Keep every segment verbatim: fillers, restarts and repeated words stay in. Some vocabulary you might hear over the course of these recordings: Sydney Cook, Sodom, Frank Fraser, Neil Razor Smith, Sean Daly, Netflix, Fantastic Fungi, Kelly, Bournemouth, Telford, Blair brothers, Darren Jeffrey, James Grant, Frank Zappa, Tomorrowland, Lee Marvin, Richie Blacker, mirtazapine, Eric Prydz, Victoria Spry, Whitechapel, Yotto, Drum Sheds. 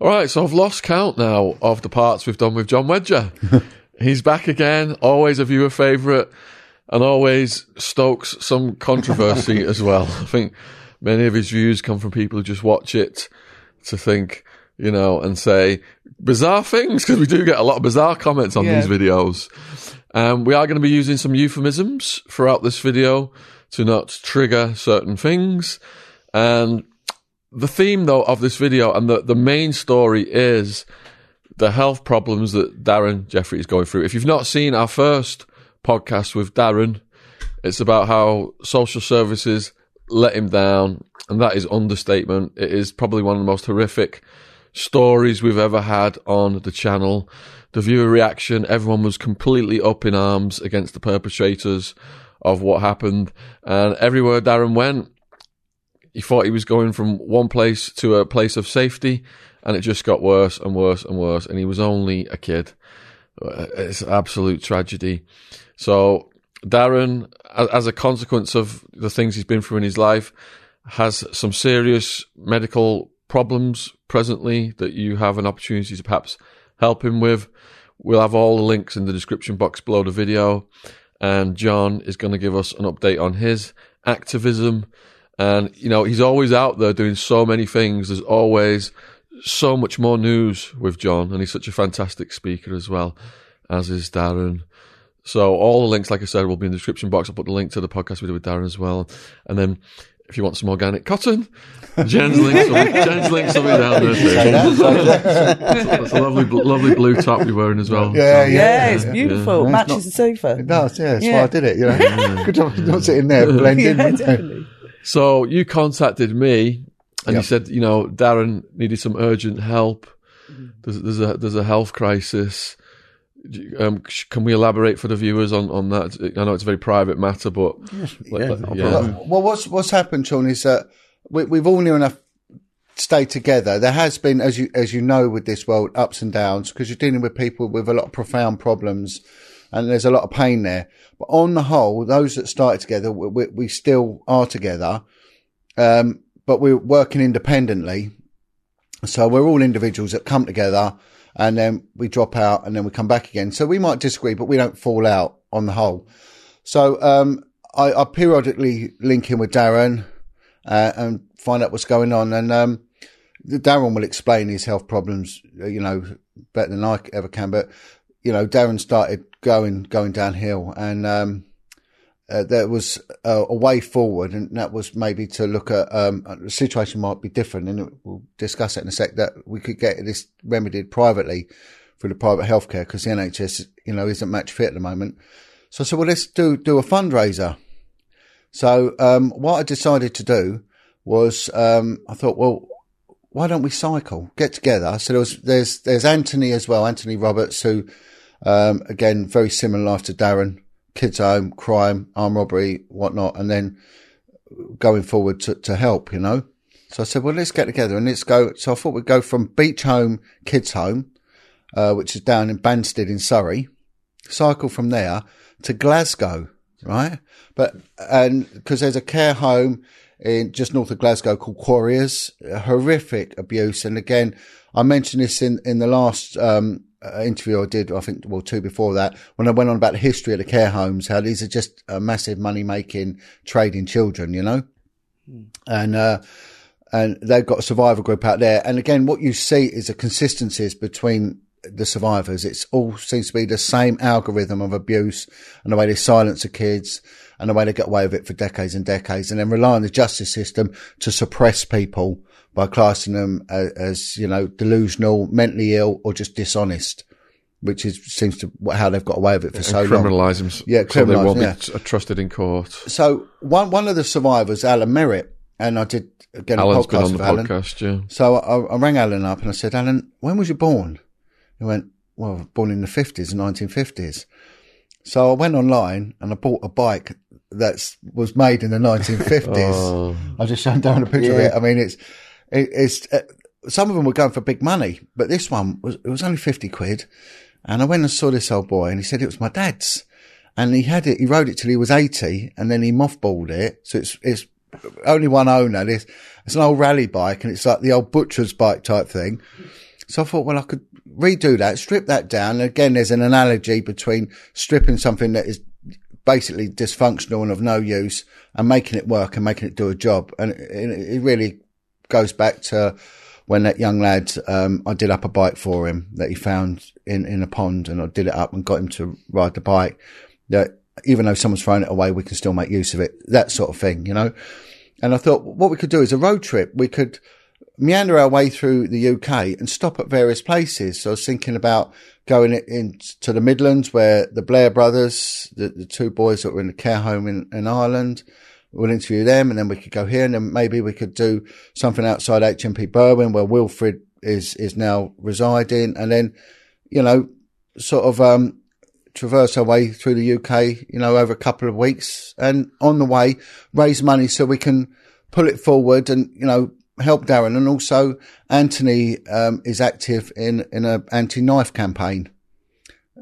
All right, so I've lost count now of the parts we've done with John Wedger. He's back again, always a viewer favourite, and always stokes some controversy as well. I think many of his views come from people who just watch it to think, you know, and say bizarre things, because we do get a lot of bizarre comments on yeah. these videos. Um, we are going to be using some euphemisms throughout this video to not trigger certain things. And the theme, though, of this video and the, the main story is the health problems that Darren Jeffrey is going through. If you've not seen our first podcast with Darren, it's about how social services let him down, and that is understatement. It is probably one of the most horrific stories we've ever had on the channel. The viewer reaction, everyone was completely up in arms against the perpetrators of what happened, and everywhere Darren went, he thought he was going from one place to a place of safety, and it just got worse and worse and worse, and he was only a kid. It's an absolute tragedy. So Darren, as a consequence of the things he's been through in his life, has some serious medical problems presently that you have an opportunity to perhaps help him with. We'll have all the links in the description box below the video, and John is going to give us an update on his activism. And, you know, he's always out there doing so many things. There's always so much more news with John, and he's such a fantastic speaker as well, as is Darren. So all the links, like I said, will be in the description box. I'll put the link to the podcast we did with Darren as well. And then if you want some organic cotton, Jen's links will be, Jen's links will be down there. That's, that's a lovely, lovely blue top you're wearing as well. Yeah, so, yeah, yeah, it's beautiful. Yeah. Matches the sofa. It does, yeah. That's yeah. why I did it. You know, yeah. Good job not sitting there blending. Yeah, definitely. So you contacted me, and yep. you said, you know, Darren needed some urgent help. There's, there's a there's a health crisis. Um, can we elaborate for the viewers on, on that? I know it's a very private matter, but yeah, like, yeah. well, what's what's happened, Sean, is that we, we've all near enough stayed together. There has been, as you as you know, with this world, ups and downs, because you're dealing with people with a lot of profound problems, and there's a lot of pain there. But on the whole, those that started together, we, we, we still are together, um, but we're working independently. So we're all individuals that come together, and then we drop out, and then we come back again. So we might disagree, but we don't fall out on the whole. So um, I, I periodically link in with Darren uh, and find out what's going on. And um, Darren will explain his health problems, you know, better than I ever can. But, you know, Darren started going going downhill, and um, uh, there was a, a way forward, and that was maybe to look at um, the situation might be different, and we'll discuss that in a sec, that we could get this remedied privately through the private healthcare, because the N H S, you know, isn't match fit at the moment. So I said, well, let's do do a fundraiser. So um, what I decided to do was um, I thought, well, why don't we cycle, get together? So there was, there's there's Anthony as well, Anthony Roberts, who Um, again, very similar life to Darren, kids home, crime, armed robbery, whatnot, and then going forward to, to help, you know. So I said, well, let's get together and let's go. So I thought we'd go from Beach Home, Kids Home, uh, which is down in Banstead in Surrey, cycle from there to Glasgow, right? But, and because there's a care home in just north of Glasgow called Quarriers, horrific abuse. And again, I mentioned this in, in the last, um, Uh, interview I did, I think, well, two before that, when I went on about the history of the care homes, how these are just a massive money-making trade in children, you know? Mm. And uh, and they've got a survivor group out there. And again, what you see is the consistencies between the survivors. It's all seems to be the same algorithm of abuse, and the way they silence the kids, and the way they get away with it for decades and decades, and then rely on the justice system to suppress people by classing them as, as, you know, delusional, mentally ill, or just dishonest, which is seems to how they've got away with it for and so long. Criminalise them, yeah, so they won't yeah. be trusted in court. So one one of the survivors, Alan Merritt, and I did again Alan's a podcast been on the with podcast, Alan. Yeah. So I, I rang Alan up and I said, Alan, when was you born? He went, well, born in the fifties, nineteen fifties. So I went online and I bought a bike that was made in the nineteen fifties. Oh. I just showed down a picture yeah. of it. I mean, it's. It, it's uh, some of them were going for big money, but this one was it was only fifty quid. And I went and saw this old boy, and he said it was my dad's, and he had it. He rode it till he was eighty, and then he mothballed it. So it's it's only one owner. This it's an old rally bike, and it's like the old butcher's bike type thing. So I thought, well, I could redo that, strip that down. Again, there's an analogy between stripping something that is basically dysfunctional and of no use and making it work and making it do a job. And it, it really goes back to when that young lad, um, I did up a bike for him that he found in, in a pond, and I did it up and got him to ride the bike. That even though someone's thrown it away, we can still make use of it. That sort of thing, you know? And I thought what we could do is a road trip. We could meander our way through the U K and stop at various places. So I was thinking about going into the Midlands, where the Blair brothers, the, the two boys that were in the care home in, in Ireland, we'll interview them, and then we could go here, and then maybe we could do something outside H M P Berwyn, where Wilfred is is now residing, and then, you know, sort of um traverse our way through the U K, you know, over a couple of weeks, and on the way raise money so we can pull it forward and, you know, help Darren. And also Anthony um is active in in a anti-knife campaign,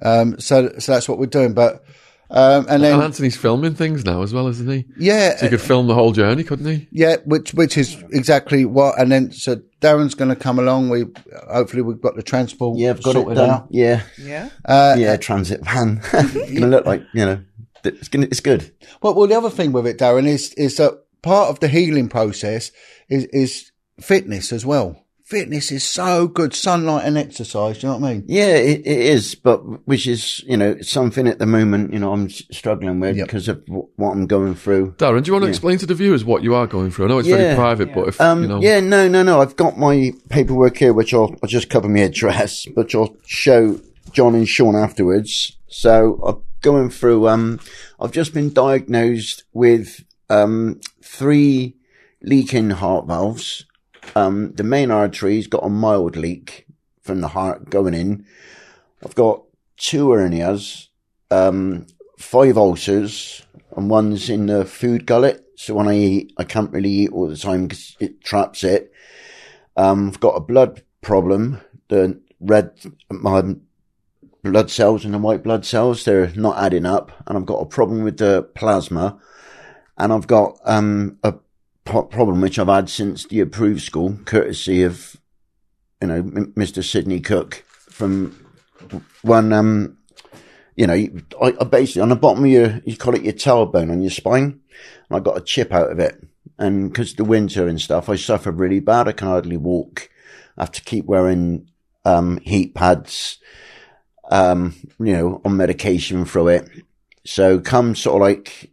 um so so that's what we're doing. But Um, and then and Anthony's filming things now as well, isn't he? Yeah, so he could film the whole journey, couldn't he? Yeah, which which is exactly what. And then so Darren's going to come along. We hopefully we've got the transport. Yeah, I've got it done. Out. Yeah, yeah, uh, yeah. Transit van. It's going to look like, you know, it's going it's good. Well, well, the other thing with it, Darren, is is that part of the healing process is is fitness as well. Fitness is so good. Sunlight and exercise, do you know what I mean? Yeah, it, it is, but which is, you know, something at the moment, you know, I'm struggling with because yep. of w- what I'm going through. Darren, do you want to yeah. explain to the viewers what you are going through? I know it's yeah. very private, yeah. but if, um, you know. Yeah, no, no, no. I've got my paperwork here, which I'll, I'll just cover my address, which I'll show John and Sean afterwards. So I'm going through, um, I've just been diagnosed with um, three leaking heart valves. Um, the main artery's got a mild leak from the heart going in. I've got two hernias, um, five ulcers, and one's in the food gullet. So when I eat, I can't really eat all the time because it traps it. Um, I've got a blood problem. The red, my blood cells and the white blood cells, they're not adding up. And I've got a problem with the plasma. And I've got, um, a problem which I've had since the approved school, courtesy of, you know, Mister Sydney Cook, from one, um, you know, I, I basically on the bottom of your, you call it your tailbone on your spine, and I got a chip out of it. And because the winter and stuff, I suffered really bad. I can hardly walk. I have to keep wearing um, heat pads, um, you know, on medication through it. So come sort of like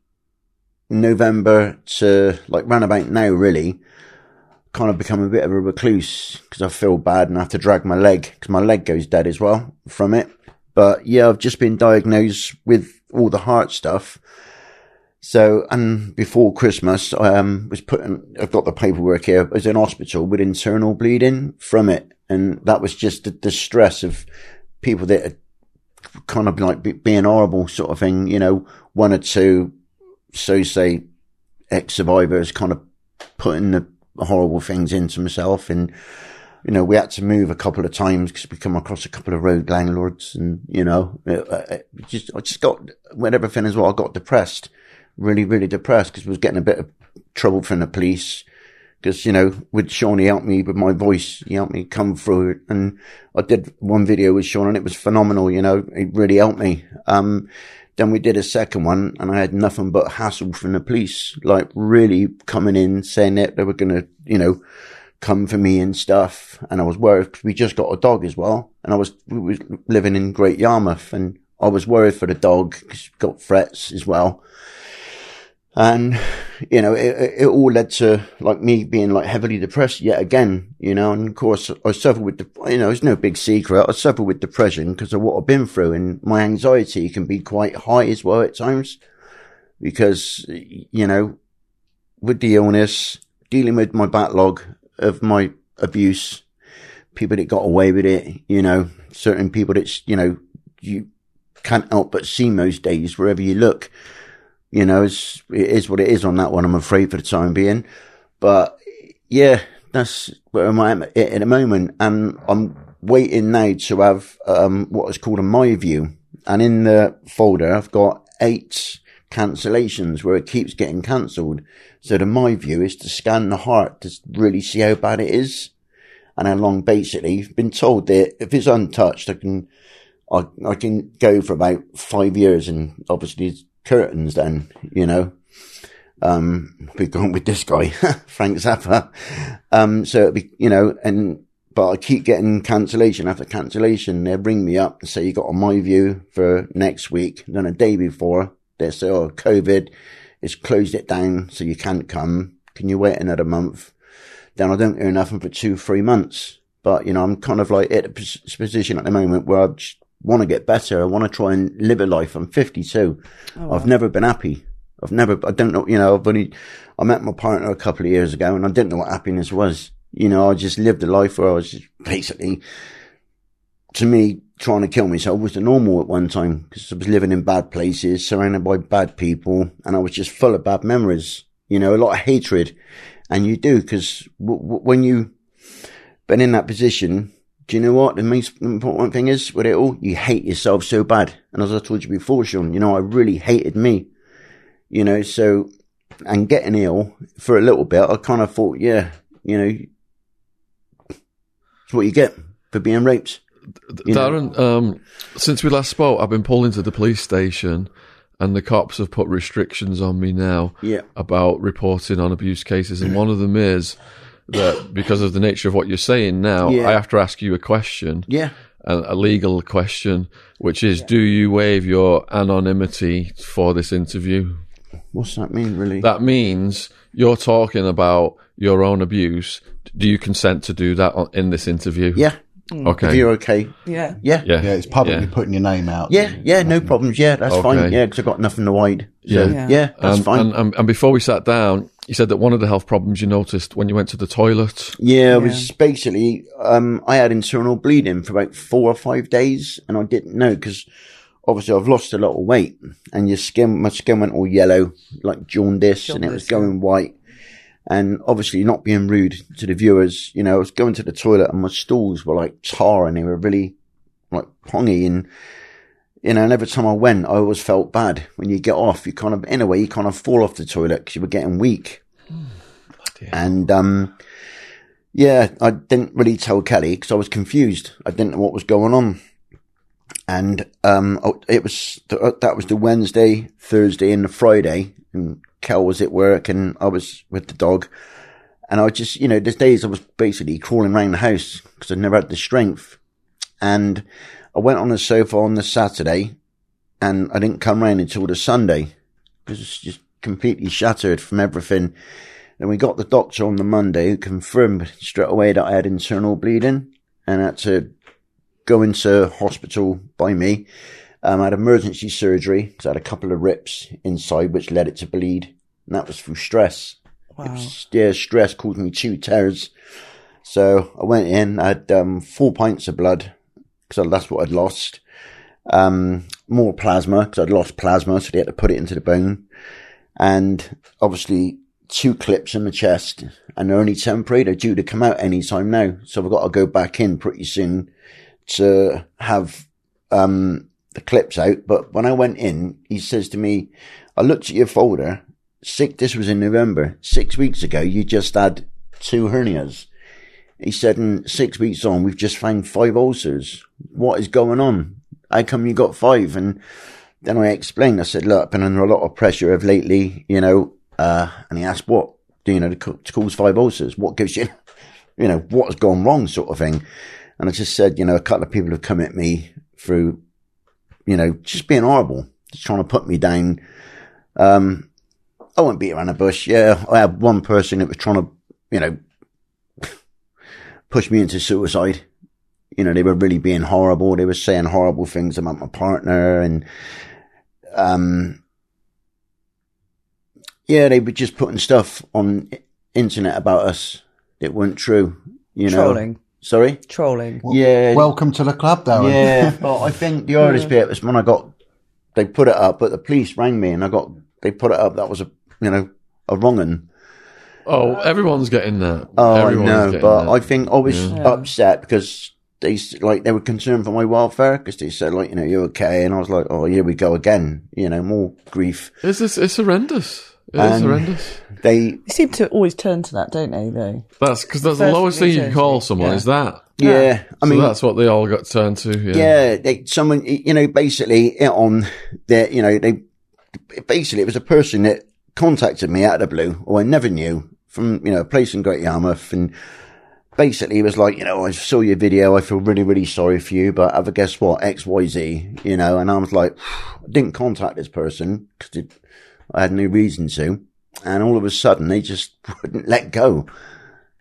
November to like round about now, really kind of become a bit of a recluse because I feel bad and I have to drag my leg because my leg goes dead as well from it. But yeah, I've just been diagnosed with all the heart stuff. So, and before Christmas, I um, was put in, I've got the paperwork here, I was in hospital with internal bleeding from it. And that was just the, the stress of people that are kind of like be, being horrible sort of thing, you know, one or two, so say, ex-survivors kind of putting the horrible things into myself. And, you know, we had to move a couple of times because we come across a couple of road landlords, and, you know, it, it just, I just got, with everything as well, I got depressed, really, really depressed because I was getting a bit of trouble from the police because, you know, with Sean, he helped me with my voice, he helped me come through it. And I did one video with Sean and it was phenomenal, you know, it really helped me. Um, Then we did a second one and I had nothing but hassle from the police, like really coming in saying that they were going to, you know, come for me and stuff. And I was worried because we just got a dog as well. And I was, we was living in Great Yarmouth and I was worried for the dog because got threats as well. And, you know, it, it all led to like me being like heavily depressed yet again, you know, and of course I suffer with, the, you know, it's no big secret. I suffer with depression because of what I've been through, and my anxiety can be quite high as well at times because, you know, with the illness, dealing with my backlog of my abuse, people that got away with it, you know, certain people that's, you know, you can't help but see most days wherever you look. You know, it's, it is what it is on that one, I'm afraid, for the time being. But, yeah, that's where I am at at the moment. And I'm waiting now to have um, what is called a My View. And in the folder, I've got eight cancellations where it keeps getting cancelled. So the My View is to scan the heart to really see how bad it is. and how long, basically. I've been told that if it's untouched, I can, I, I can go for about five years and obviously it's curtains then, you know. Um, we've gone with this guy, Frank Zappa. Um, so it'd be, you know, and, but I keep getting cancellation after cancellation. They'll ring me up and say, you got on My View for next week. Then a day before, they say, oh, COVID, it's closed it down, so you can't come. Can you wait another month? Then I don't hear nothing for two, three months. But, you know, I'm kind of like at a position at the moment where I just want to get better. I want to try and live a life. I'm fifty-two. Oh, wow. I've never been happy. I've never, I don't know, you know, I've only, I met my partner a couple of years ago and I didn't know what happiness was. You know, I just lived a life where I was just basically, to me, trying to kill myself was the normal at one time because I was living in bad places, surrounded by bad people, and I was just full of bad memories, you know, a lot of hatred. And you do, because w- w- when you've been in that position, do you know what the most important thing is with it all? You hate yourself so bad. And as I told you before, Sean, you know, I really hated me, you know, so, and getting ill for a little bit, I kind of thought, yeah, you know, what you get for being raped. Darren, um, since we last spoke, I've been pulled into the police station and the cops have put restrictions on me now yeah. about reporting on abuse cases. And one of them is that because of the nature of what you're saying now, yeah. I have to ask you a question, yeah, a, a legal question, which is, yeah. do you waive your anonymity for this interview? What's that mean, really? That means you're talking about your own abuse. Do you consent to do that in this interview? Yeah. Okay. If you're okay. Yeah. Yeah. Yeah. It's publicly yeah. putting your name out. Yeah. Yeah. No problems. Yeah. That's okay. Fine. Yeah. Because I've got nothing to hide. So, yeah. yeah. Yeah. That's and, fine. And, and before we sat down, you said that one of the health problems you noticed when you went to the toilet. Yeah. yeah. It was basically, um, I had internal bleeding for about four or five days and I didn't know because obviously I've lost a lot of weight and your skin, my skin went all yellow, like jaundice, jaundice and it was going white. And obviously not being rude to the viewers, you know, I was going to the toilet and my stools were like tar and they were really like pongy. And, you know, and every time I went, I always felt bad. When you get off, you kind of, in a way, you kind of fall off the toilet because you were getting weak. Mm, and, um, yeah, I didn't really tell Kelly because I was confused. I didn't know what was going on. And, um, it was, that was the Wednesday, Thursday and the Friday. And Kel was at work and I was with the dog and I just, you know, these days I was basically crawling around the house because I never had the strength. And I went on the sofa on the Saturday and I didn't come round until the Sunday because it's just completely shattered from everything. And we got the doctor on the Monday who confirmed straight away that I had internal bleeding and had to go into hospital by me. Um, I had emergency surgery because I had a couple of rips inside, which led it to bleed. And that was through stress. Wow. It was, yeah, stress caused me two tears. So I went in, I had um, four pints of blood because that's what I'd lost. Um, more plasma because I'd lost plasma, so they had to put it into the bone. And obviously two clips in the chest and they're only temporary. They're due to come out any time now. So I've got to go back in pretty soon to have... Um, the clips out, but when I went in, he says to me, I looked at your folder, sick, this was in November, six weeks ago, you just had two hernias. He said, and six weeks on, we've just found five ulcers. What is going on? How come you got five? And then I explained, I said, look, I've been under a lot of pressure of lately, you know, uh, and he asked, what, do you know, to cause five ulcers? What gives you, you know, what has gone wrong sort of thing? And I just said, you know, a couple of people have come at me through, you know, just being horrible, just trying to put me down. Um, I won't beat around the bush. Yeah, I had one person that was trying to, you know, push me into suicide. You know, they were really being horrible. They were saying horrible things about my partner. And, um, yeah, they were just putting stuff on internet about us that weren't true, you know. Trolling. Sorry? Trolling. Yeah. Welcome to the club, Darren. Yeah, but I think the hardest bit was when I got, they put it up, but the police rang me and I got, they put it up, that was a, you know, a wrong un. Oh, everyone's getting that. Oh, everyone's I know, but that. I think I was yeah. upset because they, like, they were concerned for my welfare because they said, like, you know, you're okay. And I was like, oh, here we go again, you know, more grief. It's, it's horrendous. It is horrendous. They, they seem to always turn to that, don't they, though? That's because that's the, the lowest thing you can call someone, yeah. is that. Yeah. yeah. I so mean, that's what they all got turned to. Yeah. yeah they, someone, you know, basically it on their, you know, they, basically it was a person that contacted me out of the blue, or I never knew, from, you know, a place in Great Yarmouth, and basically it was like, you know, I saw your video, I feel really, really sorry for you, but have a guess what, X, Y, Z, you know, and I was like, I didn't contact this person because I had no reason to, and all of a sudden they just wouldn't let go.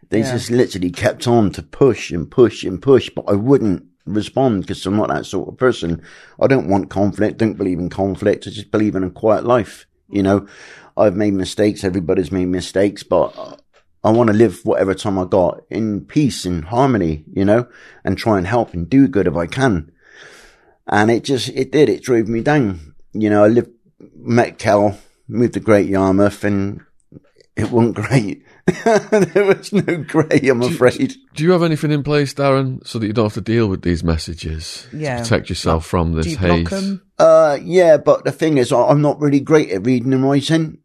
They yeah. just literally kept on to push and push and push, but I wouldn't respond because I'm not that sort of person. I don't want conflict, don't believe in conflict, I just believe in a quiet life, you know. I've made mistakes, everybody's made mistakes, but I want to live whatever time I got in peace and harmony, you know, and try and help and do good if I can. And it just, it did, it drove me down. You know, I lived, met Kel, moved to Great Yarmouth, and it wasn't great. There was no grey, I'm do you, afraid. Do you have anything in place, Darren, so that you don't have to deal with these messages? Yeah. To protect yourself from this do you haze? Block them? Uh, yeah, but the thing is, I'm not really great at reading and writing.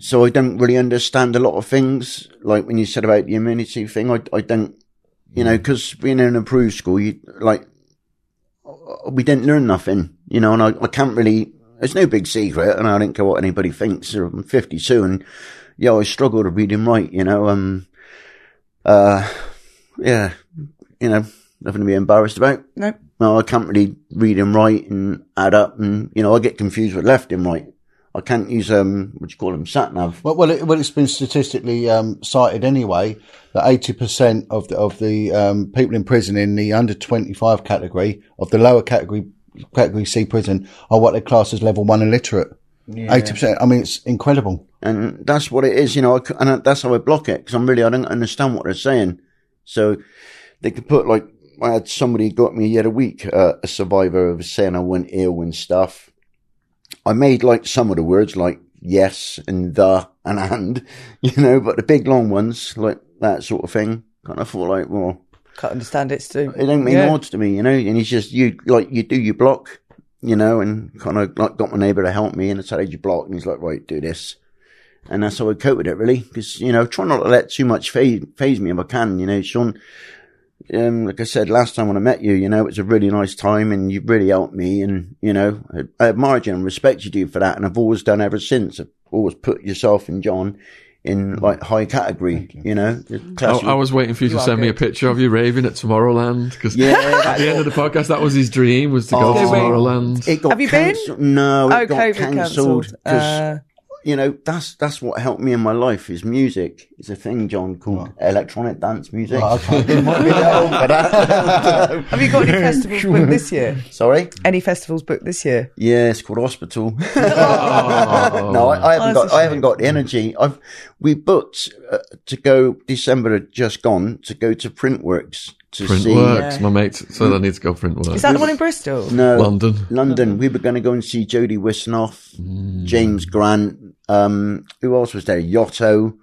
So I don't really understand a lot of things. Like when you said about the immunity thing, I, I don't, you know, because being in an approved school, you like, we didn't learn nothing, you know, and I, I can't really, it's no big secret, and I don't care what anybody thinks. I'm fifty-two and, yeah, I struggle to read and write, you know, um, uh, yeah, you know, nothing to be embarrassed about. Nope. No, I can't really read and write and add up, and, you know, I get confused with left and right. I can't use, um, what do you call them, sat-nav. Well, well, it, well, it's been statistically um, cited anyway that eighty percent of the, of the um, people in prison in the under twenty-five category, of the lower category, category C prison, are what they class as level one illiterate. Yeah. eighty percent. I mean, it's incredible. And that's what it is, you know, I, and that's how I block it, because I'm really, I don't understand what they're saying. So they could put, like, I had somebody got me the other week, uh, a survivor of saying I went ill and stuff. I made like some of the words like yes and the and and, you know, but the big long ones like that sort of thing, kind of thought like, well, can't understand it too. It don't mean yeah. odds to me, you know. And it's just you like you do your block, you know, and kind of like got my neighbour to help me, and I said you block, and he's like, right, do this, and that's how I cope with it really, because you know, try not to let too much phase, phase me if I can, you know, Sean. Um, like I said last time when I met you, you know, it was a really nice time and you really helped me, and, you know, I, I admire you and respect you do for that, and I've always done ever since. I've always put yourself and John in, like, high category, you. you know. I, I was waiting for you, you to send good. me a picture of you raving at Tomorrowland, because yeah, at the end of the podcast, that was his dream, was to oh, go to Tomorrowland. It got Have you cancelled. been? No, it oh, got COVID cancelled. Uh... You know, that's that's what helped me in my life is music. It's a thing, John, called what? electronic dance music. Well, okay. Have you got any festivals booked this year? Sorry? Any festivals booked this year? Yeah, it's called Hospital. oh. No, I, I haven't oh, got I haven't got the energy. I've we booked uh, to go December had just gone to go to Printworks. Printworks, yeah. My mate said I need to go Printworks. Is that the one in Bristol? No. London. London. We were going to go and see Jodie Wisnoff, mm. James Grant, um, who else was there? Yotto,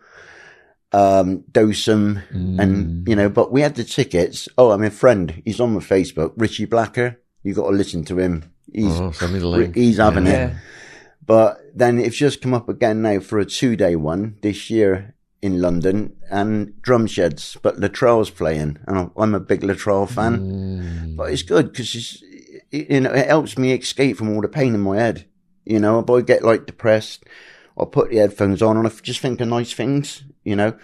um, Dosum, mm. and, you know, but we had the tickets. Oh, I mean, friend, he's on my Facebook, Richie Blacker. You got to listen to him. He's, oh, send me the link. He's having yeah. it. Yeah. But then it's just come up again now for a two-day one this year in London, and drum sheds, but Luttrell's playing, and I'm a big Luttrell fan. Mm. But it's good because it's, you know, it helps me escape from all the pain in my head. You know, if I get like depressed, I'll put the headphones on and I just think of nice things. You know,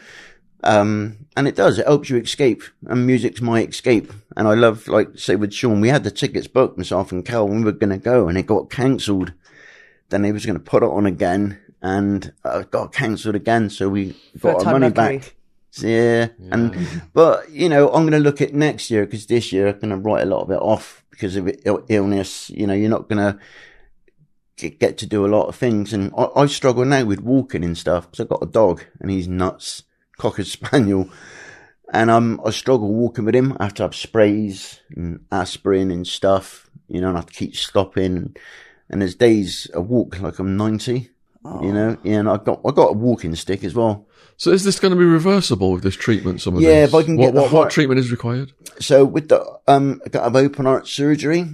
um, and it does. It helps you escape, and music's my escape. And I love, like, say with Sean, we had the tickets booked, myself and Cal, when we were going to go, and it got cancelled. Then they was going to put it on again. And uh, got cancelled again, so we got our money back. Yeah. yeah, and but you know, I'm going to look at next year, because this year I'm going to write a lot of it off because of il- illness. You know, you're not going to get to do a lot of things, and I, I struggle now with walking and stuff because I've got a dog and he's nuts, Cocker Spaniel, and um, I struggle walking with him. I have to have sprays and aspirin and stuff, you know, and I have to keep stopping. And there's days I walk like I'm ninety. You know, yeah, and I got I got a walking stick as well. So is this going to be reversible with this treatment? Some of yeah, this? if I can get what, what, what treatment is required. So with the um, I got open heart surgery,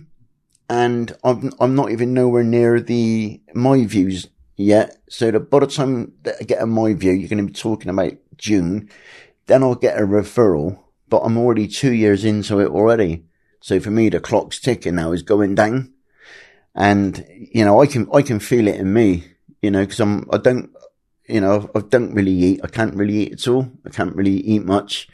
and I'm I'm not even nowhere near the my views Yeah. So that by the time that I get a My View, you're going to be talking about June. Then I'll get a referral, but I'm already two years into it already. So for me, the clock's ticking now, is going down. And, you know, I can, I can feel it in me, you know, cause I'm, I don't, you know, I don't really eat. I can't really eat at all. I can't really eat much.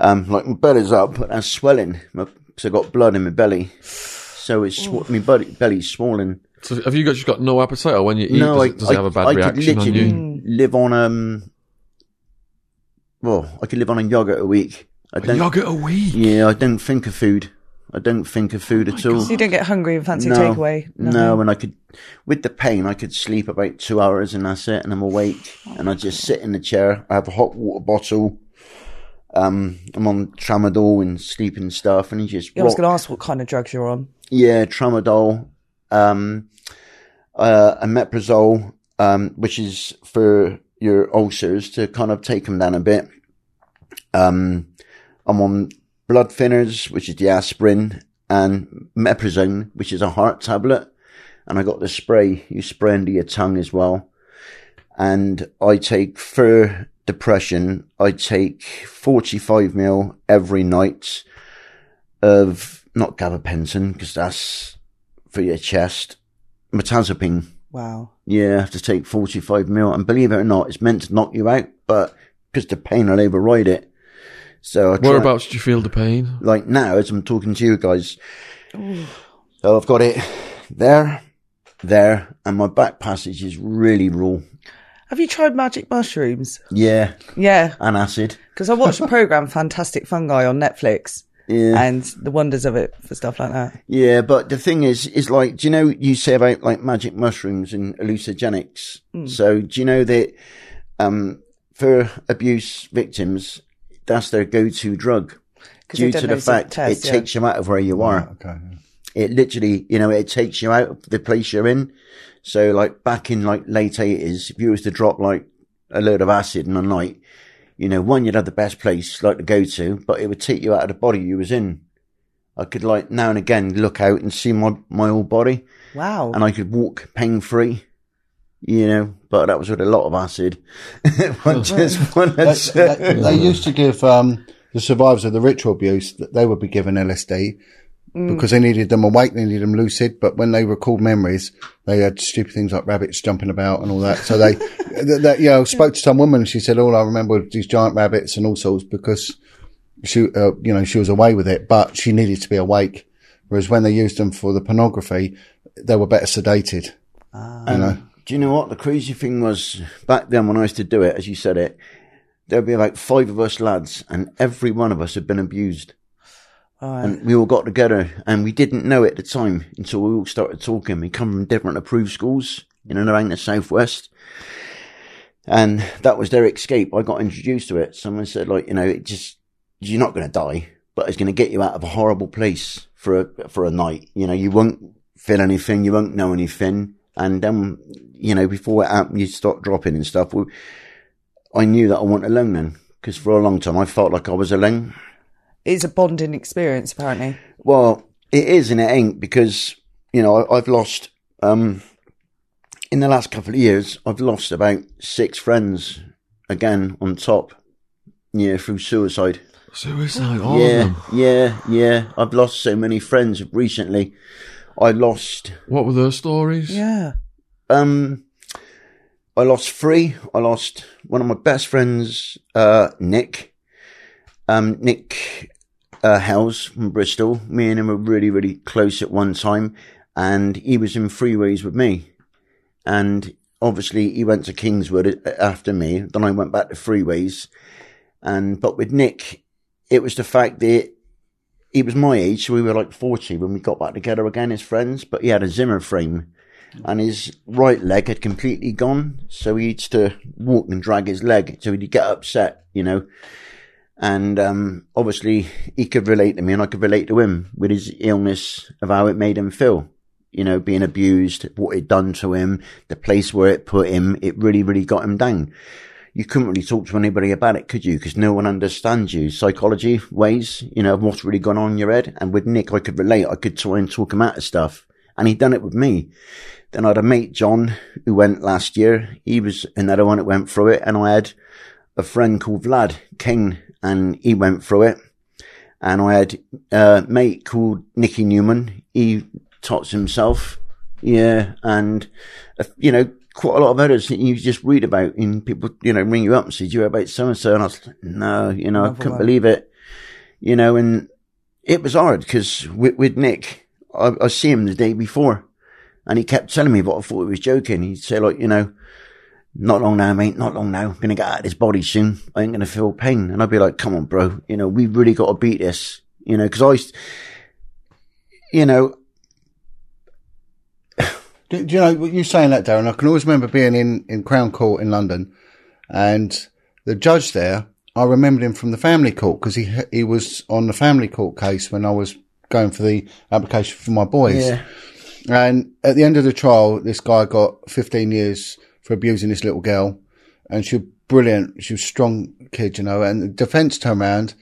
Um, like my belly's up, but that's swelling. My, cause I got blood in my belly. So it's, sw- my belly, belly's swollen. So have you got, just got no appetite, or when you eat, no, does, I, does it have a bad I reaction on you? I could literally live on, um, well, I could live on a yogurt a week. I don't, a yogurt a week? Yeah, I don't think of food. I don't think of food oh at all. So you don't get hungry and fancy no, takeaway? Nothing. No, and I could, with the pain, I could sleep about two hours and that's it, and I'm awake, oh, and I just sit in the chair. I have a hot water bottle. Um, I'm on tramadol and sleeping stuff, and you just I was going to ask what kind of drugs you're on. Yeah, tramadol, um, uh, and metrazole, um, which is for your ulcers, to kind of take them down a bit. Um, I'm on blood thinners, which is the aspirin, and meprazone, which is a heart tablet. And I got the spray. You spray under your tongue as well. And I take, for depression, I take forty-five mil every night of, not gabapentin, because that's for your chest, mirtazapine. Wow. Yeah, I have to take forty-five mil. And believe it or not, it's meant to knock you out, but because the pain will override it. So I try. Whereabouts do you feel the pain? Like now, as I'm talking to you guys. Ooh. So I've got it there, there, and my back passage is really raw. Have you tried magic mushrooms? Yeah. Yeah. And acid. Because I watched a programme, Fantastic Fungi, on Netflix. Yeah. And the wonders of it for stuff like that. Yeah, but the thing is, is like, do you know, you say about like magic mushrooms and hallucinogenics. Mm. So do you know that um, for abuse victims, that's their go-to drug due to the fact test, it yeah. takes you out of where you are. Yeah, okay, yeah. It literally, you know, it takes you out of the place you're in. So like back in like late eighties, if you was to drop like a load of acid in a night, you know, one, you'd have the best place like to go to, but it would take you out of the body you was in. I could like now and again look out and see my, my whole body. Wow. And I could walk pain-free. You know, but that was with a lot of acid. one just one they, they, they used to give um, the survivors of the ritual abuse, that they would be given L S D mm. because they needed them awake, they needed them lucid. But when they recalled memories, they had stupid things like rabbits jumping about and all that. So they, th- that, you know, spoke to some woman and she said, all I remember were these giant rabbits and all sorts, because she, uh, you know, she was away with it, but she needed to be awake. Whereas when they used them for the pornography, they were better sedated. Um. You know. Do you know what? The crazy thing was, back then when I used to do it, as you said it, there'd be like five of us lads, and every one of us had been abused. Oh, yeah. And we all got together, and we didn't know it at the time until we all started talking. We come from different approved schools in and around the southwest, and that was their escape. I got introduced to it. Someone said, like, you know, it just, you're not going to die, but it's going to get you out of a horrible place for a, for a night. You know, you won't feel anything, you won't know anything. And then, you know, before it happened, you start dropping and stuff. Well, I knew that I wasn't alone then, because for a long time I felt like I was alone. It's a bonding experience, apparently. Well, it is and it ain't, because, you know, I've lost, um, in the last couple of years, I've lost about six friends again on top, yeah, through suicide. Suicide, all yeah, of them. Yeah, yeah. I've lost so many friends recently. I lost... What were their stories? Yeah. Um, I lost three. I lost one of my best friends, uh, Nick. Um, Nick uh, Hells from Bristol. Me and him were really, really close at one time. And he was in freeways with me. And obviously he went to Kingswood after me. Then I went back to freeways. And but with Nick, it was the fact that he was my age, so we were like forty when we got back together again as friends, but he had a Zimmer frame and his right leg had completely gone. So he used to walk and drag his leg, so he'd get upset, you know. And um, obviously he could relate to me and I could relate to him with his illness of how it made him feel, you know, being abused, what it done to him, the place where it put him. It really, really got him down. You couldn't really talk to anybody about it, could you? Because no one understands you. Psychology, ways, you know, what's really gone on in your head. And with Nick, I could relate. I could try and talk him out of stuff. and he'd done it with me. Then I had a mate, John, who went last year. He was another one that went through it. And I had a friend called Vlad Kane, and he went through it. And I had a mate called Nicky Newman. He tots himself. Yeah. And, uh, you know, quite a lot of others that you just read about, and people, you know, ring you up and say, do you hear about so-and-so? And I was like, no, you know, Never I couldn't believe it. You know, and it was hard because with, with Nick, I, I see him the day before. And he kept telling me, but I thought he was joking. He'd say, like, you know, not long now, mate, not long now. I'm going to get out of this body soon. I ain't going to feel pain. And I'd be like, come on, bro. You know, we've really got to beat this. You know, because I, you know. do, do you know, you saying that, Darren, I can always remember being in, in Crown Court in London. And the judge there, I remembered him from the family court because he, he was on the family court case when I was going for the application for my boys. Yeah. And at the end of the trial, this guy got fifteen years for abusing this little girl. And she was brilliant. She was a strong kid, you know. And the defence turned around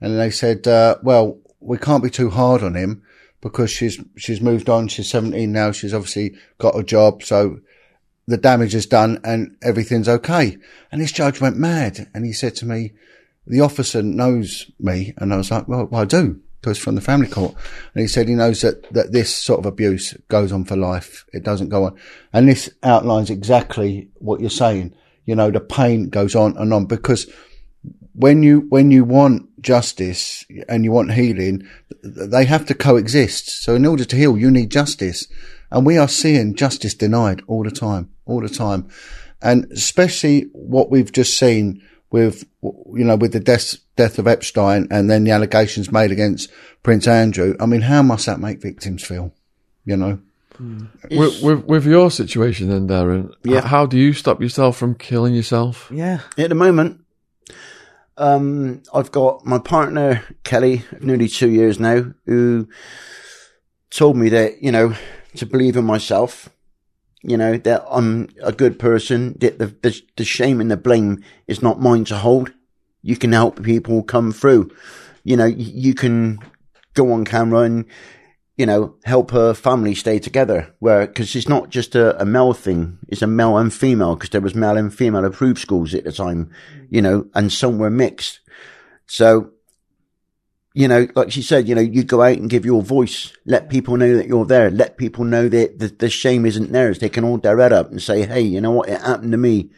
and they said, uh, well, we can't be too hard on him because she's she's moved on. She's seventeen now. She's obviously got a job. So the damage is done and everything's okay. And this judge went mad. And he said to me, the officer knows me. And I was like, well, well I do. Because from the family court. And he said he knows that, that this sort of abuse goes on for life. It doesn't go on. And this outlines exactly what you're saying. You know, the pain goes on and on because when you, when you want justice and you want healing, they have to coexist. So in order to heal, you need justice. And we are seeing justice denied all the time, all the time. And especially what we've just seen with, you know, with the death, death of Epstein and then the allegations made against Prince Andrew. I mean, how must that make victims feel, you know? Mm. With, with, with your situation then, Darren, yeah. how do you stop yourself from killing yourself? Yeah. At the moment, um, I've got my partner, Kelly, nearly two years now, who told me that, you know, to believe in myself. You know, that I'm a good person, that the, the the shame and the blame is not mine to hold. You can help people come through. You know, you can go on camera and, you know, help her family stay together. Where, because it's not just a, a male thing, it's a male and female, because there was male and female approved schools at the time, you know, and some were mixed. So, you know, like she said, you know, you go out and give your voice. Let people know that you're there. Let people know that the, the shame isn't theirs. They can hold their head up and say, hey, you know what? It happened to me.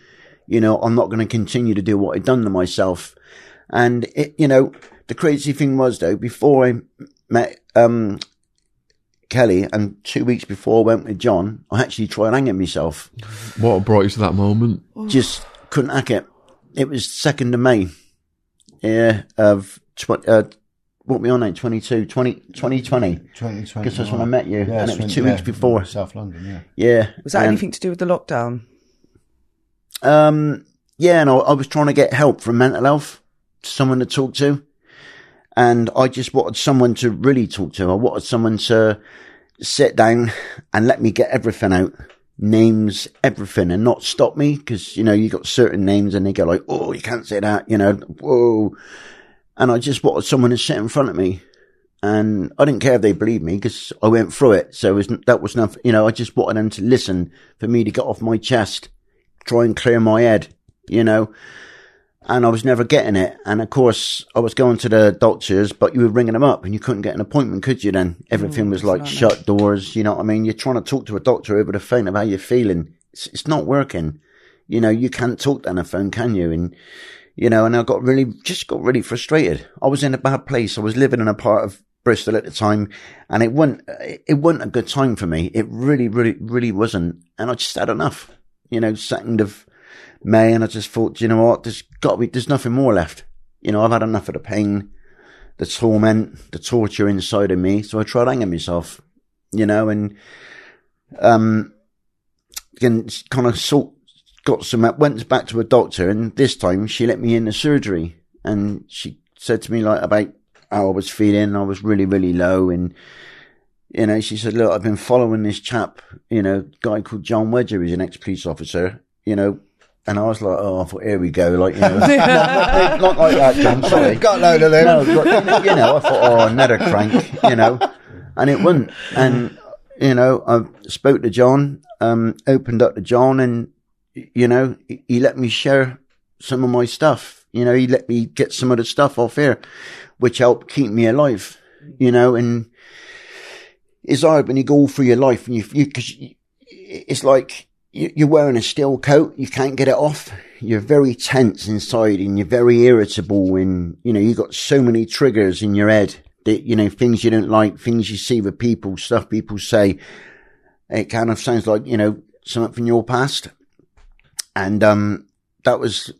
You know, I'm not going to continue to do what I've done to myself. And, it, you know, the crazy thing was, though, before I met um Kelly and two weeks before I went with John, I actually tried hanging myself. What brought you to that moment? Just couldn't hack it. It was second of May yeah, of twenty. Uh, What we on now? twenty-two, twenty, twenty twenty twenty twenty Because that's when I met you, yeah, and it was two yeah, weeks before South London. Yeah, yeah. Was that and, anything to do with the lockdown? Um, yeah, and I, I was trying to get help from mental health, someone to talk to, and I just wanted someone to really talk to. I wanted someone to sit down and let me get everything out, names, everything, and not stop me because you know you got certain names and they go like, oh, you can't say that, you know, whoa. And I just wanted someone to sit in front of me. And I didn't care if they believed me because I went through it. So it was, that was nothing, you know, I just wanted them to listen for me to get off my chest, try and clear my head, you know. And I was never getting it. And of course, I was going to the doctors, but you were ringing them up and you couldn't get an appointment, could you then? Everything mm, was like shut doors, you know what I mean? You're trying to talk to a doctor over the phone about how you're feeling. It's, it's not working. You know, you can't talk on the phone, can you? And, you know, and I got really, just got really frustrated. I was in a bad place. I was living in a part of Bristol at the time and it wasn't, it wasn't a good time for me. It really, really, really wasn't. And I just had enough, you know, second of May and I just thought, you know what, there's got to be, there's nothing more left. You know, I've had enough of the pain, the torment, the torture inside of me. So I tried hanging myself, you know, and, um, again, kind of sort, got some, went back to a doctor and this time she let me in the surgery and she said to me like about how I was feeling. I was really, really low. And, you know, she said, look, I've been following this chap, you know, guy called John Wedger. He's an ex-police officer, you know, and I was like, oh, I thought, here we go. Like, you know, not, not like that, John, sorry. Got a load of them. No, but, you know, I thought, oh, another crank, you know, and it wouldn't. And, you know, I spoke to John, um, opened up to John, and, you know, he, he let me share some of my stuff. You know, he let me get some of the stuff off here, which helped keep me alive, you know, and it's hard when you go all through your life and you, you, cause you, it's like you, you're wearing a steel coat. You can't get it off. You're very tense inside and you're very irritable, and, you know, you've got so many triggers in your head that, you know, things you don't like, things you see with people, stuff people say. It kind of sounds like, you know, something from your past. And, um, that was,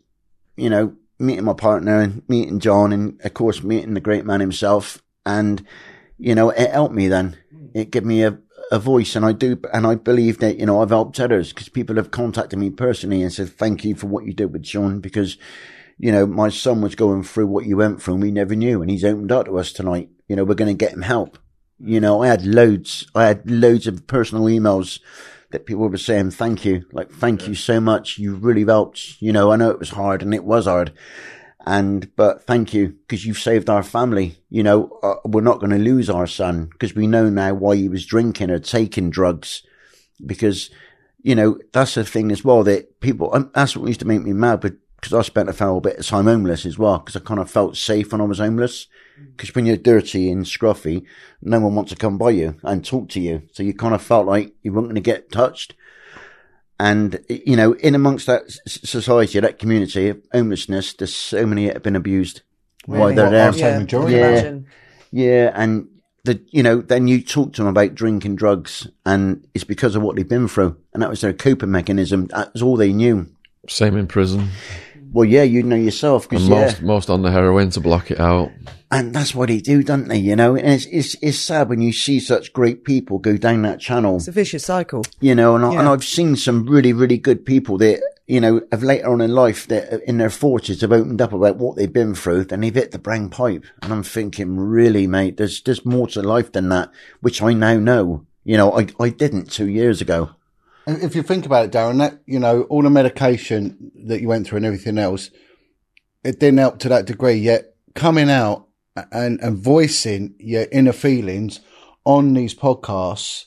you know, meeting my partner and meeting John, and of course meeting the great man himself. And, you know, it helped me then. It gave me a, a voice, and I do, and I believe that, you know, I've helped others, because people have contacted me personally and said, thank you for what you did with John, because, you know, my son was going through what you went through and we never knew, and he's opened up to us tonight. You know, we're going to get him help. You know, I had loads, I had loads of personal emails that people were saying, thank you, like, thank yeah. you so much. You really helped. You know, I know it was hard, and it was hard. And, but thank you, because you've saved our family. You know, uh, we're not going to lose our son, because we know now why he was drinking or taking drugs. Because, you know, that's the thing as well, that people, um, that's what used to make me mad, but because I spent a fair bit of time homeless as well, because I kind of felt safe when I was homeless. Because when you're dirty and scruffy, no one wants to come by you and talk to you. So you kind of felt like you weren't going to get touched. And, you know, in amongst that society, that community of homelessness, there's so many that have been abused. Really? While they're there. Yeah. Yeah. yeah, and, the you know, then you talk to them about drinking drugs, and it's because of what they've been through. And that was their coping mechanism. That was all they knew. Same in prison. Well, yeah, you know yourself. Cause, and most, yeah. most on the heroin to block it out. And that's what they do, don't they? You know, and it's, it's, it's sad when you see such great people go down that channel. It's a vicious cycle. You know, and, yeah. I, and I've seen some really, really good people that, you know, have later on in life, that in their forties have opened up about what they've been through, and they've hit the brang pipe. And I'm thinking, really, mate, there's, there's more to life than that, which I now know. You know, I, I didn't two years ago. And if you think about it, Darren, that, you know, all the medication that you went through and everything else, it didn't help to that degree. Yet coming out and, and voicing your inner feelings on these podcasts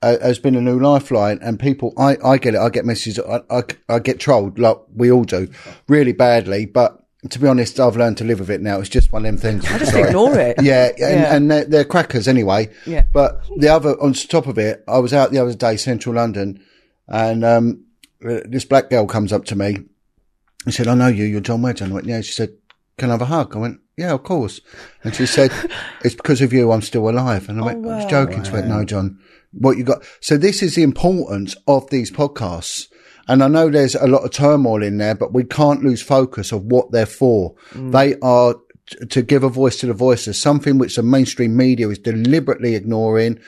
uh, has been a new lifeline. And people, I, I get it. I get messages. I, I, I get trolled, like we all do, really badly. But to be honest, I've learned to live with it now. It's just one of them things. I just sorry. ignore it. Yeah, and, yeah. and they're, they're crackers anyway. Yeah. But the other, on top of it, I was out the other day, central London, and um, this black girl comes up to me and said, I know you, you're John Wedger. I went, yeah. She said, can I have a hug? I went, yeah, of course. And she said, it's because of you I'm still alive. And I went, oh, wow. I was joking. Wow. She went, no, John, what you got? So this is the importance of these podcasts. And I know there's a lot of turmoil in there, but we can't lose focus of what they're for. Mm. They are t- to give a voice to the voices, something which the mainstream media is deliberately ignoring.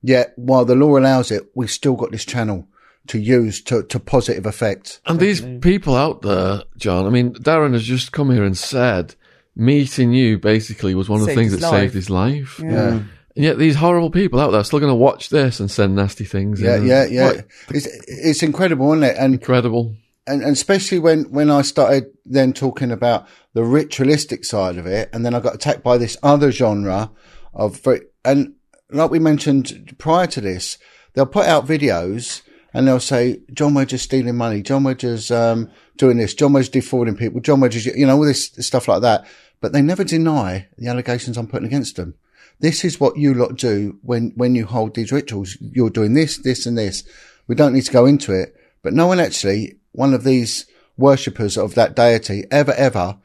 Yet while the law allows it, we've still got this channel to use to, to positive effect. And these people out there, John, I mean, Darren has just come here and said meeting you basically was one of the things that saved his life. Yeah. yeah. And yet these horrible people out there are still going to watch this and send nasty things. Yeah, in yeah, yeah. What? It's it's incredible, isn't it? And, incredible. And, and especially when, when I started then talking about the ritualistic side of it, and then I got attacked by this other genre of, and like we mentioned prior to this, they'll put out videos and they'll say, John Wedger's stealing money, John Wedger's um, doing this, John Wedger's defrauding people, John Wedger's, you know, all this stuff like that. But they never deny the allegations I'm putting against them. This is what you lot do when, when you hold these rituals. You're doing this, this, and this. We don't need to go into it. But no one actually, one of these worshippers of that deity ever, ever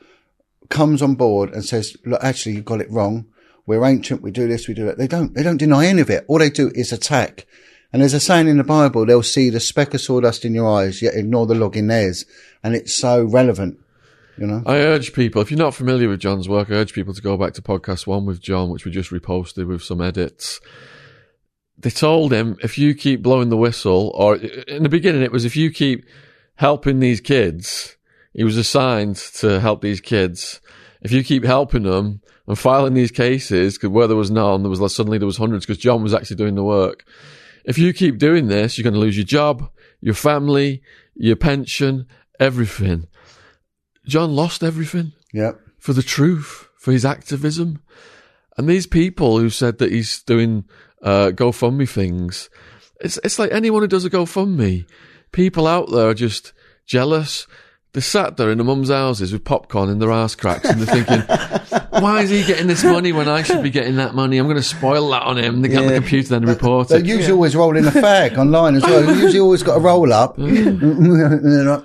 comes on board and says, look, actually, you got it wrong. We're ancient. We do this. We do that. They don't, they don't deny any of it. All they do is attack. And there's a saying in the Bible, they'll see the speck of sawdust in your eyes, yet ignore the log in theirs. And it's so relevant. You know? I urge people, if you're not familiar with John's work, I urge people to go back to podcast one with John, which we just reposted with some edits. They told him, if you keep blowing the whistle, or in the beginning it was, if you keep helping these kids, he was assigned to help these kids. If you keep helping them and filing these cases, because where there was none, there was suddenly there was hundreds, because John was actually doing the work. If you keep doing this, you're going to lose your job, your family, your pension, everything. John lost everything. Yeah. For the truth, for his activism. And these people who said that he's doing uh, GoFundMe things, it's it's like anyone who does a GoFundMe. People out there are just jealous. They sat there in their mum's houses with popcorn in their arse cracks and they're thinking, why is he getting this money when I should be getting that money? I'm going to spoil that on him. They get yeah. on the computer then and report it. They usually yeah. always roll in a fag online as well. They usually always got a roll up and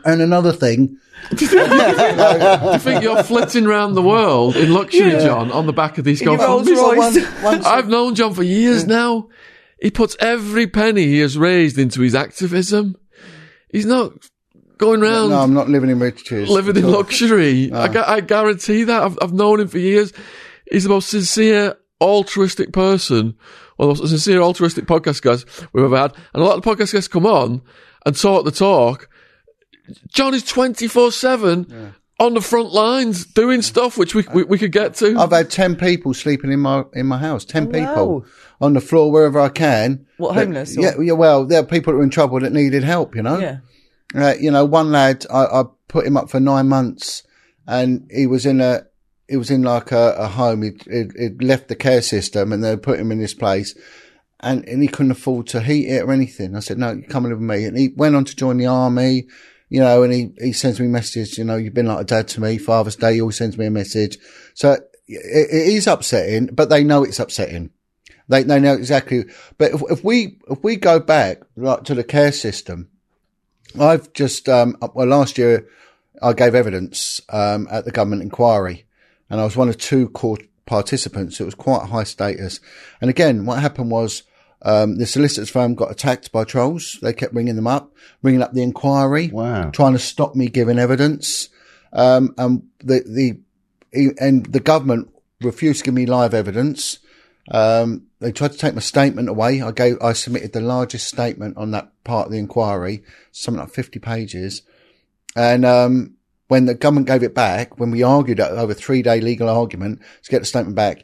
another thing. Do you think you're flitting around the world in luxury, yeah. John, on the back of these GoFundMe? I've known John for years now. He puts every penny he has raised into his activism. He's not... going round. No, I'm not living in riches. Living in luxury. No. I, gu- I guarantee that. I've, I've known him for years. He's the most sincere, altruistic person, one of the most sincere, altruistic podcast guys we've ever had. And a lot of the podcast guys come on and talk the talk. John is twenty-four seven yeah. on the front lines doing yeah. stuff which we, we we could get to. I've had ten people sleeping in my in my house. Ten oh, people wow. on the floor wherever I can. What, that, homeless? Or? Yeah, yeah. Well, there are people that are in trouble that needed help. You know. Yeah. Uh, you know, one lad, I, I put him up for nine months and he was in a, he was in like a, a home. He'd, he'd, he'd left the care system and they put him in this place and, and he couldn't afford to heat it or anything. I said, no, you come and live with me. And he went on to join the army, you know, and he, he sends me messages, you know, you've been like a dad to me. Father's Day, he always sends me a message. So it, it is upsetting, but they know it's upsetting. They, they know exactly. But if, if we, if we go back like to the care system, I've just, um, well, last year I gave evidence, um, at the government inquiry and I was one of two core participants. It was quite high status. And again, what happened was, um, the solicitor's firm got attacked by trolls. They kept ringing them up, ringing up the inquiry, wow. trying to stop me giving evidence. Um, and the, the, and the government refused to give me live evidence. Um, they tried to take my statement away. I gave, I submitted the largest statement on that part of the inquiry, something like fifty pages. And, um, when the government gave it back, when we argued over a three day legal argument to get the statement back,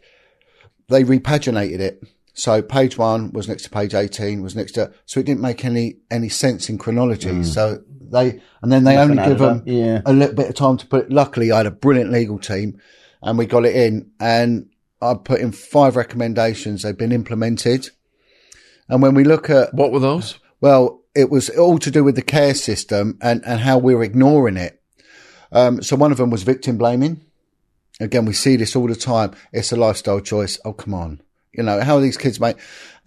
they repaginated it. So page one was next to page eighteen was next to, so it didn't make any, any sense in chronology. Mm. So they, and then they Nothing only give them yeah. a little bit of time to put it. Luckily, I had a brilliant legal team and we got it in and, I put in five recommendations. They've been implemented. And when we look at... What were those? Well, it was all to do with the care system and, and how we were ignoring it. Um, so one of them was victim blaming. Again, we see this all the time. It's a lifestyle choice. Oh, come on. You know, how are these kids made?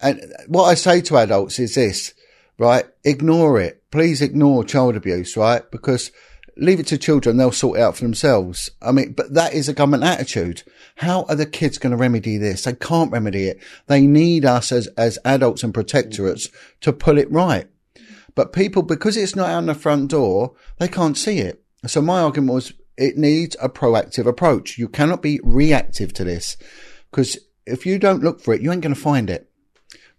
And what I say to adults is this, right? Ignore it. Please ignore child abuse, right? Because... leave it to children. They'll sort it out for themselves. I mean, but that is a government attitude. How are the kids going to remedy this? They can't remedy it. They need us as, as adults and protectorates to pull it right. But people, because it's not out on the front door, they can't see it. So my argument was it needs a proactive approach. You cannot be reactive to this because if you don't look for it, you ain't going to find it.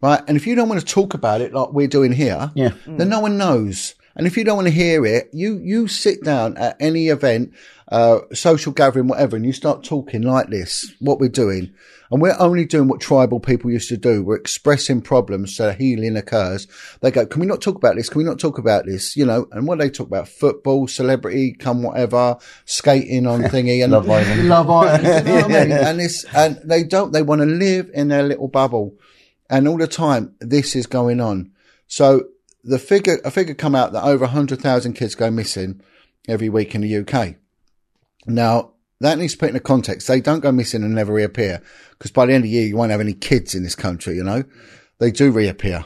Right. And if you don't want to talk about it like we're doing here, yeah. then no one knows. And if you don't want to hear it, you, you sit down at any event, uh, social gathering, whatever, and you start talking like this, what we're doing. And we're only doing what tribal people used to do. We're expressing problems so healing occurs. They go, can we not talk about this? Can we not talk about this? You know, and what they talk about, football, celebrity, come whatever, skating on thingy and Love Island. Love Island. You know what I mean? And it's, and they don't, they want to live in their little bubble. And all the time, this is going on. So, The figure, a figure come out that over one hundred thousand kids go missing every week in the U K. Now, that needs to put into context. They don't go missing and never reappear because by the end of the year, you won't have any kids in this country, you know. They do reappear,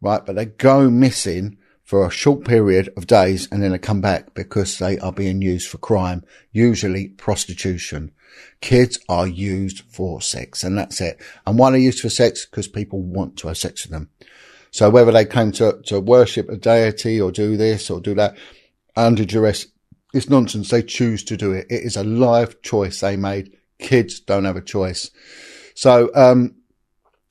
right? But they go missing for a short period of days and then they come back because they are being used for crime, usually prostitution. Kids are used for sex and that's it. And why are they used for sex? Because people want to have sex with them. So whether they came to, to worship a deity or do this or do that under duress, it's nonsense. They choose to do it. It is a live choice they made. Kids don't have a choice. So, um,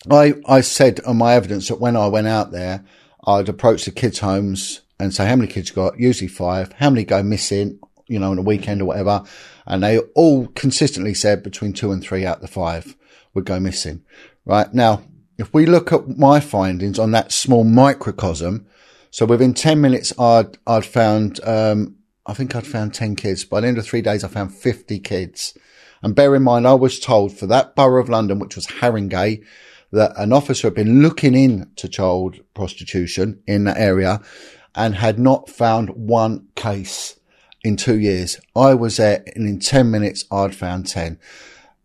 I, I said on my evidence that when I went out there, I'd approach the kids' homes and say, how many kids you got? Usually five. How many go missing, you know, on a weekend or whatever? And they all consistently said between two and three out of the five would go missing. Right now, if we look at my findings on that small microcosm, so within ten minutes, I'd, I'd found, um, I think I'd found ten kids. By the end of three days, I found fifty kids. And bear in mind, I was told for that borough of London, which was Haringey, that an officer had been looking into child prostitution in that area and had not found one case in two years. I was there, and in ten minutes, I'd found ten.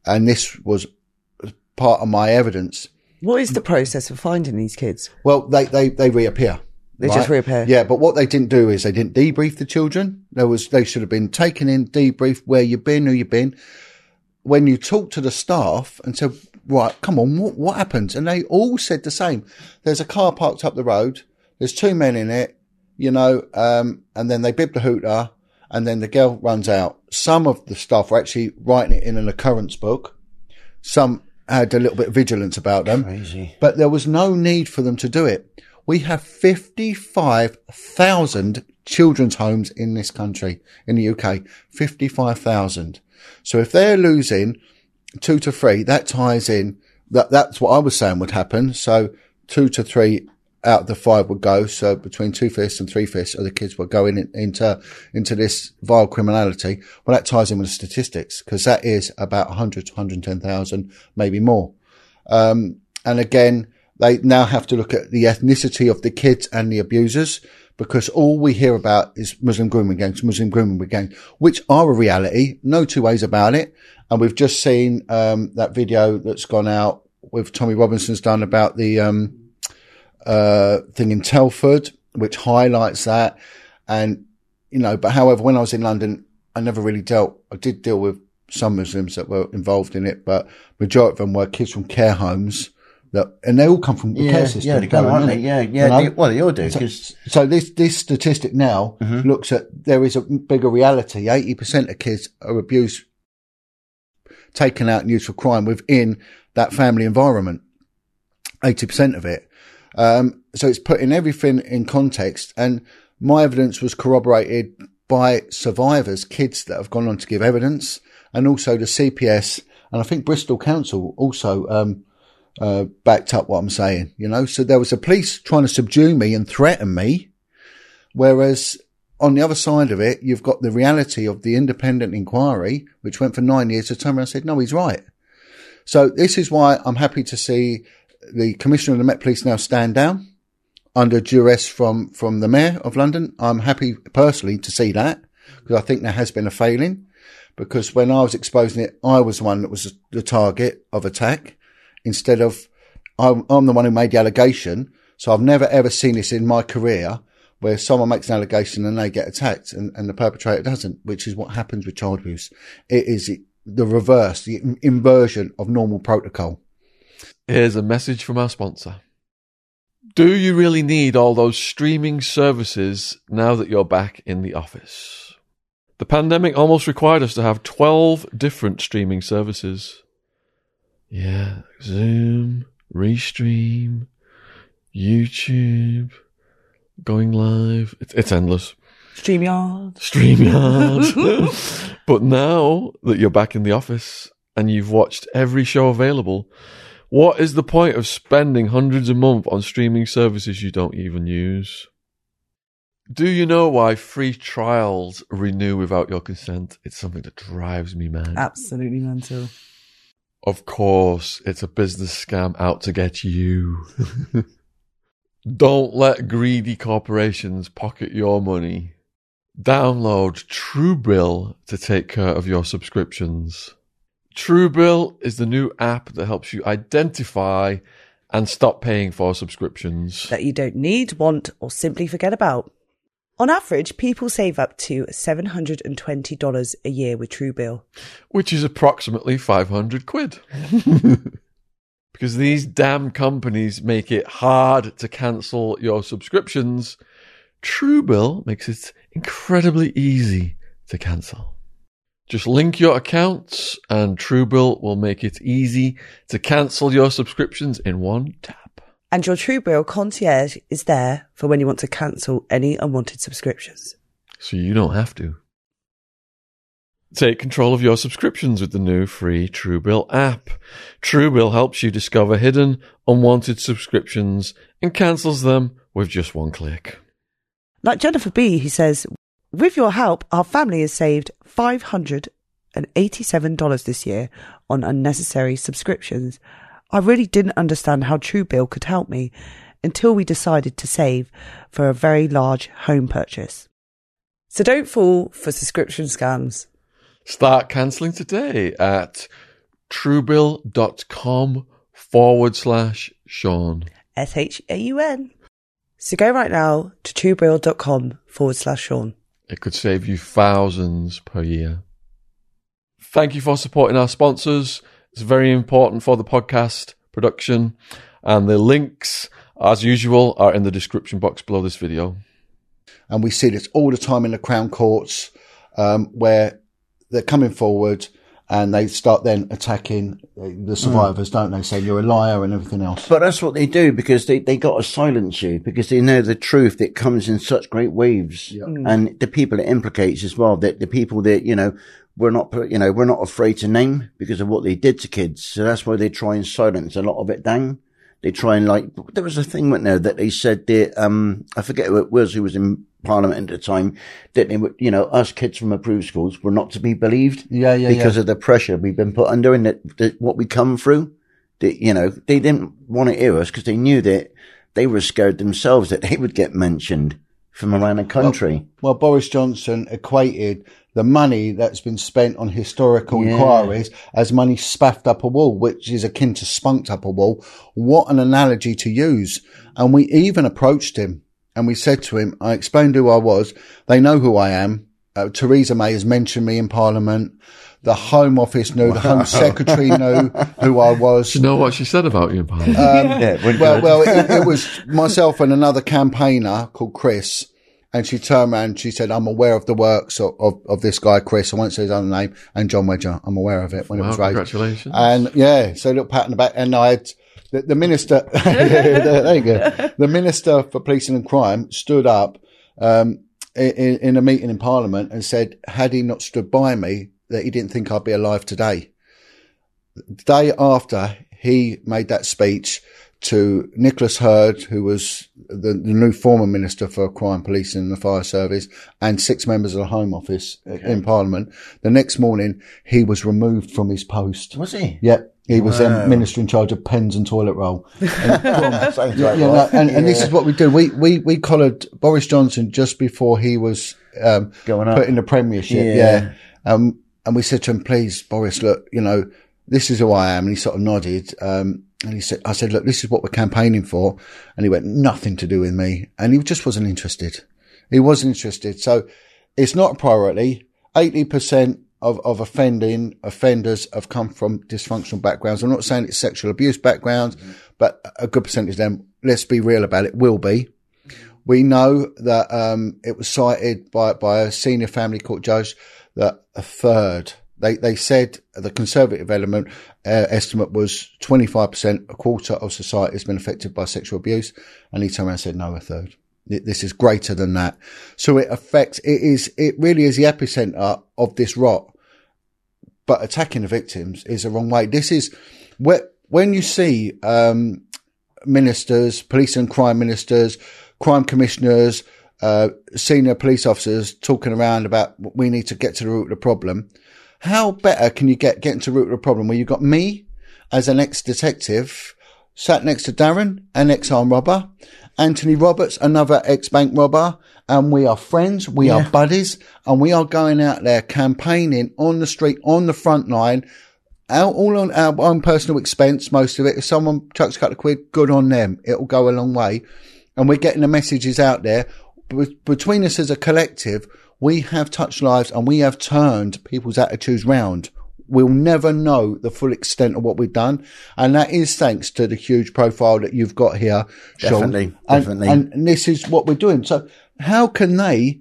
And this was part of my evidence. What is the process for finding these kids? Well, they, they, they reappear. They right? just reappear. Yeah, but what they didn't do is they didn't debrief the children. There was, they should have been taken in, debriefed where you've been, who you've been. When you talk to the staff and said, right, come on, what, what happened? And they all said the same. There's a car parked up the road. There's two men in it, you know, um, and then they bib the hooter and then the girl runs out. Some of the staff were actually writing it in an occurrence book. Some had a little bit of vigilance about them. Crazy. But there was no need for them to do it. We have fifty-five thousand children's homes in this country, in the U K, fifty-five thousand. So if they're losing two to three, that ties in. That That's what I was saying would happen. So two to three out of the five would go. So between two-fifths and three-fifths of the kids were going in, into into this vile criminality. Well, that ties in with the statistics because that is about one hundred to one hundred ten thousand, maybe more. Um, and again, they now have to look at the ethnicity of the kids and the abusers because all we hear about is Muslim grooming gangs, Muslim grooming gangs, which are a reality, no two ways about it. And we've just seen um that video that's gone out with Tommy Robinson's done about the um uh thing in Telford, which highlights that. And, you know, but however, when I was in London, I never really dealt, I did deal with some Muslims that were involved in it, but majority of them were kids from care homes. That, and they all come from the yeah, care system. Yeah, they go, aren't they? Yeah, yeah. You know? they, well, they all do. So, so this this statistic now mm-hmm. looks at there is a bigger reality. eighty percent of kids are abused, taken out and used for crime within that family environment. eighty percent of it. Um, so it's putting everything in context. And my evidence was corroborated by survivors, kids that have gone on to give evidence, and also the C P S. And I think Bristol Council also... Um, Uh, backed up what I'm saying, you know. So there was the police trying to subdue me and threaten me, whereas on the other side of it, you've got the reality of the independent inquiry, which went for nine years to turn around and said, no, he's right. So this is why I'm happy to see the Commissioner of the Met Police now stand down under duress from, from the Mayor of London. I'm happy personally to see that because I think there has been a failing because when I was exposing it, I was the one that was the target of attack. Instead of, I'm, I'm the one who made the allegation. So I've never ever seen this in my career where someone makes an allegation and they get attacked and, and the perpetrator doesn't, which is what happens with child abuse. It is the reverse, the inversion of normal protocol. Here's a message from our sponsor. Do you really need all those streaming services now that you're back in the office? The pandemic almost required us to have twelve different streaming services. Yeah, Zoom, Restream, YouTube, going live. It's, it's endless. StreamYard. StreamYard. But now that you're back in the office and you've watched every show available, what is the point of spending hundreds a month on streaming services you don't even use? Do you know why free trials renew without your consent? It's something that drives me mad. Absolutely mental. Of course, it's a business scam out to get you. Don't let greedy corporations pocket your money. Download Truebill to take care of your subscriptions. Truebill is the new app that helps you identify and stop paying for subscriptions that you don't need, want, or simply forget about. On average, people save up to seven hundred twenty dollars a year with Truebill. Which is approximately five hundred quid. Because these damn companies make it hard to cancel your subscriptions, Truebill makes it incredibly easy to cancel. Just link your accounts and Truebill will make it easy to cancel your subscriptions in one tap. And your Truebill concierge is there for when you want to cancel any unwanted subscriptions. So you don't have to. Take control of your subscriptions with the new free Truebill app. Truebill helps you discover hidden, unwanted subscriptions and cancels them with just one click. Like Jennifer B, who says, with your help, our family has saved 500 and eighty-seven dollars this year on unnecessary subscriptions. I really didn't understand how Truebill could help me until we decided to save for a very large home purchase. So don't fall for subscription scams. Start cancelling today at truebill.com forward slash Sean. S H A U N. So go right now to truebill.com forward slash Sean. It could save you thousands per year. Thank you for supporting our sponsors. It's very important for the podcast production. And the links, as usual, are in the description box below this video. And we see this all the time in the Crown Courts, um, where they're coming forward and they start then attacking the survivors, mm. don't they? Saying you're a liar and everything else. But that's what they do, because they, they got to silence you, because they know the truth that comes in such great waves. Yep. Mm. And the people it implicates as well, that the people that, you know, we're not, you know, we're not afraid to name because of what they did to kids. So that's why they try and silence a lot of it down. They try and, like, there was a thing, wasn't there, that they said that, um, I forget who it was who was in Parliament at the time, that they would, you know, us kids from approved schools were not to be believed. Yeah, yeah, because yeah. of the pressure we've been put under and that, that what we come through. That, you know, they didn't want to hear us because they knew that they were scared themselves that they would get mentioned from around the country. Well, well Boris Johnson equated the money that's been spent on historical yeah. inquiries as money spaffed up a wall, which is akin to spunked up a wall. What an analogy to use. And we even approached him and we said to him, I explained who I was. They know who I am. Uh, Theresa May has mentioned me in Parliament. The Home Office knew, the Home Secretary knew who I was. Do you know what she said about you in Parliament? Um, yeah, well, well it, it was myself and another campaigner called Chris. And she turned around and she said, I'm aware of the works of, of, of this guy, Chris. I won't say his other name. And John Wedger. I'm aware of it when wow, it was raised. Congratulations. And yeah, so a little pat on the back. And I had the, the minister, there you go. The minister for policing and crime stood up, um, in, in a meeting in Parliament and said, had he not stood by me, that he didn't think I'd be alive today. The day after he made that speech, to Nicholas Hurd, who was the, the new former Minister for Crime, Policing and the Fire Service, and six members of the Home Office okay. in Parliament. The next morning, he was removed from his post. Was he? Yep. He wow. was then Minister in charge of pens and toilet roll. And, and, you know, and, and this is what we do. We, we, we collared Boris Johnson just before he was um, Going up. put in the Premiership. Yeah. yeah. Um, and we said to him, please, Boris, look, you know, this is who I am. And he sort of nodded. Um, And he said, I said, look, this is what we're campaigning for. And he went, nothing to do with me. And he just wasn't interested. He wasn't interested. So it's not a priority. eighty percent of, of offending offenders have come from dysfunctional backgrounds. I'm not saying it's sexual abuse backgrounds, mm-hmm. but a good percentage of them, let's be real about it, will be. We know that, um, it was cited by, by a senior family court judge that a third They they said the conservative element uh, estimate was twenty-five percent, a quarter of society has been affected by sexual abuse. And he turned around and said, no, a third. This is greater than that. So it affects, it is, it really is the epicenter of this rot. But attacking the victims is the wrong way. This is where, when you see, um, ministers, police and crime ministers, crime commissioners, uh, senior police officers talking around about we need to get to the root of the problem. How better can you get, get into the root of the problem where you've got me as an ex-detective sat next to Darren, an ex-armed robber, Anthony Roberts, another ex-bank robber, and we are friends, we yeah. are buddies, and we are going out there campaigning on the street, on the front line, out, all on our own personal expense, most of it. If someone chucks a couple of quid, good on them. It'll go a long way. And we're getting the messages out there. Between us as a collective, we have touched lives and we have turned people's attitudes round. We'll never know the full extent of what we've done. And that is thanks to the huge profile that you've got here, Sean. Definitely, and, definitely. And this is what we're doing. So how can they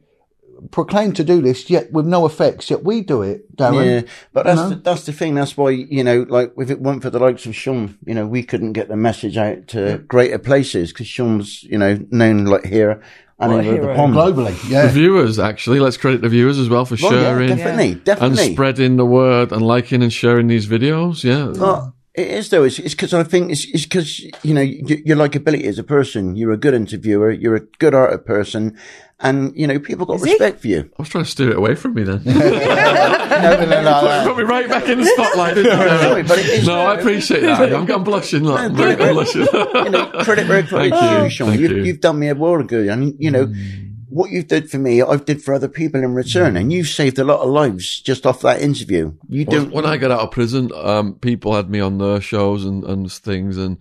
proclaim to do this yet with no effects, yet we do it, Darren? Yeah, but that's, you know? the, that's the thing. That's why, you know, like if it weren't for the likes of Sean, you know, we couldn't get the message out to yeah. greater places because Sean's, you know, known like here. And well, the pond. Globally, yeah. The viewers, actually, let's credit the viewers as well for well, sharing yeah, definitely, definitely. and spreading the word and liking and sharing these videos. Yeah, well, It is, though. It's because I think it's because, you know, you, your likability as a person. You're a good interviewer. You're a good art of person. And, you know, people got is respect he? for you. I was trying to steer it away from me then. no, no, no, no. Put me right back in the spotlight. no, no, but it is, no, no, I appreciate that. I'm, I'm blushing. Like, I'm, really, I'm blushing. you know, credit where credit oh, is due. You, you. You've done me a world of good. I mean, you know, mm. what you've did for me, I've did for other people in return, and you've saved a lot of lives just off that interview. You well, don't. When I got out of prison, um, people had me on their shows and, and things, and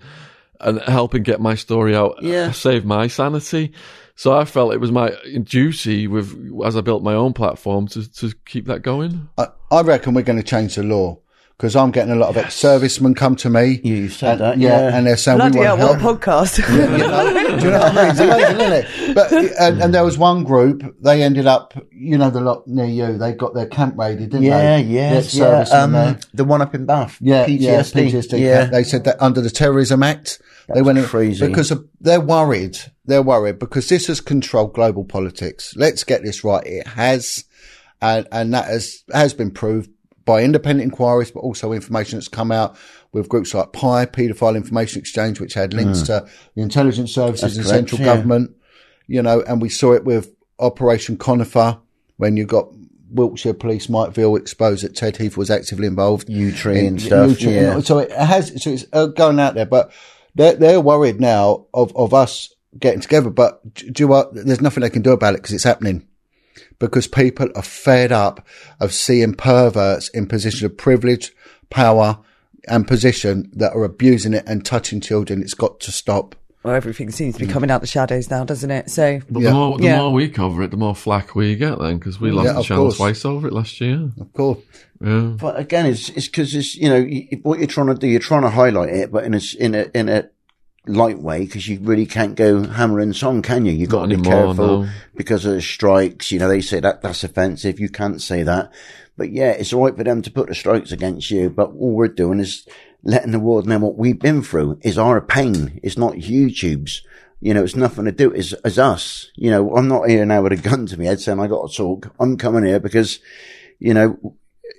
and helping get my story out, yeah. save my sanity. So I felt it was my duty, with as I built my own platform, to to keep that going. I, I reckon we're going to change the law. Because I'm getting a lot of yes. ex-servicemen come to me. You said that, yeah. yeah. And they're saying, bloody we want help. What a podcast. yeah, you know, do you know what I mean? It's amazing, isn't it? But, and, and there was one group, they ended up, you know, the lot near you, they got their camp raided, didn't yeah, they? Yes, the yeah, yeah. Um, there. The one up in Bath. Yeah, P T S D. Yeah, P T S D. Yeah. They said that under the Terrorism Act. That's they went crazy. In, because of, they're worried. They're worried because this has controlled global politics. Let's get this right. It has. And, and that has, has been proved by independent inquiries, but also information that's come out with groups like P I, Paedophile Information Exchange, which had links mm. to the intelligence services that's and correct, central yeah. government, you know, and we saw it with Operation Conifer when you got Wiltshire Police, Mikeville exposed that Ted Heath was actively involved. U-Tree in, and stuff. U-Tree, yeah. So it has, so it's going out there, but they're, they're worried now of, of us getting together, but do you what? There's nothing they can do about it because it's happening. Because people are fed up of seeing perverts in positions of privilege, power, and position that are abusing it and touching children. It's got to stop. Well, everything seems to be coming out the shadows now, doesn't it? So, but yeah. the, more, the yeah. more we cover it, the more flack we get then, because we lost yeah, the channel course. twice over it last year. Of course. Yeah. But again, it's it's because it's you know what you're trying to do. You're trying to highlight it, but in a in a in a light way, because you really can't go hammer and song, can you? You've got Not to be anymore, careful no. because of the strikes. You know, they say that that's offensive. You can't say that. But yeah, it's all right for them to put the strikes against you. But all we're doing is letting the world know what we've been through is our pain. It's not YouTube's. You know, it's nothing to do as as us. You know, I'm not here now with a gun to my head saying I got to talk. I'm coming here because, you know,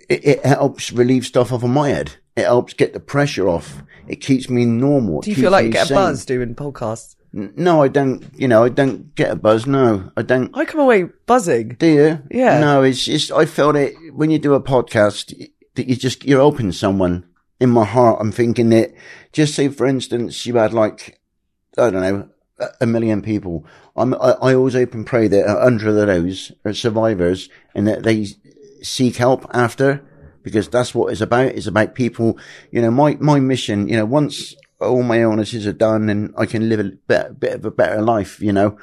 it, it helps relieve stuff off of my head. It helps get the pressure off. It keeps me normal. It do you feel like you get sane. a buzz doing podcasts? No, I don't. You know, I don't get a buzz. No, I don't. I come away buzzing. Do you? Yeah. No, it's just, I felt it when you do a podcast that you just, you're helping someone. In my heart, I'm thinking that, just say, for instance, you had like, I don't know, a million people. I'm, I, I always hope and pray that a hundred of those are survivors and that they seek help after. Because that's what it's about. It's about people, you know, my, my mission, you know, once all my illnesses are done and I can live a bit, bit of a better life, you know,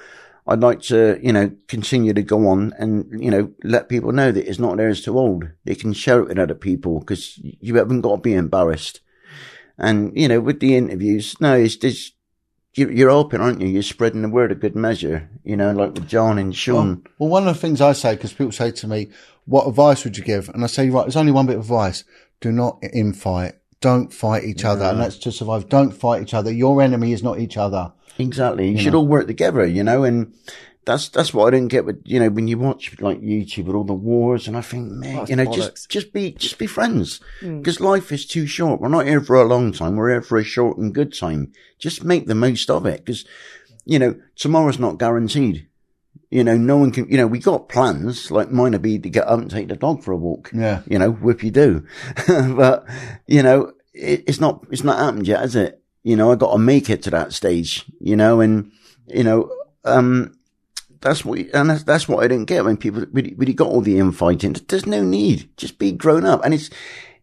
I'd like to, you know, continue to go on and, you know, let people know that it's not theirs to hold. They can share it with other people because you haven't got to be embarrassed. And, you know, with the interviews, no, it's just, you're open, aren't you? You're spreading the word of good measure, you know, like with John and Sean. Well, well one of the things I say, because people say to me, what advice would you give? And I say, right, there's only one bit of advice. Do not infight. Don't fight each yeah. other. And that's to survive. Don't fight each other. Your enemy is not each other. Exactly. You, you know? should all work together, you know, and that's, that's what I didn't get with, you know, when you watch like YouTube with all the wars. And I think, man, you know, bollocks. just, just be, just be friends because mm. life is too short. We're not here for a long time. We're here for a short and good time. Just make the most of it because, you know, tomorrow's not guaranteed. You know, no one can, you know, we got plans, like mine would be to get up and take the dog for a walk. Yeah. You know, whoop-y-do. But, you know, it, it's not, it's not happened yet, has it? You know, I got to make it to that stage, you know, and, you know, um, that's what, and that's, that's what I didn't get when people really, really got all the infighting. There's no need. Just be grown up. And it's,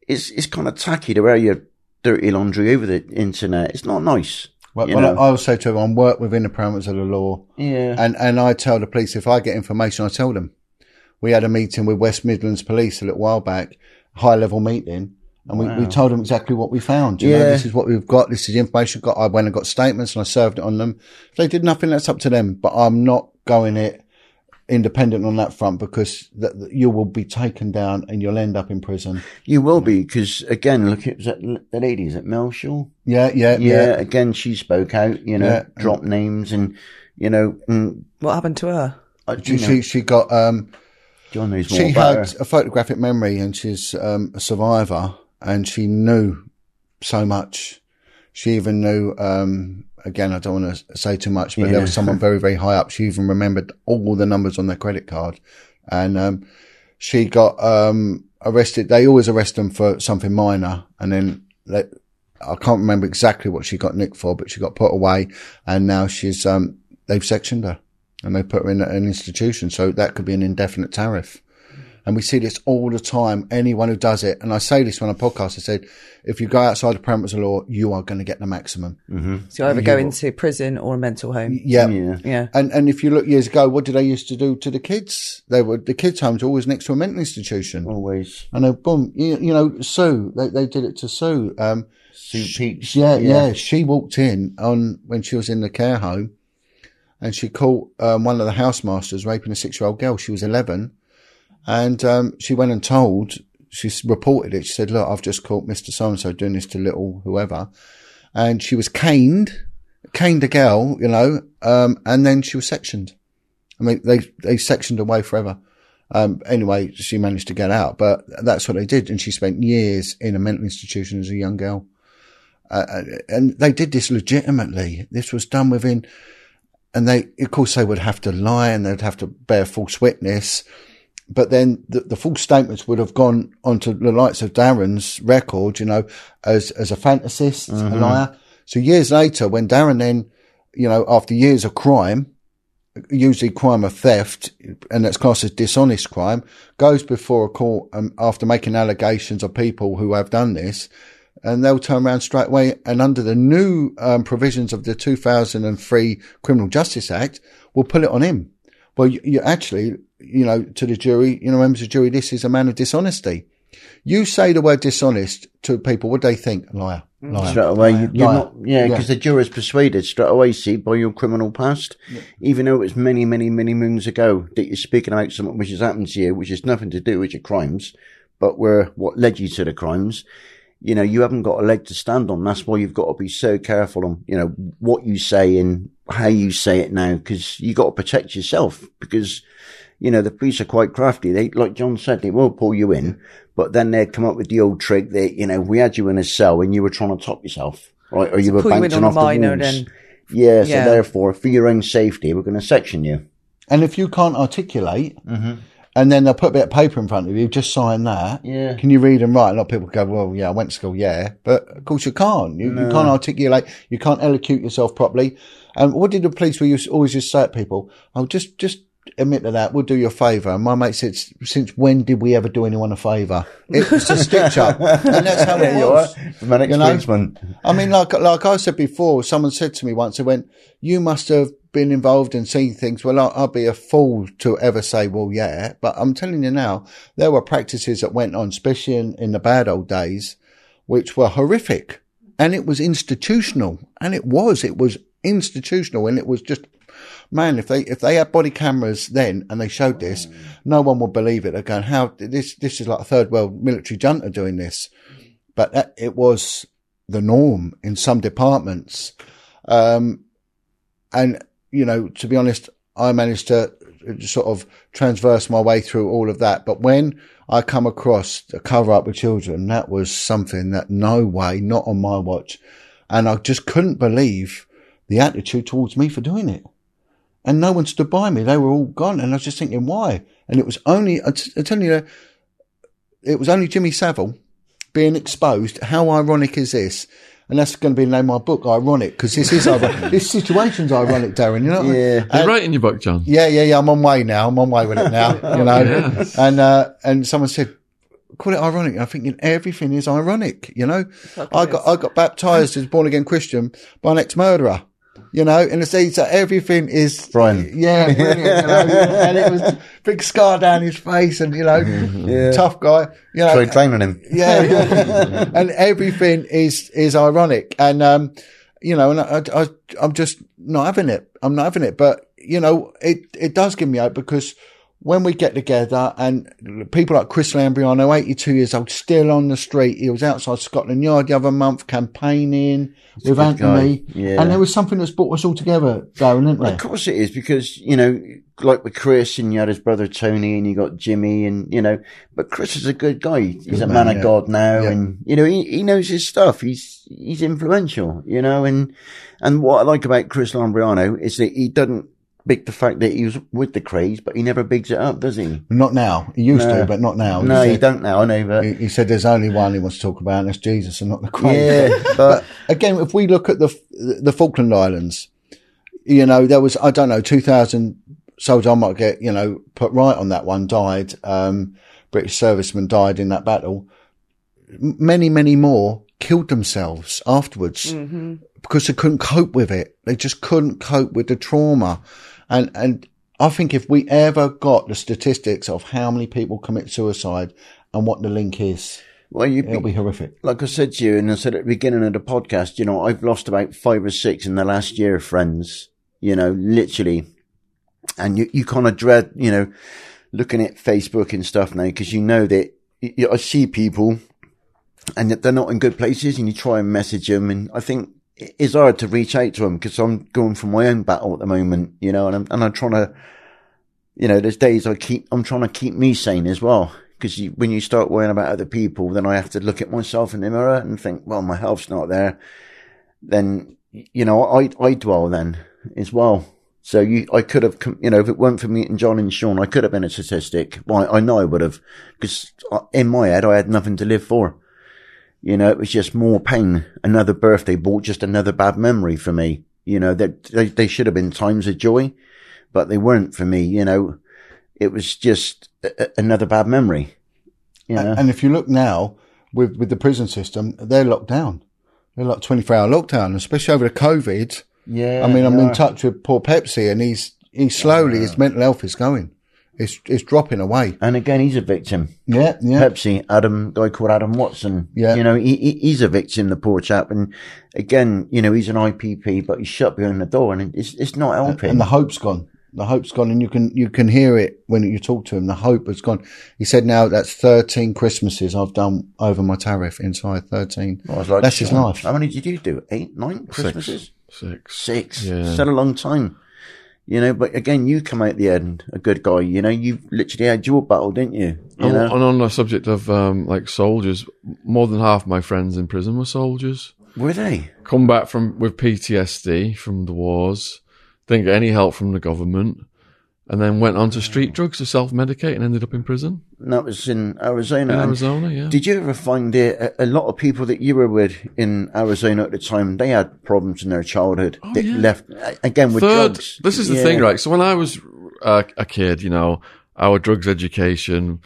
it's, it's kind of tacky to wear your dirty laundry over the internet. It's not nice. Well, well I always say to everyone, work within the parameters of the law. Yeah. And, and I tell the police, if I get information, I tell them. We had a meeting with West Midlands Police a little while back, high level meeting, and wow. we, we told them exactly what we found. You yeah. know, this is what we've got. This is the information got. I went and got statements and I served it on them. If they did nothing, that's up to them. But I'm not going it independent on that front because th- th- you will be taken down and you'll end up in prison. You will be because, again, look at the ladies at Melshall. Yeah, yeah, yeah. Yeah, again, she spoke out, you know, yeah. dropped names and, you know. And what happened to her? I, she, she she got, um, John knows more she had her. a photographic memory and she's um, a survivor and she knew so much. She even knew, um, again, I don't want to say too much, but yeah. there was someone very, very high up. She even remembered all the numbers on their credit card. And um, she got um, arrested. They always arrest them for something minor. And then they, I can't remember exactly what she got nicked for, but she got put away. And now she's um, they've sectioned her and they put her in an institution. So that could be an indefinite tariff. And we see this all the time, anyone who does it. And I say this when I podcast, I said, if you go outside the parameters of law, you are going to get the maximum. Mm-hmm. So you either you go will. into prison or a mental home. Yeah. Yeah. yeah. And and if you look years ago, what did they used to do to the kids? They were, the kids' homes were always next to a mental institution. Always. And they, boom, you, you know, Sue, they, they did it to Sue. Um, Sue Peach. Yeah, yeah, yeah. She walked in on when she was in the care home and she caught um, one of the housemasters raping a six-year-old girl. She was eleven. And um, she went and told, she reported it. She said, look, I've just caught Mister So-and-so doing this to little whoever. And she was caned, caned a girl, you know, um, and then she was sectioned. I mean, they, they sectioned away forever. Um, anyway, she managed to get out, but that's what they did. And she spent years in a mental institution as a young girl. Uh, and they did this legitimately. This was done within, and they, of course, they would have to lie and they'd have to bear false witness. But then the, the false statements would have gone onto the likes of Darren's record, you know, as, as a fantasist, mm-hmm. a liar. So years later, when Darren then, you know, after years of crime, usually crime of theft, and that's classed as dishonest crime, goes before a court um, after making allegations of people who have done this, and they'll turn around straight away. And under the new um, provisions of the two thousand three Criminal Justice Act, we'll pull it on him. Well, you, you actually, you know, to the jury, you know, members of the jury, this is a man of dishonesty. You say the word dishonest to people, what do they think? Liar. Liar. Straight away. Liar. You're Liar. Not, yeah, because yeah. the juror's persuaded straight away, see, by your criminal past, yeah. even though it was many, many, many moons ago that you're speaking about something which has happened to you, which has nothing to do with your crimes, but were what led you to the crimes. You know, you haven't got a leg to stand on. That's why you've got to be so careful on, you know, what you say and how you say it now, because you got to protect yourself, because, you know, the police are quite crafty. They, like John said, they will pull you in, but then they come up with the old trick that, you know, we had you in a cell and you were trying to top yourself, right? Or you were bouncing off the walls. Then. Yeah, so yeah. therefore, for your own safety, we're going to section you. And if you can't articulate... Mm-hmm. And then they'll put a bit of paper in front of you, just sign that. Yeah. Can you read and write? A lot of people go, well, yeah, I went to school, yeah. But of course you can't. You, no. you can't articulate. You can't elocute yourself properly. And what did the police we used, always used to say at people? Oh, just, just admit to that. We'll do you a favour. And my mate said, since when did we ever do anyone a favour? It was a stitch up. And that's how it was. From an ex-policeman. You know? I mean, like, like I said before, someone said to me once, they went, you must have been involved and seen things. Well, I'd be a fool to ever say, well, yeah, but I'm telling you now, there were practices that went on, especially in, in the bad old days, which were horrific. And it was institutional. And it was, it was institutional. And it was just, man, if they, if they had body cameras then and they showed this, no one would believe it. They're going, how this, this is like a third world military junta doing this. But that, it was the norm in some departments. Um, and, you know, to be honest, I managed to sort of transverse my way through all of that. But when I come across a cover up with children, that was something that no way, not on my watch. And I just couldn't believe the attitude towards me for doing it. And no one stood by me. They were all gone. And I was just thinking, why? And it was only, I tell you, it was only Jimmy Savile being exposed. How ironic is this? And that's going to be the name of my book, Ironic, because this is ironic. This situation's ironic, Darren, you know what yeah. I mean? You're writing your book, John. Yeah, yeah, yeah. I'm on way now. I'm on way with it now, you know. Yes. And uh, and someone said, call it ironic. I'm thinking everything is ironic, you know. Okay. I got I got baptised as born-again Christian by an ex-murderer, you know. And it says that everything is... Brian. Yeah, brilliant, you know. And it was big scar down his face and, you know, yeah. tough guy. You know, tried training him. Yeah, yeah. And everything is, is ironic. And, um, you know, and I, I, I'm just not having it. I'm not having it. But, you know, it, it does give me hope because when we get together, and people like Chris Lambriano, eighty-two years old, still on the street. He was outside Scotland Yard the other month campaigning it's with Anthony. Yeah. And there was something that's brought us all together, Darren, isn't there? Of course it is, because, you know, like with Chris, and you had his brother Tony, and you got Jimmy, and, you know, but Chris is a good guy. He's good a man, man of yeah. God now. Yeah. And, you know, he, he knows his stuff. He's, he's influential, you know, and, and what I like about Chris Lambriano is that he doesn't big the fact that he was with the craze, but he never bigs it up, does he? Not now. He used no. to, but not now. No, he, said, he don't now, I know, but... He, he said there's only one he wants to talk about, and that's Jesus and not the craze. Yeah, but... but... Again, if we look at the the Falkland Islands, you know, there was, I don't know, two thousand soldiers, I might get, you know, put right on that one, died. Um, British servicemen died in that battle. Many, many more killed themselves afterwards mm-hmm. because they couldn't cope with it. They just couldn't cope with the trauma. And and I think if we ever got the statistics of how many people commit suicide and what the link is, well, you'd it'll be, be horrific. Like I said to you, and I said at the beginning of the podcast, you know, I've lost about five or six in the last year, friends, you know, literally. And you, you kind of dread, you know, looking at Facebook and stuff now, because you know that you, I see people and that they're not in good places, and you try and message them. And I think it's hard to reach out to them, because I'm going from my own battle at the moment, you know, and I'm, and I'm trying to, you know, there's days I keep, I'm trying to keep me sane as well. Because you, when you start worrying about other people, then I have to look at myself in the mirror and think, well, my health's not there. Then, you know, I, I dwell then as well. So you, I could have, you know, if it weren't for me and John and Sean, I could have been a statistic. Well, I, I know I would have, because in my head, I had nothing to live for. You know, it was just more pain. Another birthday bought just another bad memory for me. You know, that they, they should have been times of joy, but they weren't for me. You know, it was just a, another bad memory. You know? and, and if you look now with, with the prison system, they're locked down. They're like twenty-four hour lockdown, especially over the COVID. Yeah. I mean, I'm in touch with poor Pepsi, and he's, he slowly, yeah. his mental health is going. It's it's dropping away. And again, he's a victim. Yeah, yeah. Pepsi, Adam, guy called Adam Watson. Yeah. You know, he, he he's a victim, the poor chap. And again, you know, he's an I P P, but he's shut behind the door, and it's it's not helping. And the hope's gone. The hope's gone, and you can you can hear it when you talk to him. The hope has gone. He said, now that's thirteen Christmases I've done over my tariff inside thirteen. Well, I was like, that's his life. How many did you do? Eight, nine Christmases? Six. Six. Six. Yeah. It's been a long time. You know, but again, you come out the end a good guy. You know, you literally had your battle, didn't you? you know? And on the subject of um, like soldiers, more than half my friends in prison were soldiers. Were they? Come back from with P T S D from the wars, didn't get any help from the government, and then went on to street drugs to self-medicate and ended up in prison. And that was in Arizona. In Arizona, yeah. Did you ever find it, a lot of people that you were with in Arizona at the time, they had problems in their childhood. Oh, they yeah. left, again, with Third, drugs. This is the yeah. thing, right? So when I was uh, a kid, you know, our drugs education,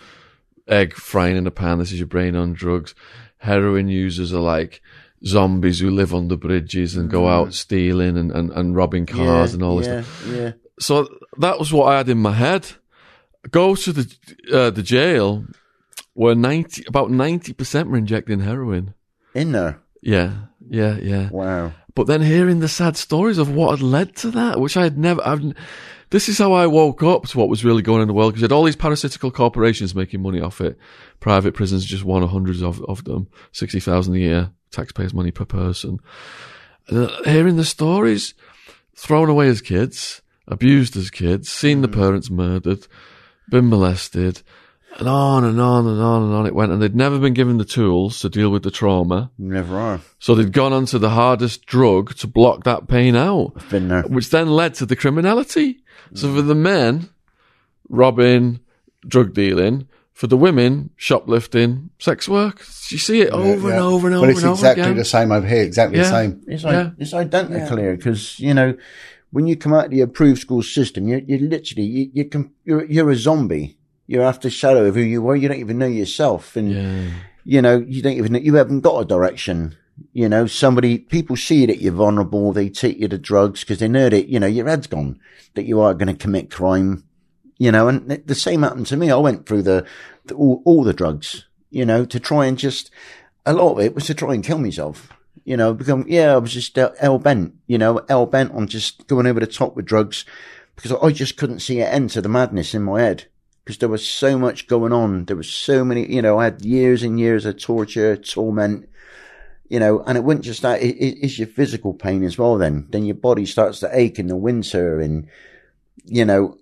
egg frying in a pan, this is your brain on drugs. Heroin users are like zombies who live on the bridges and go out stealing and, and, and robbing cars yeah, and all this yeah, stuff. Yeah. So that was what I had in my head. Go to the uh, the jail where ninety about ninety percent were injecting heroin. In there? Yeah, yeah, yeah. Wow. But then hearing the sad stories of what had led to that, which I had never... I've, this is how I woke up to what was really going on in the world, because you had all these parasitical corporations making money off it. Private prisons just won hundreds of, of them, sixty thousand a year, taxpayers' money per person. Uh, hearing the stories, thrown away as kids... abused as kids, seen the parents murdered, been molested, and on and on and on and on it went. And they'd never been given the tools to deal with the trauma. Never are. So they'd gone on to the hardest drug to block that pain out. I've been there. Which then led to the criminality. Mm. So for the men, robbing, drug dealing. For the women, shoplifting, sex work. You see it over yeah, yeah. and over and over and over again. But it's exactly the same over here, exactly yeah. the same. It's, like, yeah. it's identical yeah. here, because, you know, when you come out of the approved school system, you're, you're literally, you, you can, you're, you're a zombie. You're after a shadow of who you were. You don't even know yourself. And, yeah. you know, you don't even know, you haven't got a direction. You know, somebody, people see that you're vulnerable. They take you to drugs because they know that, you know, your head's gone, that you are going to commit crime. You know, and the same happened to me. I went through the, the all, all the drugs, you know, to try and just, a lot of it was to try and kill myself. You know, become, yeah, I was just uh, hell-bent, you know, hell-bent on just going over the top with drugs, because I just couldn't see an end to the madness in my head. because there was so much going on. There was so many, you know, I had years and years of torture, torment, you know, and it wouldn't just that, it, it, it's your physical pain as well then. Then your body starts to ache in the winter and, you know,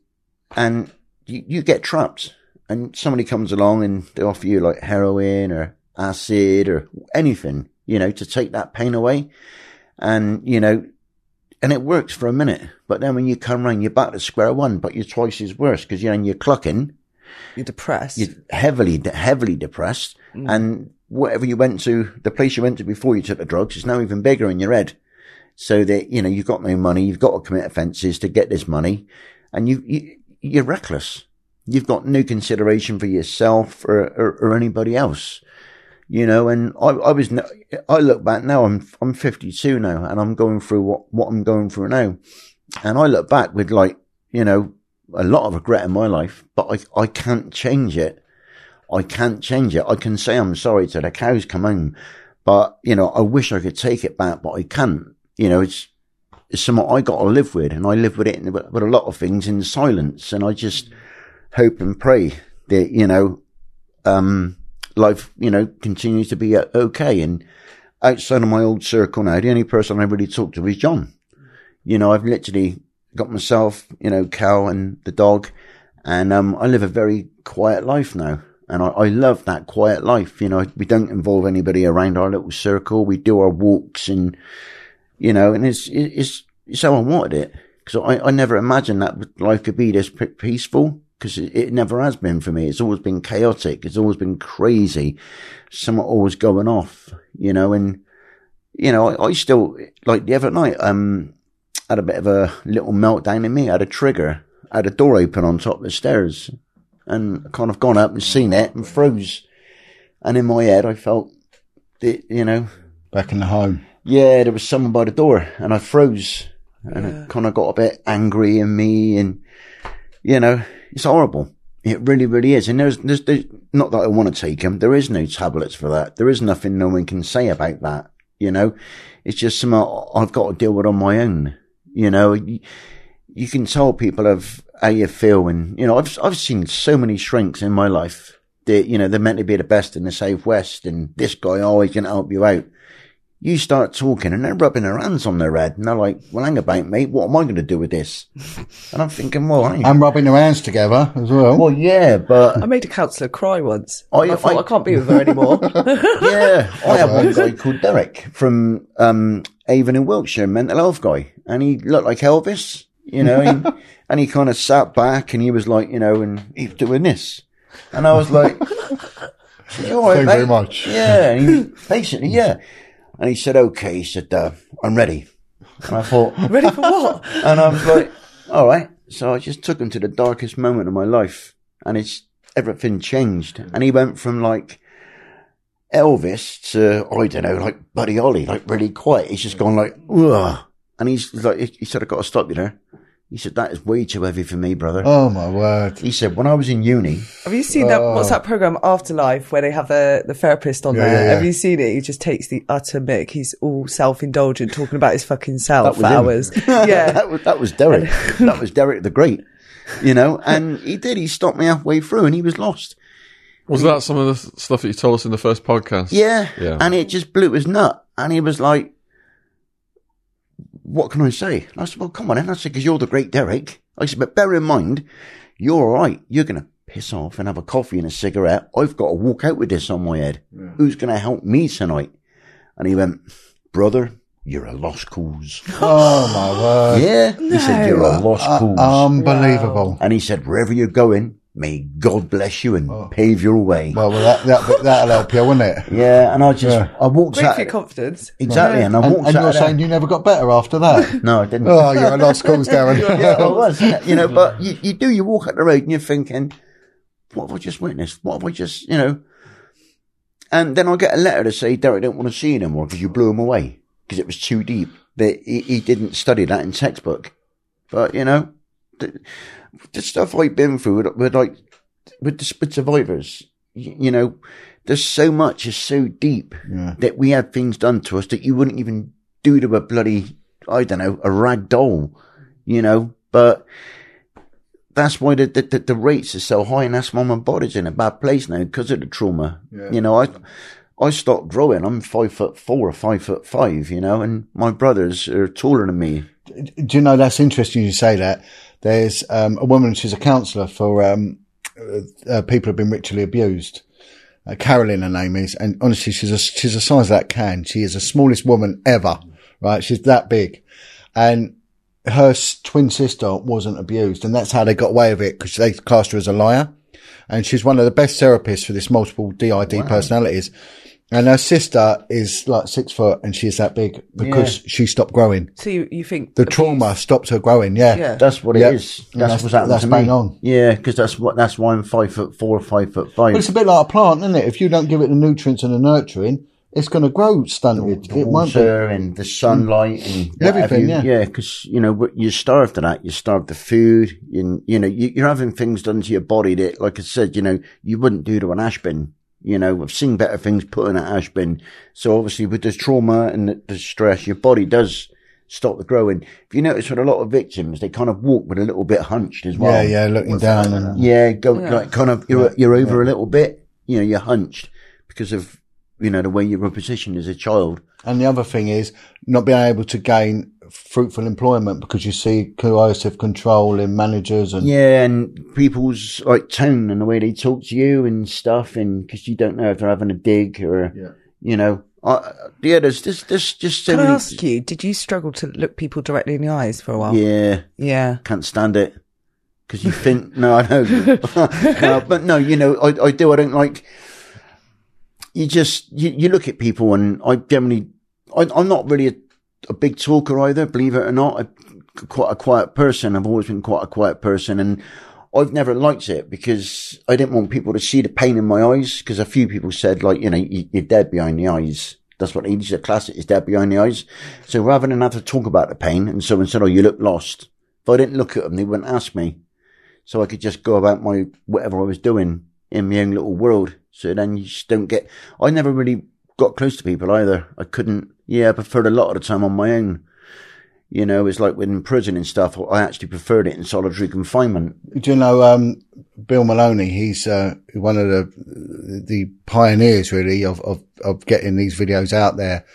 and you, you get trapped. And somebody comes along and they offer you like heroin or acid or anything, you know, to take that pain away. And, you know, and it works for a minute. But then when you come round, you're back to square one, but you're twice as worse because, you know, and you're clucking. You're depressed. You're heavily, heavily depressed. Mm. And whatever you went to, the place you went to before you took the drugs is now even bigger in your head. So that, you know, you've got no money. You've got to commit offences to get this money. And you, you you're reckless. You've got no consideration for yourself or, or, or anybody else, you know. And I, I was, I look back now, I'm, I'm fifty-two now and I'm going through what, what I'm going through now. And I look back with like, you know, a lot of regret in my life, but I, I can't change it. I can't change it. I can say I'm sorry till the cows come home, but you know, I wish I could take it back, but I can't, you know, it's, it's something I got to live with. And I live with it in, with a lot of things in silence. And I just, hope and pray that, you know, um, life, you know, continues to be okay. And outside of my old circle now, the only person I really talk to is John. You know, I've literally got myself, you know, Cal and the dog, and um, I live a very quiet life now. And I, I love that quiet life. You know, we don't involve anybody around our little circle. We do our walks and, you know, and it's, it's, it's how I wanted it. Because I, I never imagined that life could be this peaceful. Because it never has been for me. It's always been chaotic. It's always been crazy. Something always going off, you know. And, you know, I, I still, like the other night, um, had a bit of a little meltdown in me. I had a trigger. I had a door open on top of the stairs. And I kind of gone up and seen it and froze. And in my head, I felt, it, you know. Back in the home. Yeah, there was someone by the door. And I froze. And yeah. It kind of got a bit angry in me and, you know. It's horrible. It really, really is. And there's, there's, there's not that I want to take them. There is no tablets for that. There is nothing no one can say about that. You know, it's just something I've got to deal with on my own. You know, you, you can tell people of how you feel. And, you know, I've, I've seen so many shrinks in my life that, you know, they're meant to be the best in the South West. And this guy always going to help you out. You start talking and they're rubbing their hands on their head. And they're like, well, hang about, mate. What am I going to do with this? And I'm thinking, well, I I'm rubbing their hands together as well. Well, yeah, but... I made a counsellor cry once. I, I thought, I, I can't be with her anymore. Yeah. I had one guy called Derek from um, Avon in Wiltshire, mental health guy. And he looked like Elvis, you know. And, and he kind of sat back and he was like, you know, and he's doing this. And I was like... All right, thank you very much. Yeah. And he was patiently, yeah. And he said, okay, he said, uh, I'm ready. And I thought, ready for what? And I was like, all right. So I just took him to the darkest moment of my life. And it's everything changed. And he went from like Elvis to, I don't know, like Buddy Holly, like really quiet. He's just gone like, ugh. And he's like, he said, I've got to stop you there. He said, that is way too heavy for me, brother. Oh, my word. He said, when I was in uni... Have you seen that, oh. what's that programme, Afterlife, where they have the, the therapist on yeah, there? Yeah, yeah. Have you seen it? He just takes the utter mick. He's all self-indulgent, talking about his fucking self for hours. Yeah. that, was, that was Derek. That was Derek the Great, you know? And he did. He stopped me halfway through and he was lost. Was he, that some of the stuff that you told us in the first podcast? Yeah. yeah. And it just blew his nut. And he was like... What can I say? And I said, well, come on in. I said, because you're the great Derek. I said, but bear in mind, you're all right. You're going to piss off and have a coffee and a cigarette. I've got to walk out with this on my head. Yeah. Who's going to help me tonight? And he went, brother, you're a lost cause. Oh, my word. Yeah. No. He said, you're a lost uh, cause. Unbelievable. Wow. And he said, wherever you're going, may God bless you and oh. pave your way. Well, well that, that, that'll help you, won't it? Yeah, and I just, yeah. I walked out. Great for your confidence. Exactly, right. and I walked and, and out. And you're saying you never got better after that? No, I didn't. Oh, you're a lost cause, Darren. Yeah, I was. You know, but you, you do, you walk up the road and you're thinking, what have I just witnessed? What have I just, you know? And then I get a letter to say, Derek, I don't want to see you anymore because you blew him away because it was too deep. That he, he didn't study that in textbook. But, you know, the, the stuff I've been through with, with like with the with survivors, you, you know, there's so much is so deep yeah. that we had things done to us that you wouldn't even do to a bloody, I don't know, a rag doll, you know. But that's why the, the, the, the rates are so high, and that's why my body's in a bad place now because of the trauma. Yeah. You know, I I stopped growing. I'm five foot four or five foot five, you know, and my brothers are taller than me. Do you know, that's interesting you say that. There's um, a woman, she's a counsellor for um, uh, people who have been ritually abused. Uh, Carolyn, her name is, and honestly, she's a, she's the size of that can. She is the smallest woman ever, right? She's that big. And her twin sister wasn't abused, and that's how they got away with it, because they cast her as a liar. And she's one of the best therapists for this multiple D I D wow. personalities. And her sister is like six foot, and she's that big because yeah. she stopped growing. So you, you think the abuse. Trauma stopped her growing? Yeah, yeah. that's what it yep. is. That's, that's what's happened that's to bang me. On. Yeah, because that's what that's why I'm five foot four or five foot five. But it's a bit like a plant, isn't it? If you don't give it the nutrients and the nurturing, it's going to grow stunted. The, the it water and the sunlight and everything. You, yeah, because yeah, you know you're starved to that. You're starved to food, and you know you're having things done to your body that, like I said, you know you wouldn't do to an ash bin. You know, we've seen better things put in an ash bin. So obviously with the trauma and the, the stress, your body does stop the growing. If you notice with a lot of victims, they kind of walk with a little bit hunched as well. Yeah, yeah, looking down. Like, and yeah, go yeah. like kind of, you're, you're over yeah. a little bit, you know, you're hunched because of, you know, the way you were positioned as a child. And the other thing is not being able to gain fruitful employment because you see coercive control in managers and yeah and people's like tone and the way they talk to you and stuff, and because you don't know if they're having a dig or yeah. you know I, yeah there's this there's just so can many... I ask you, did you struggle to look people directly in the eyes for a while? Yeah yeah can't stand it because you think no I know no, but no you know I, I do I don't like you just you, you look at people and I generally I, I'm not really a a big talker either, believe it or not. I'm quite a quiet person. I've always been quite a quiet person, and I've never liked it because I didn't want people to see the pain in my eyes, because a few people said, like, you know, you're dead behind the eyes. That's what he's a classic, is dead behind the eyes. So rather than have to talk about the pain, and someone said, oh, you look lost. If I didn't look at them, they wouldn't ask me. So I could just go about my whatever I was doing in my own little world. So then you just don't get... I never really got close to people either. I couldn't... Yeah, I preferred a lot of the time on my own. You know, it's like when prison and stuff, I actually preferred it in solitary confinement. Do you know, um, Bill Maloney, he's uh, one of the the pioneers, really, of, of, of getting these videos out there.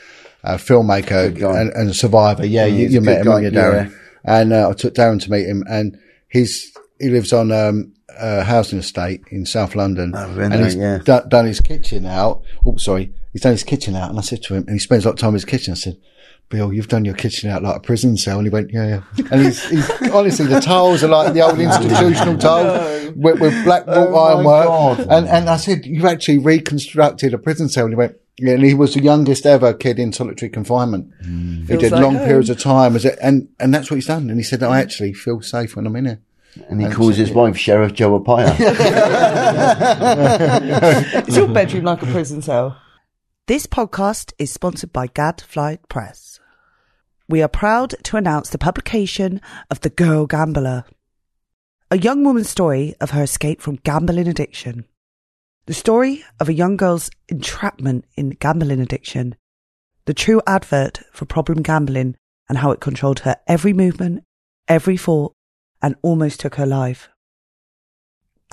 A filmmaker and, and a survivor. Yeah, mm, you, you met him, guy, you, Darren. Yeah. And uh, I took Darren to meet him, and he's he lives on um, a housing estate in South London. Oh, really? And he's yeah. d- done his kitchen out. Oh, sorry. He's done his kitchen out, and I said to him, and he spends a lot of time in his kitchen. I said, Bill, you've done your kitchen out like a prison cell. And he went, yeah, yeah. And he's, he's honestly, the tiles are like the old institutional tiles with, with black wrought oh ironwork. And, and I said, you've actually reconstructed a prison cell. And he went, yeah. And he was the youngest ever kid in solitary confinement. Mm. He did like long home. periods of time. As it, and, and that's what he's done. And he said, I actually feel safe when I'm in here. And he and calls his wife Sheriff Joe Apaya. Is your bedroom like a prison cell? This podcast is sponsored by Gadfly Press. We are proud to announce the publication of The Girl Gambler, a young woman's story of her escape from gambling addiction. The story of a young girl's entrapment in gambling addiction, the true advert for problem gambling and how it controlled her every movement, every thought, and almost took her life.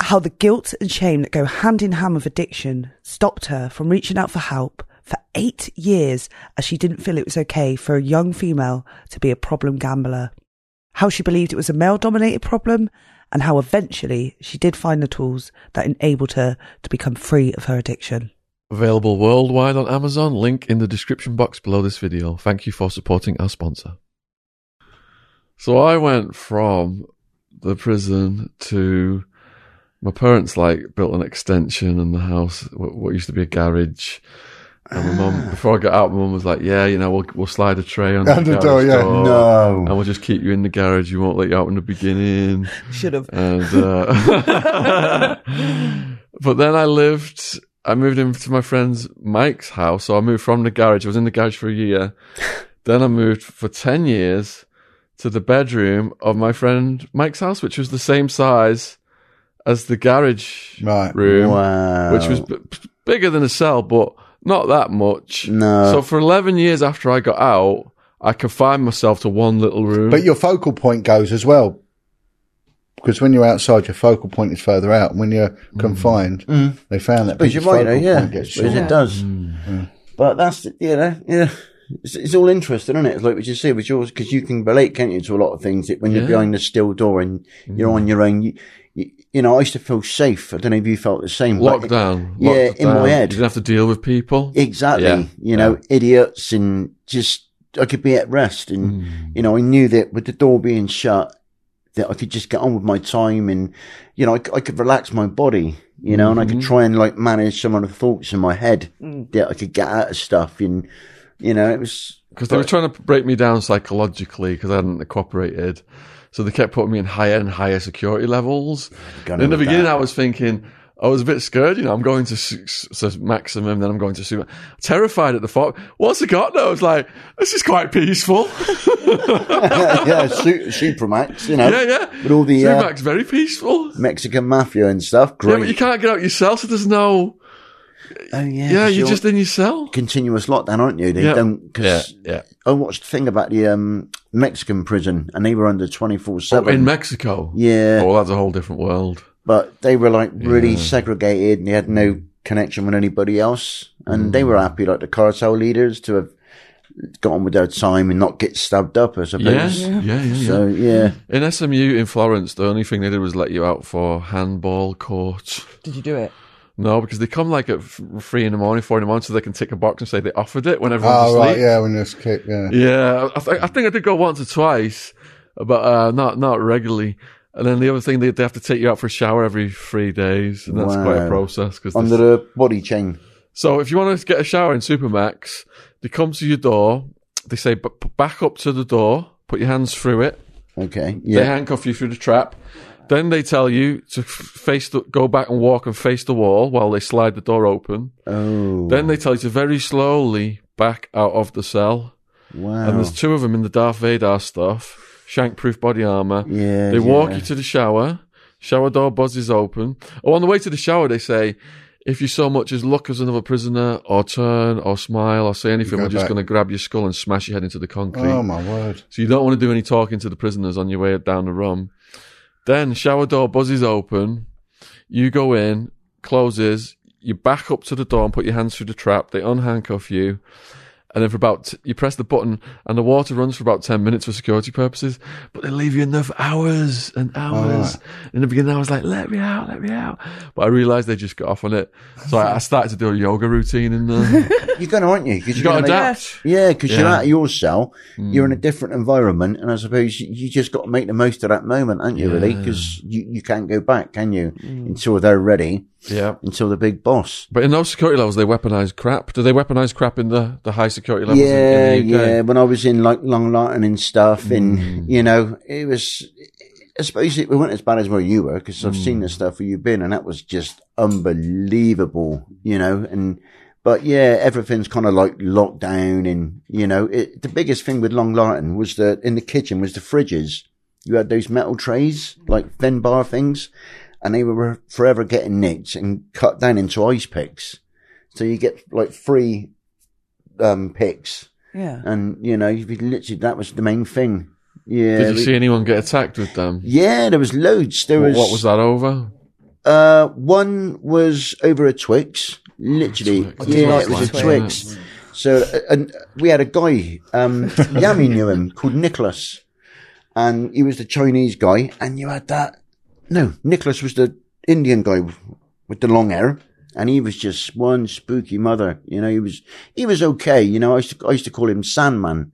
How the guilt and shame that go hand in hand with addiction stopped her from reaching out for help for eight years as she didn't feel it was okay for a young female to be a problem gambler. How she believed it was a male-dominated problem, and how eventually she did find the tools that enabled her to become free of her addiction. Available worldwide on Amazon. Link in the description box below this video. Thank you for supporting our sponsor. So I went from the prison to... My parents, like, built an extension in the house, what used to be a garage. And my mum, before I got out, my mum was like, yeah, you know, we'll we'll slide a tray under the, the garage door, yeah. door. No. And we'll just keep you in the garage. You won't let you out in the beginning. Should have. And, uh, but then I lived, I moved into my friend's Mike's house. So I moved from the garage. I was in the garage for a year. Then I moved for ten years to the bedroom of my friend Mike's house, which was the same size as the garage right. room, wow. which was b- bigger than a cell, but not that much. No. So for eleven years after I got out, I confined myself to one little room. But your focal point goes as well. Because when you're outside, your focal point is further out. And when you're mm. confined, mm. they found that but people's focal know, yeah. point gets short. It does. Mm. Yeah. But that's, you know, yeah. It's, it's all interesting, isn't it? It's like what you see with yours, because you can relate, can't you, to a lot of things. That when yeah. you're behind the steel door and you're mm. on your own, you, you, you know, I used to feel safe. I don't know if you felt the same. Lockdown. It, lockdown. Yeah, in my head. You didn't have to deal with people. Exactly. Yeah. You know, yeah. idiots and just, I could be at rest. And, mm. you know, I knew that with the door being shut, that I could just get on with my time and, you know, I, I could relax my body, you know, mm-hmm. and I could try and like manage some of the thoughts in my head mm. that I could get out of stuff. And, you know, it was... Because they were trying to break me down psychologically because I hadn't cooperated. So they kept putting me in higher and higher security levels. And in the beginning, that. I was thinking... I was a bit scared, you know, I'm going to su- su- maximum, then I'm going to super. Terrified at the thought. Once I got there, I was like, this is quite peaceful. yeah, yeah su- Supermax, you know. Yeah, yeah. With all the, Supermax, uh, very peaceful. Mexican mafia and stuff. Great. Yeah, but you can't get out yourself, so there's no... Oh, yeah. Yeah, you're just in your cell. Continuous lockdown, aren't you? They yeah. don't, cause yeah, yeah. I watched a thing about the um, Mexican prison, and they were under twenty-four seven. Oh, in Mexico? Yeah. Oh, that's a whole different world. But they were like really yeah. segregated and they had no connection with anybody else. And mm. they were happy, like the cartel leaders, to have got on with their time and not get stabbed up, I suppose. Yeah, yeah, yeah. yeah, so, yeah. yeah. In S M U in Florence, the only thing they did was let you out for handball court. Did you do it? No, because they come like at three in the morning, four in the morning, so they can tick a box and say they offered it when everyone's oh, asleep. Oh, right, yeah, when they're asleep, yeah. Yeah, I, th- I think I did go once or twice, but uh, not not regularly. And then the other thing, they have to take you out for a shower every three days. And that's wow. quite a process. Cause Under the body chain. So if you want to get a shower in Supermax, they come to your door. They say, back up to the door. Put your hands through it. Okay. Yeah. They handcuff you through the trap. Then they tell you to face the, go back and walk and face the wall while they slide the door open. Oh. Then they tell you to very slowly back out of the cell. Wow. And there's two of them in the Darth Vader stuff. Shank-proof body armour. Yeah, they walk yeah. you to the shower. Shower door buzzes open. Oh, on the way to the shower, they say, if you so much as look as another prisoner, or turn, or smile, or say anything, go we're back. just going to grab your skull and smash your head into the concrete. Oh, my word. So you don't want to do any talking to the prisoners on your way down the room. Then shower door buzzes open. You go in, closes. You back up to the door and put your hands through the trap. They unhandcuff you. And then for about, t- you press the button and the water runs for about ten minutes for security purposes, but they leave you in there for hours and hours. Oh, yeah. In the beginning, I was like, let me out, let me out. But I realised they just got off on it. So I, I started to do a yoga routine in there. You're going to, aren't you? You've you got to adapt. Make, yeah, because yeah. you're out of your cell. Mm. You're in a different environment. And I suppose you just got to make the most of that moment, aren't you, yeah. really? Because you, you can't go back, can you? Mm. Until they're ready. Yeah. Until the big boss. But in those security levels, they weaponise crap. Do they weaponise crap in the, the high security levels yeah, in, in the U K? Yeah, when I was in like Long Lartin and stuff, mm. and, you know, it was, I suppose it wasn't as bad as where you were, because mm. I've seen the stuff where you've been, and that was just unbelievable, you know, and, but yeah, everything's kind of like locked down, and, you know, it, the biggest thing with Long Lartin was that in the kitchen was the fridges. You had those metal trays, like thin bar things. And they were forever getting nicked and cut down into ice picks. So you get like free um, picks. Yeah. And, you know, you literally, that was the main thing. Yeah. Did you we, see anyone get attacked with them? Yeah, there was loads. There what, was. What was that over? Uh, one was over a Twix, literally. Oh, Twix. Yeah, it was a Twix. Yeah. So and we had a guy, um, Yami knew him, called Nicholas. And he was the Chinese guy. And you had that. No, Nicholas was the Indian guy with the long hair, and he was just one spooky mother. You know, he was he was okay. You know, I used to, I used to call him Sandman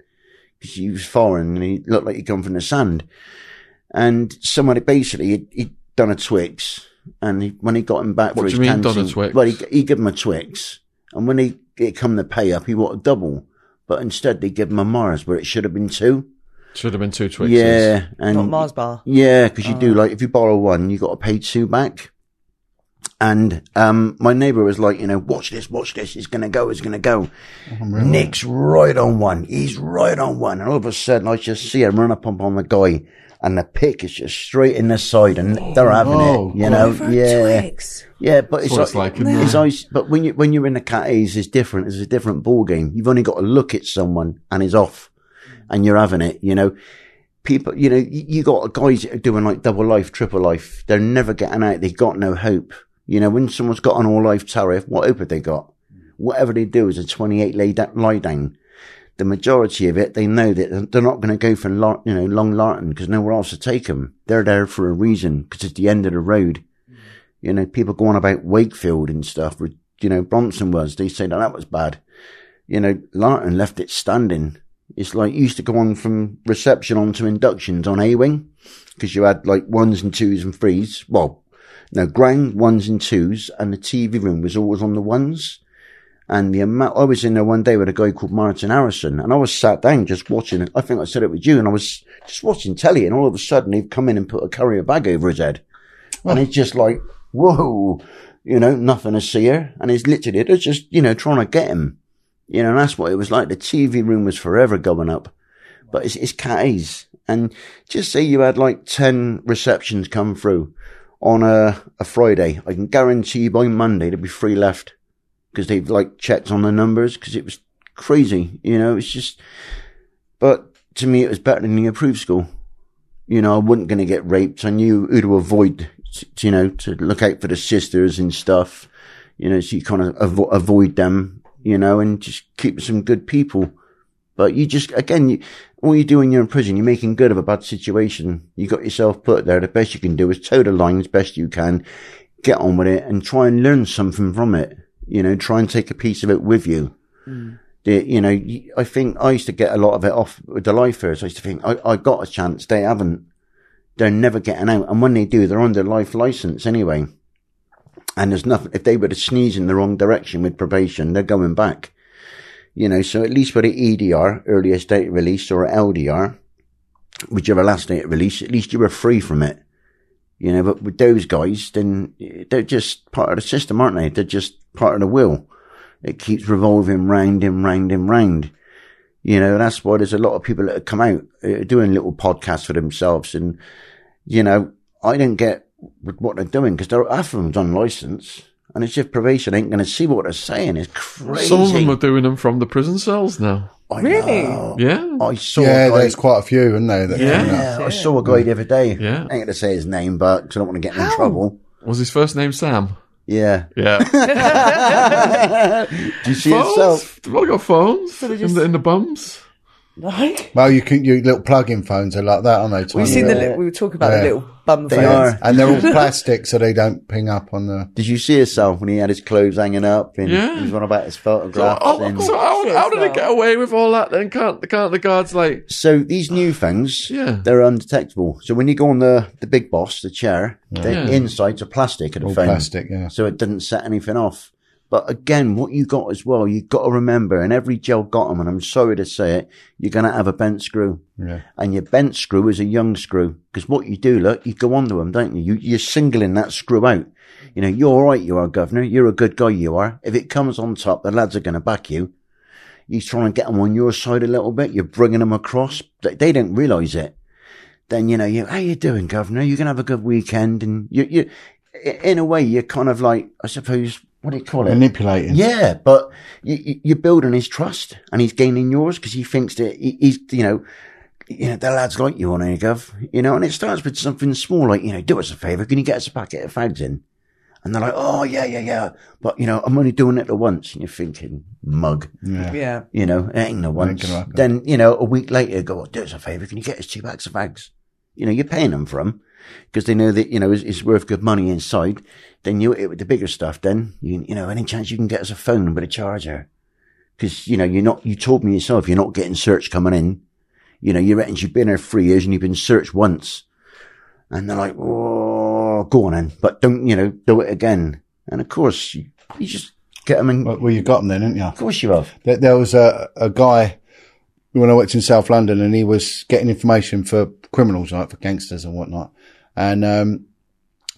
because he was foreign and he looked like he'd come from the sand. And somebody basically he'd, he'd done a Twix, and he, when he got him back what for do his you mean canteen, done a Twix? Well, he, he gave him a Twix, and when he it come to pay up, he wanted a double, but instead they gave him a Mars where it should have been two. Should have been two Twixes. Yeah. And not Mars bar. Yeah, because you oh. do, like, if you borrow one, you got to pay two back. And um my neighbour was like, you know, watch this, watch this. It's going to go, it's going to go. Oh, really? Nick's right on one. He's right on one. And all of a sudden, I just see him run up on the guy, and the pick is just straight in the side, and oh, they're having oh, it, you know. Yeah. Twix. Yeah, but it's, like, like, yeah. it's always, but when, you, when you're in the cat A's, it's different. It's a different ball game. You've only got to look at someone, and he's off. And you're having it, you know. people, you know, you got guys that are doing like double life, triple life. They're never getting out. They've got no hope. You know, when someone's got an all life tariff, what hope have they got? Whatever they do is a twenty-eight lay da- lie down. The majority of it, they know that they're not going to go for, you know, Long Lartin because nowhere else to take them. They're there for a reason because it's the end of the road. Mm. You know, people go on about Wakefield and stuff, with, you know, Bronson was. They say that that was bad. You know, Lartin left it standing. It's like, you used to go on from reception on to inductions on A-Wing because you had like ones and twos and threes. Well, no, ground ones and twos, and the T V room was always on the ones. And the amount, I was in there one day with a guy called Martin Harrison, and I was sat down just watching it. I think I said it with you, and I was just watching telly, and all of a sudden he'd come in and put a carrier bag over his head. Oh. And it's just like, whoa, you know, nothing to see her. And he's literally, it was just, you know, trying to get him. You know, and that's what it was like. The T V room was forever going up, but it's, it's cat A's. And just say you had like ten receptions come through on a, a Friday. I can guarantee you by Monday there'd be three left. Because they've like checked on the numbers, because it was crazy, you know. It's just, but to me, it was better than the approved school. You know, I wasn't going to get raped. I knew who to avoid, to, you know, to look out for the sisters and stuff. You know, so you kind of avo- avoid them, you know, and just keep some good people. But you just, again, you, all you do when you're in prison, you're making good of a bad situation. You got yourself put there. The best you can do is toe the line as best you can, get on with it, and try and learn something from it. You know, try and take a piece of it with you. Mm. The, you know, I think I used to get a lot of it off with the lifers. I used to think, I, I got a chance. They haven't. They're never getting out. And when they do, they're on their life license anyway. And there's nothing. If they were to sneeze in the wrong direction with probation, they're going back. You know, so at least with an E D R, earliest date release, or an L D R, whichever last date release, at least you were free from it. You know, but with those guys, then they're just part of the system, aren't they? They're just part of the wheel. It keeps revolving round and round and round. You know, that's why there's a lot of people that have come out uh, doing little podcasts for themselves. And, you know, I don't get what they're doing because half of them's on license. And it's just probation ain't going to see what they're saying. It's crazy. Some of them are doing them from the prison cells now. I really? Know. Yeah. I saw yeah, a guy, there's quite a few, isn't there? That yeah. yeah. I saw a guy the other day. Yeah. I ain't going to say his name, but because I don't want to get him in trouble. Was his first name Sam? Yeah. Yeah. Do you see yourself? I got phones in the, in the bums. Like? Well, you can, your little plug-in phones are like that, aren't they? Tony? We've seen the li- we were talking about yeah. the little bum they phones. Are. And they're all plastic, so they don't ping up on the... Did you see yourself when he had his clothes hanging up and yeah. he was on about his photographs? So, oh, and... so how, how did they get away with all that then? Can't, can't the guards like... So these new things, yeah. they're undetectable. So when you go on the, the big boss, the chair, yeah. the yeah. insides are plastic of the all phone. Plastic, yeah. So it doesn't set anything off. But again, what you got as well, you've got to remember, and every jail got them, and I'm sorry to say it, you're going to have a bent screw. Yeah. And your bent screw is a young screw. Because what you do, look, you go onto them, don't you? you? You're singling that screw out. You know, you're all right, you are, Governor. You're a good guy, you are. If it comes on top, the lads are going to back you. You try and get them on your side a little bit. You're bringing them across. They, they don't realise it. Then, you know, you, how you doing, Governor? You're going to have a good weekend. And you, you, in a way, you're kind of like, I suppose... What do you call it? Manipulating. Yeah, but you, you're building his trust, and he's gaining yours because he thinks that he, he's, you know, you know, the lads like you on here, Gov. You know, and it starts with something small, like, you know, do us a favour, can you get us a packet of fags in? And they're like, oh yeah, yeah, yeah, but you know, I'm only doing it the once. And you're thinking, mug. Yeah. yeah. You know, it ain't the once. Ain't then you know, a week later, go, oh, do us a favour, can you get us two bags of fags? You know, you're paying them for them. Because they know that, you know, it's, it's worth good money inside. Then you hit it with the bigger stuff. Then, you, you know, any chance you can get us a phone with a charger? Because, you know, you're not, you told me yourself, you're not getting searched coming in. You know, you reckon you've been here three years and you've been searched once. And they're like, oh, go on then. But don't, you know, do it again. And of course, you, you just get them in. Well, you got them then, didn't you? Of course you have. There, there was a, a guy when I worked in South London, and he was getting information for criminals, like for gangsters and whatnot. And, um,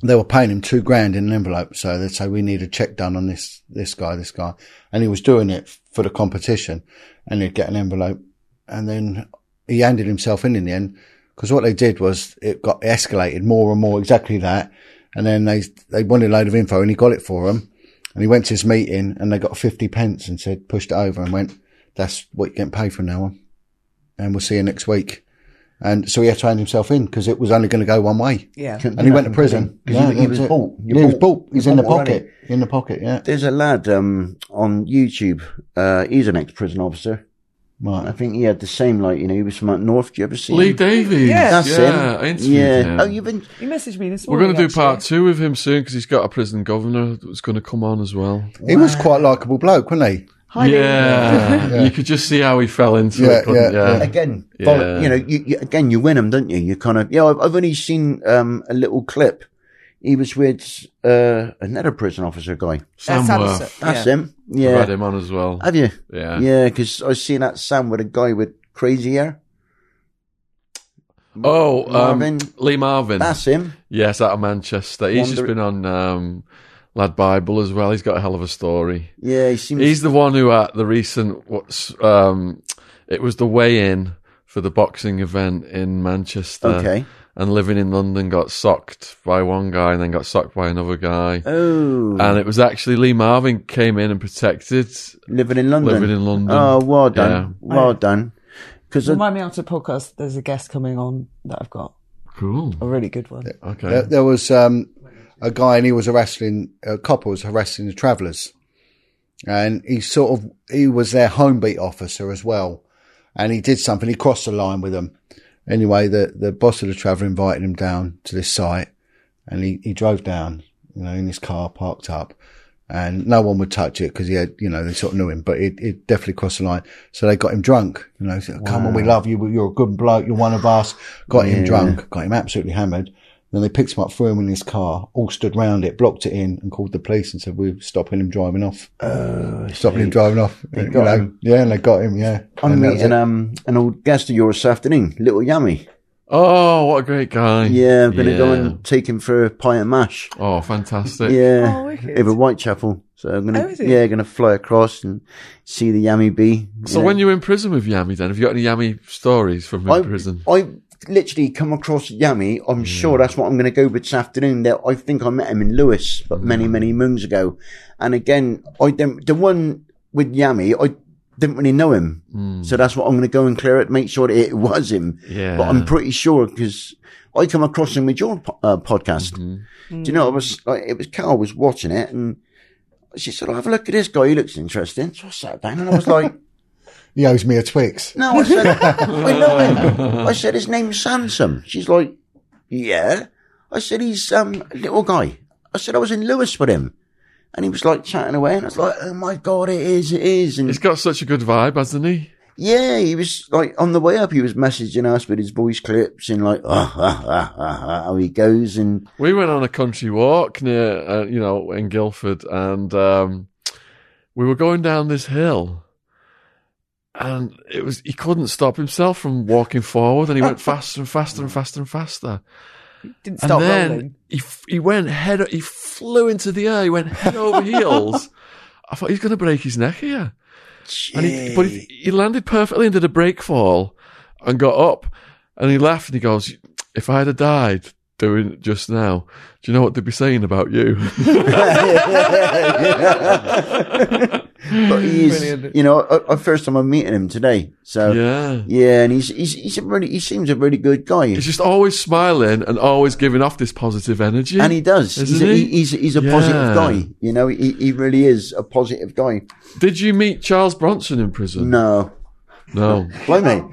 they were paying him two grand in an envelope. So they'd say, we need a check done on this, this guy, this guy. And he was doing it for the competition, and he'd get an envelope. And then he handed himself in in the end. Cause what they did was it got escalated more and more, exactly that. And then they, they wanted a load of info, and he got it for them. And he went to his meeting, and they got fifty pence and said, pushed it over and went, that's what you're getting paid for now on. And we'll see you next week. And so he had to hand himself in because it was only going to go one way. Yeah. And he went to prison. Yeah, he, he was bought. Yeah, he was bought. He's in the pocket. In the pocket, yeah. There's a lad um, on YouTube. Uh, he's an ex-prison officer. Right. I think he had the same, like, you know, he was from up north. Did you ever see Lee him? Davies. Yeah, that's yeah, him. Yeah. Him. Oh, you've been... He messaged me this morning. We're going to do actually. part two with him soon because he's got a prison governor that's going to come on as well. Wow. He was quite a likeable bloke, wasn't he? Hi, yeah. yeah, you could just see how he fell into yeah, it. Yeah. yeah, again, yeah. you know, you, you, again, you win them, don't you? You kind of, you know, I've, I've only seen um, a little clip. He was with uh, another prison officer guy. Samworth. That's, That's yeah. him. Yeah, I've had him on as well. Have you? Yeah, yeah, because I've seen that Sam with a guy with crazy hair. Oh, Marvin. Um, Lee Marvin. That's him. Yes, out of Manchester. He's Wonder- just been on. Um, Lad Bible as well. He's got a hell of a story. Yeah, he seems... He's the one who at the recent... what's um, It was the weigh-in for the boxing event in Manchester. Okay. And Living in London got socked by one guy and then got socked by another guy. Oh. And it was actually Lee Marvin came in and protected... Living in London. Living in London. Oh, well done. Yeah. Well done. Cause Remind I... me after the podcast, there's a guest coming on that I've got. Cool. A really good one. Okay. There, there was... Um, a guy and he was harassing, a copper was harassing the travellers. And he sort of, he was their homebeat officer as well. And he did something, he crossed the line with them. Anyway, the, the boss of the traveller invited him down to this site and he, he drove down, you know, in his car parked up and no one would touch it because he had, you know, they sort of knew him, but it, it definitely crossed the line. So they got him drunk, you know, said, come wow. on, we love you, you're a good bloke, you're one of us. Got yeah. him drunk, got him absolutely hammered. Then they picked him up, threw him in his car, all stood round it, blocked it in and called the police and said, we're stopping him driving off. Uh, stopping him driving off. They got you know, him. Yeah, and they got him, yeah. I'm meeting um, an old guest of yours this afternoon, Little Yummy. Oh, what a great guy. Yeah, I'm going to yeah. go and take him for a pint of mash. Oh, fantastic. Yeah, oh, wicked. Over Whitechapel. So I'm going to, oh, yeah, going to fly across and see the Yummy bee. So yeah. When you were in prison with Yummy then, have you got any Yummy stories from I, prison? I... literally come across Yummy. I'm mm. sure that's what I'm going to go with this afternoon. There, I think I met him in Lewis, but many, many moons ago. And again, I don't, the one with Yummy, I didn't really know him. Mm. So that's what I'm going to go and clear it, make sure that it was him. Yeah. But I'm pretty sure because I come across him with your uh, podcast. Mm-hmm. Mm. Do you know, I was, like, it was Carl was watching it and she said, oh, have a look at this guy. He looks interesting. So I sat down and I was like, he owes me a Twix. No, I said, we know him. I said, his name's Sansom. She's like, yeah. I said, he's um, a little guy. I said, I was in Lewis with him. And he was like chatting away. And I was like, oh my God, it is, it is. And he's got such a good vibe, hasn't he? Yeah, he was like, on the way up, he was messaging us with his voice clips and like, ah, ah, ah, ah, ah, how he goes. And we went on a country walk near, uh, you know, in Guildford. And um, we were going down this hill. And it was, he couldn't stop himself from walking forward and he went faster and faster and faster and faster. He didn't stop rolling. And then he, he went head, he flew into the air, he went head over heels. I thought he's going to break his neck here. Gee. And he, but he, he landed perfectly and did a break fall and got up and he laughed and he goes, if I had died doing it just now, do you know what they'd be saying about you? But he's, brilliant. You know, I, I, first time I'm meeting him today. So yeah, yeah, and he's he's he's a really he seems a really good guy. He's just always smiling and always giving off this positive energy, and he does. Isn't he's, he? A, he's he's a yeah. positive guy. You know, he he really is a positive guy. Did you meet Charles Bronson in prison? No, no, blimey.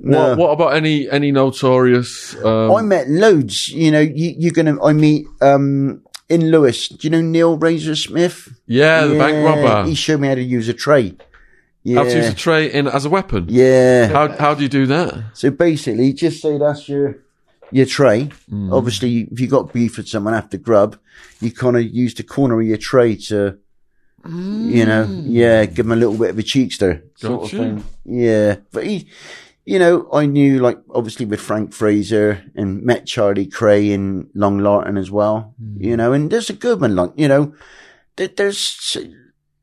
No. What, what about any any notorious? Um... I met loads. You know, you, you're gonna. I meet. um In Lewis, do you know Neil Razor Smith? Yeah, the yeah, bank robber. He showed me how to use a tray. Yeah. How to use a tray in as a weapon? Yeah. How how do you do that? So basically, just say that's your your tray. Mm. Obviously, if you got beef with someone after grub, you kind of use the corner of your tray to, mm. you know, yeah, give them a little bit of a cheekster sort gotcha. Of thing. Yeah, but he. You know, I knew, like, obviously with Frank Fraser and met Charlie Cray in Long Lartin as well, mm. you know, and there's a good one, like, you know, there, there's,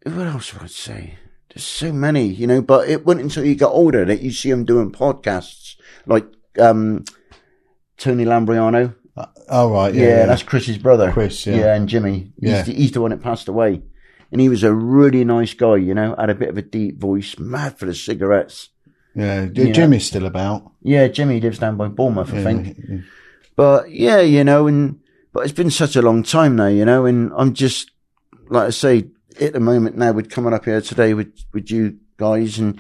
what else would I say? There's so many, you know, but it wasn't until you got older that you see them doing podcasts, like um Tony Lambriano. Uh, oh, right, yeah, yeah, yeah. That's Chris's brother. Chris, yeah. Yeah, and Jimmy. Yeah. He's the, he's the one that passed away. And he was a really nice guy, you know, had a bit of a deep voice, mad for the cigarettes. Yeah, Jimmy's still about. Yeah, Jimmy lives down by Bournemouth, I yeah, think. Yeah. But yeah, you know, and but it's been such a long time now, you know, and I'm just like I say at the moment now with coming up here today with with you guys and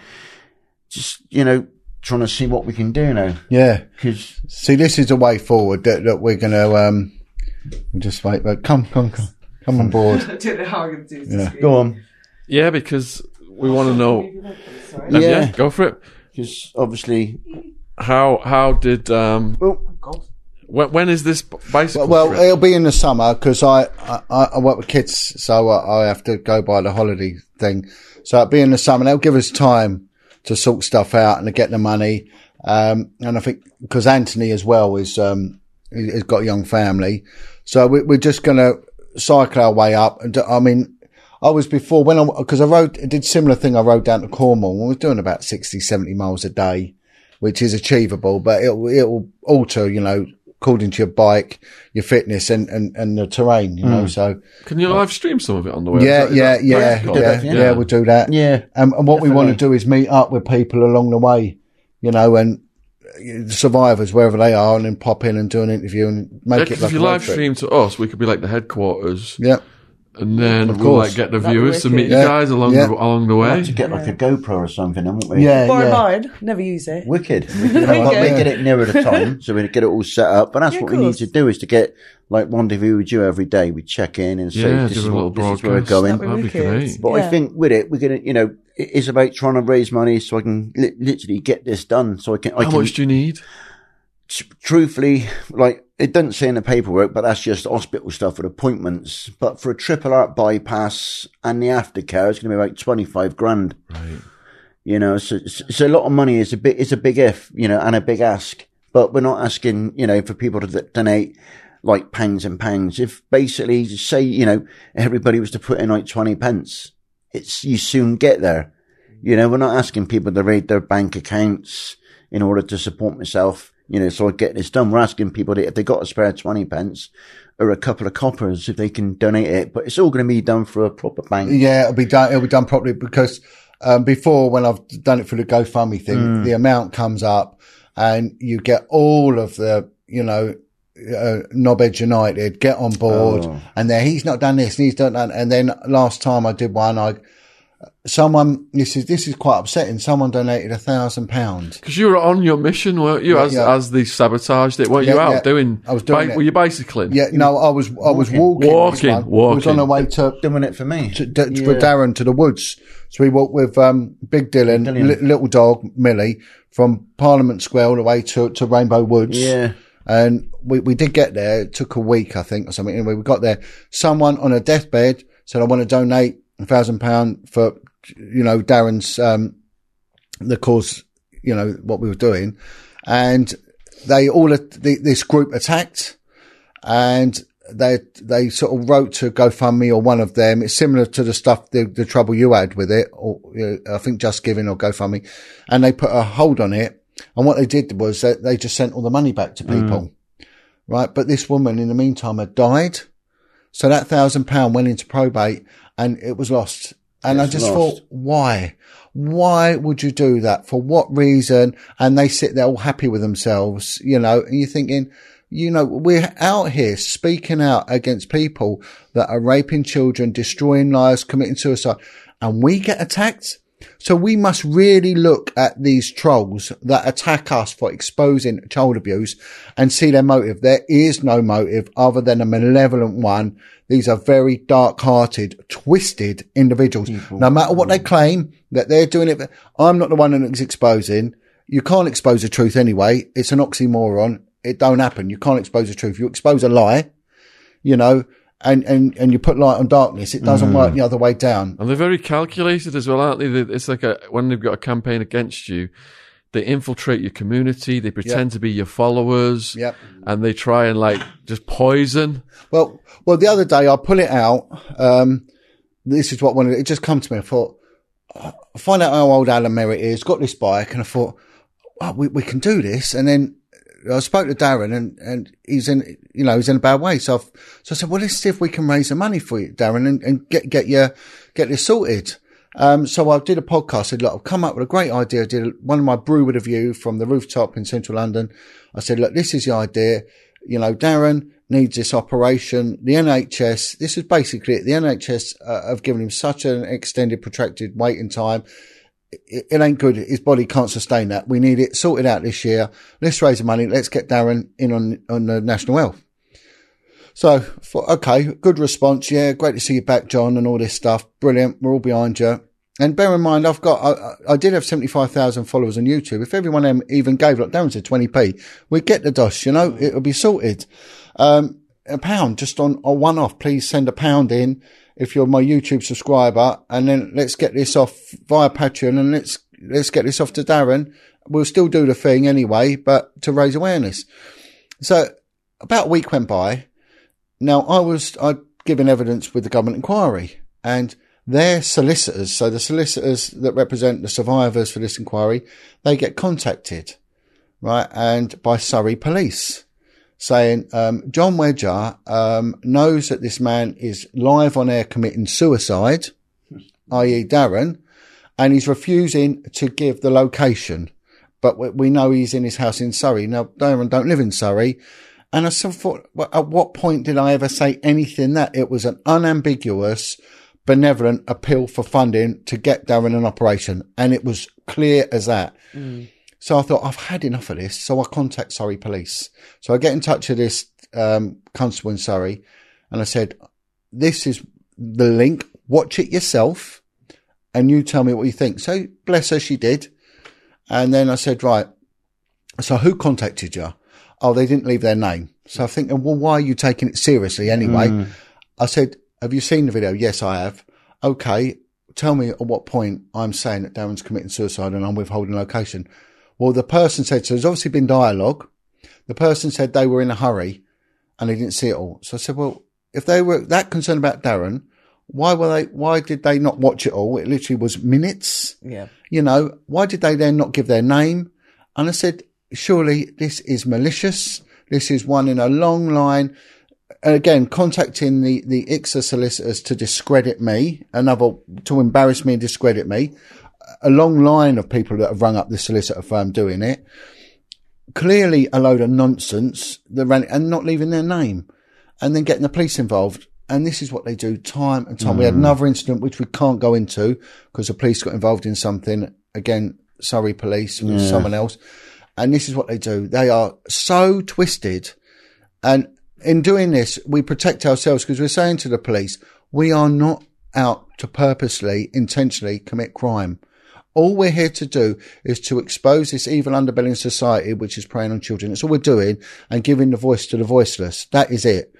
just you know trying to see what we can do now. Yeah, because see, this is a way forward that, that we're gonna um just wait. But come, come, come, come on board. I don't know how I'm gonna do this. Yeah. Go on. Yeah, because we want to know. Sorry. Yeah. yeah, go for it. Because obviously, how how did um? Well, When, when is this bicycle Well, well it'll be in the summer because I, I, I work with kids, so I, I have to go by the holiday thing. So it'll be in the summer. They'll give us time to sort stuff out and to get the money. Um, and I think because Anthony as well is um, has got a young family. So we, we're just going to cycle our way up. And do, I mean, I was before when I, because I rode, I did similar thing. I rode down to Cornwall. We were doing about sixty, seventy miles a day, which is achievable, but it'll, it'll alter, you know, according to your bike, your fitness, and, and, and the terrain, you know. Mm. So, can you live stream some of it on the way? Yeah, yeah, yeah, yeah, yeah, yeah, yeah. We'll do that. Yeah, um, and what definitely. we want to do is meet up with people along the way, you know, and the survivors wherever they are, and then pop in and do an interview and make yeah, it. Like if you live stream to us, we could be like the headquarters. Yeah. And then of we'll like get the That'd viewers to meet yeah. you guys along yeah. the along the way. We'll have to get like a GoPro or something, haven't we? Yeah, borrow yeah. mine. Never use it. Wicked. We get, like, yeah. we get it nearer the time, so we get it all set up. But that's yeah, what we need to do is to get like rendezvous with you every day. We check in and say yeah, this, is what, this is where we're going. That'd be but yeah. I think with it, we're gonna, you know, it's about trying to raise money so I can li- literally get this done. So I can. I How can, much do you need? T- truthfully, like. It doesn't say in the paperwork, but that's just hospital stuff with appointments. But for a triple heart bypass and the aftercare, it's going to be about twenty-five grand. Right. You know, so, so a lot of money is a bit, it's a big if, you know, and a big ask. But we're not asking, you know, for people to donate like pounds and pounds. If basically, say, you know, everybody was to put in like twenty pence, it's, you soon get there. You know, we're not asking people to raid their bank accounts in order to support myself. You know, so I get this done. We're asking people that if they got a spare twenty pence or a couple of coppers, if they can donate it. But it's all going to be done for a proper bank. Yeah, it'll be done. It'll be done properly because um, before, when I've done it through the GoFundMe thing, mm. the amount comes up, and you get all of the, you know, uh, Knobhead United get on board, oh. and then he's not done this, and he's done that. And then last time I did one, I. Someone, this is this is quite upsetting. Someone donated a thousand pounds because you were on your mission, weren't you? As yeah, yeah. as they sabotaged it, weren't yeah, you out yeah. doing? I was doing. Bike, it. Were you bicycling? Yeah, no, I was. I walking. was walking. Walking, walking. I was on the way to doing it for me to, to, yeah. with Darren to the woods. So we walked with um, Big Dylan, Dylan. Li- little dog Millie, from Parliament Square all the way to, to Rainbow Woods. Yeah, and we we did get there. It took a week, I think, or something. Anyway, we got there. Someone on a deathbed said, "I want to donate a thousand pound for." You know, Darren's, um, the cause, you know, what we were doing. And they all, the, this group attacked and they, they sort of wrote to GoFundMe or one of them. It's similar to the stuff, the, the trouble you had with it, or you know, I think Just Giving or GoFundMe. And they put a hold on it. And what they did was that they just sent all the money back to people. Mm. Right. But this woman in the meantime had died. So that thousand pound went into probate and it was lost. And it's I just lost. thought, why? Why would you do that? For what reason? And they sit there all happy with themselves, you know, and you're thinking, you know, we're out here speaking out against people that are raping children, destroying lives, committing suicide, and we get attacked. So we must really look at these trolls that attack us for exposing child abuse and see their motive. There is no motive other than a malevolent one. These are very dark-hearted, twisted individuals. People. No matter what they claim, that they're doing it. I'm not the one that's exposing. You can't expose the truth anyway. It's an oxymoron. It don't happen. You can't expose the truth. You expose a lie, you know. And, and, and you put light on darkness, it doesn't mm. work the other way down. And they're very calculated as well, aren't they? It's like a, when they've got a campaign against you, they infiltrate your community, they pretend yep. to be your followers, yep. and they try and like just poison. Well, well, the other day I pull it out. Um, this is what one of it just come to me. I thought, I find out how old Alan Merritt is, got this bike, and I thought, oh, we, we can do this. And then, I spoke to Darren and, and he's in, you know, he's in a bad way. So, I've, so I said, well, let's see if we can raise the money for you, Darren, and, and get, get your, get this sorted. Um, so I did a podcast. I said, look, I've come up with a great idea. I did one of my brew with a view from the rooftop in central London. I said, look, this is the idea. You know, Darren needs this operation. The N H S, this is basically it. The N H S uh, have given him such an extended, protracted waiting time. It, it ain't good. His body can't sustain that. We need it sorted out this year. Let's raise the money. Let's get Darren in on, on the National Health. So I thought, okay, good response. Yeah, great to see you back, John, and all this stuff. Brilliant. We're all behind you. And bear in mind, I've got, I, I did have seventy-five thousand followers on YouTube. If everyone even gave, like Darren said, twenty p, we'd get the dosh, you know, it'll be sorted. Um, a pound just on a one off. Please send a pound in if you're my YouTube subscriber. And then let's get this off via Patreon and let's, let's get this off to Darren. We'll still do the thing anyway, but to raise awareness. So about a week went by. Now, I was, I'd given evidence with the government inquiry and their solicitors, so the solicitors that represent the survivors for this inquiry, they get contacted, right, and by Surrey police saying, um, John Wedger um, knows that this man is live on air committing suicide, that is. Darren, and he's refusing to give the location, but we know he's in his house in Surrey. Now, Darren don't live in Surrey. And I sort of thought, well, at what point did I ever say anything that it was an unambiguous, benevolent appeal for funding to get Darren an operation? And it was clear as that. Mm. So I thought, I've had enough of this. So I contact Surrey Police. So I get in touch with this um, constable in Surrey. And I said, this is the link. Watch it yourself. And you tell me what you think. So bless her, she did. And then I said, right. So who contacted you? Oh, they didn't leave their name. So I think, well, why are you taking it seriously anyway? Mm. I said, have you seen the video? Yes, I have. Okay. Tell me at what point I'm saying that Darren's committing suicide and I'm withholding location. Well, the person said, so there's obviously been dialogue. The person said they were in a hurry and they didn't see it all. So I said, well, if they were that concerned about Darren, why were they, why did they not watch it all? It literally was minutes. Yeah. You know, why did they then not give their name? And I said, surely this is malicious. This is one in a long line. And again, contacting the, the I C S A solicitors to discredit me, another, to embarrass me and discredit me. A long line of people that have rung up the solicitor firm doing it. Clearly a load of nonsense. That ran, and not leaving their name and then getting the police involved. And this is what they do time and time. Mm. We had another incident, which we can't go into because the police got involved in something. Again, Surrey Police and yeah. someone else. And this is what they do. They are so twisted. And in doing this, we protect ourselves because we're saying to the police, we are not out to purposely, intentionally commit crime. All we're here to do is to expose this evil underbelly in society, which is preying on children. That's all we're doing, and giving the voice to the voiceless. That is it.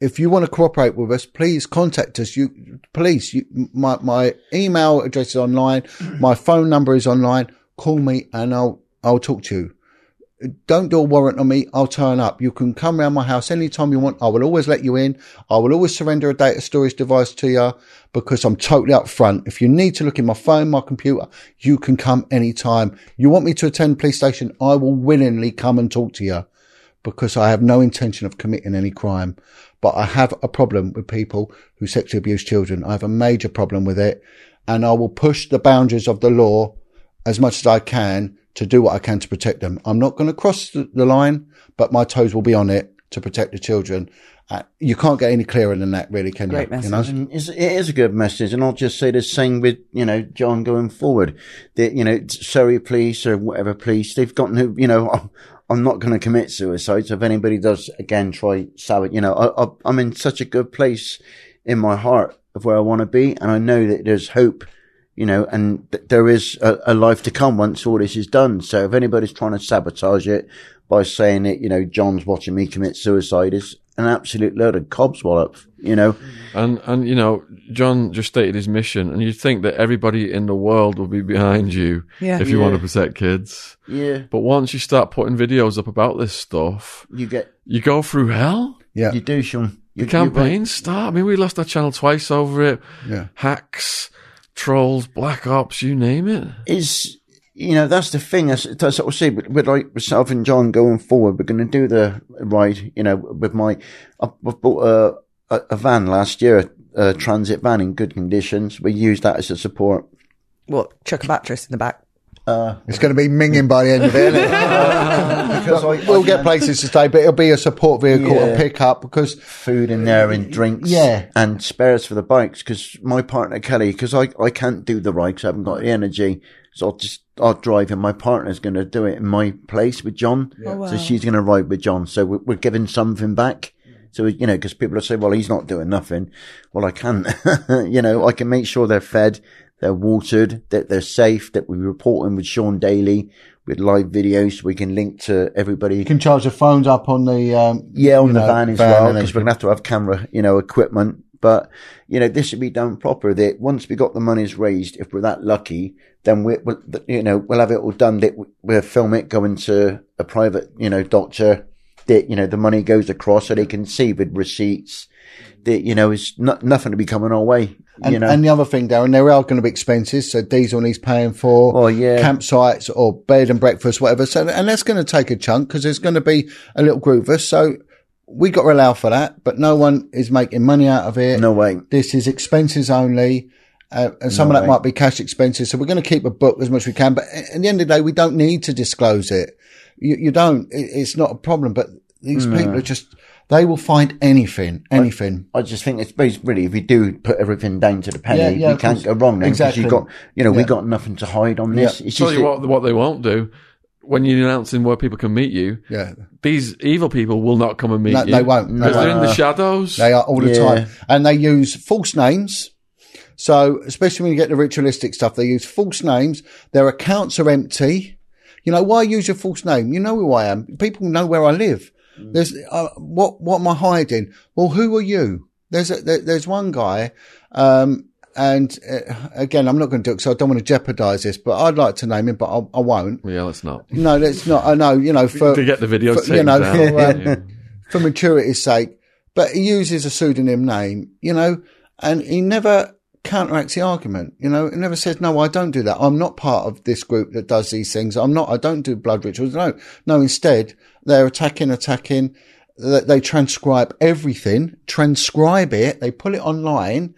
If you want to cooperate with us, please contact us. You, please, you, my, my email address is online. My phone number is online. Call me and I'll, I'll talk to you. Don't do a warrant on me. I'll turn up. You can come round my house anytime you want. I will always let you in. I will always surrender a data storage device to you because I'm totally up front. If you need to look in my phone, my computer, you can come anytime. You want me to attend police station? I will willingly come and talk to you because I have no intention of committing any crime. But I have a problem with people who sexually abuse children. I have a major problem with it. And I will push the boundaries of the law as much as I can to do what I can to protect them. I'm not going to cross the line, but my toes will be on it to protect the children. Uh, you can't get any clearer than that, really, can Great you? Great message. You know? It is a good message. And I'll just say the same with, you know, John going forward. The, you know, Surrey Police or whatever police, they've got no, you know, I'm not going to commit suicide. So if anybody does, again, try salvage, you know, I, I, I'm in such a good place in my heart of where I want to be. And I know that there's hope. You know, and th- there is a, a life to come once all this is done. So if anybody's trying to sabotage it by saying that, you know, John's watching me commit suicide, is an absolute load of cobswallop, you know. And, and you know, John just stated his mission, and you'd think that everybody in the world will be behind you yeah. if you yeah. want to protect kids. Yeah. But once you start putting videos up about this stuff, you get you go through hell. Yeah. You do, Sean. You, the campaigns start. I mean, we lost our channel twice over it. Yeah. Hacks. Trolls, black ops, you name it. Is, you know, that's the thing. That's, that's what I'll say. But with like myself and John going forward, we're going to do the ride, you know, with my, I, I bought a, a, a van last year, uh, transit van in good conditions. We use that as a support. What, chuck a mattress in the back? Uh, it's going to be minging by the end of it, isn't it? Because I, we'll I get places to stay, but it'll be a support vehicle yeah. to pick up, because food in there and drinks yeah. and spares for the bikes, because my partner Kelly, because I, I can't do the ride because I haven't got the energy, so I'll just I'll drive, and my partner's going to do it in my place with John yeah. oh, wow. so she's going to ride with John, so we're, we're giving something back. So, you know, because people will say, well, he's not doing nothing. Well, I can you know, I can make sure they're fed, they're watered, that they're safe, that we report them with Sean Daly with live videos. We can link to everybody. You can charge the phones up on the... Um, yeah, on the know, van as van well, because we're going to have to have camera, you know, equipment. But, you know, this should be done proper. That once we got the monies raised, if we're that lucky, then, we, we'll, you know, we'll have it all done. That we'll film it going to a private, you know, doctor. That, you know, the money goes across so they can see with receipts. That, you know, it's not, nothing to be coming our way. And, you know? And the other thing, Darren, there are going to be expenses. So diesel needs paying for oh, yeah. campsites or bed and breakfast, whatever. So, and that's going to take a chunk, because there's going to be a little groover. So we got to allow for that, but no one is making money out of it. No way. This is expenses only. Uh, and some no of that way. might be cash expenses. So we're going to keep a book as much as we can. But at the end of the day, we don't need to disclose it. You, you don't. It's not a problem. But these no. people are just... They will find anything, anything. I, I just think it's basically, really, if we do put everything down to the penny, yeah, yeah, you can't go wrong then. Exactly. Because you've got, you know, yeah. we've got nothing to hide on this. Yeah. It's Tell just you it, what, what they won't do, when you're announcing where people can meet you, yeah. these evil people will not come and meet no, you. They won't. Because no, they're uh, in the shadows. They are all the yeah. time. And they use false names. So, especially when you get the ritualistic stuff, they use false names. Their accounts are empty. You know, why use your false name? You know who I am. People know where I live. There's uh, what what am I hiding? Well, who are you? There's a, there, there's one guy, um, and uh, again, I'm not going to do it because I don't want to jeopardise this. But I'd like to name him, but I, I won't. Yeah, let's not. No, let's not. I know, you know, for to get the video, for, you know, for, uh, yeah. for maturity's sake. But he uses a pseudonym name, you know, and he never counteracts the argument. You know, he never says, no, I don't do that. I'm not part of this group that does these things. I'm not. I don't do blood rituals. No, no. Instead, they're attacking, attacking. They transcribe everything, transcribe it. They put it online,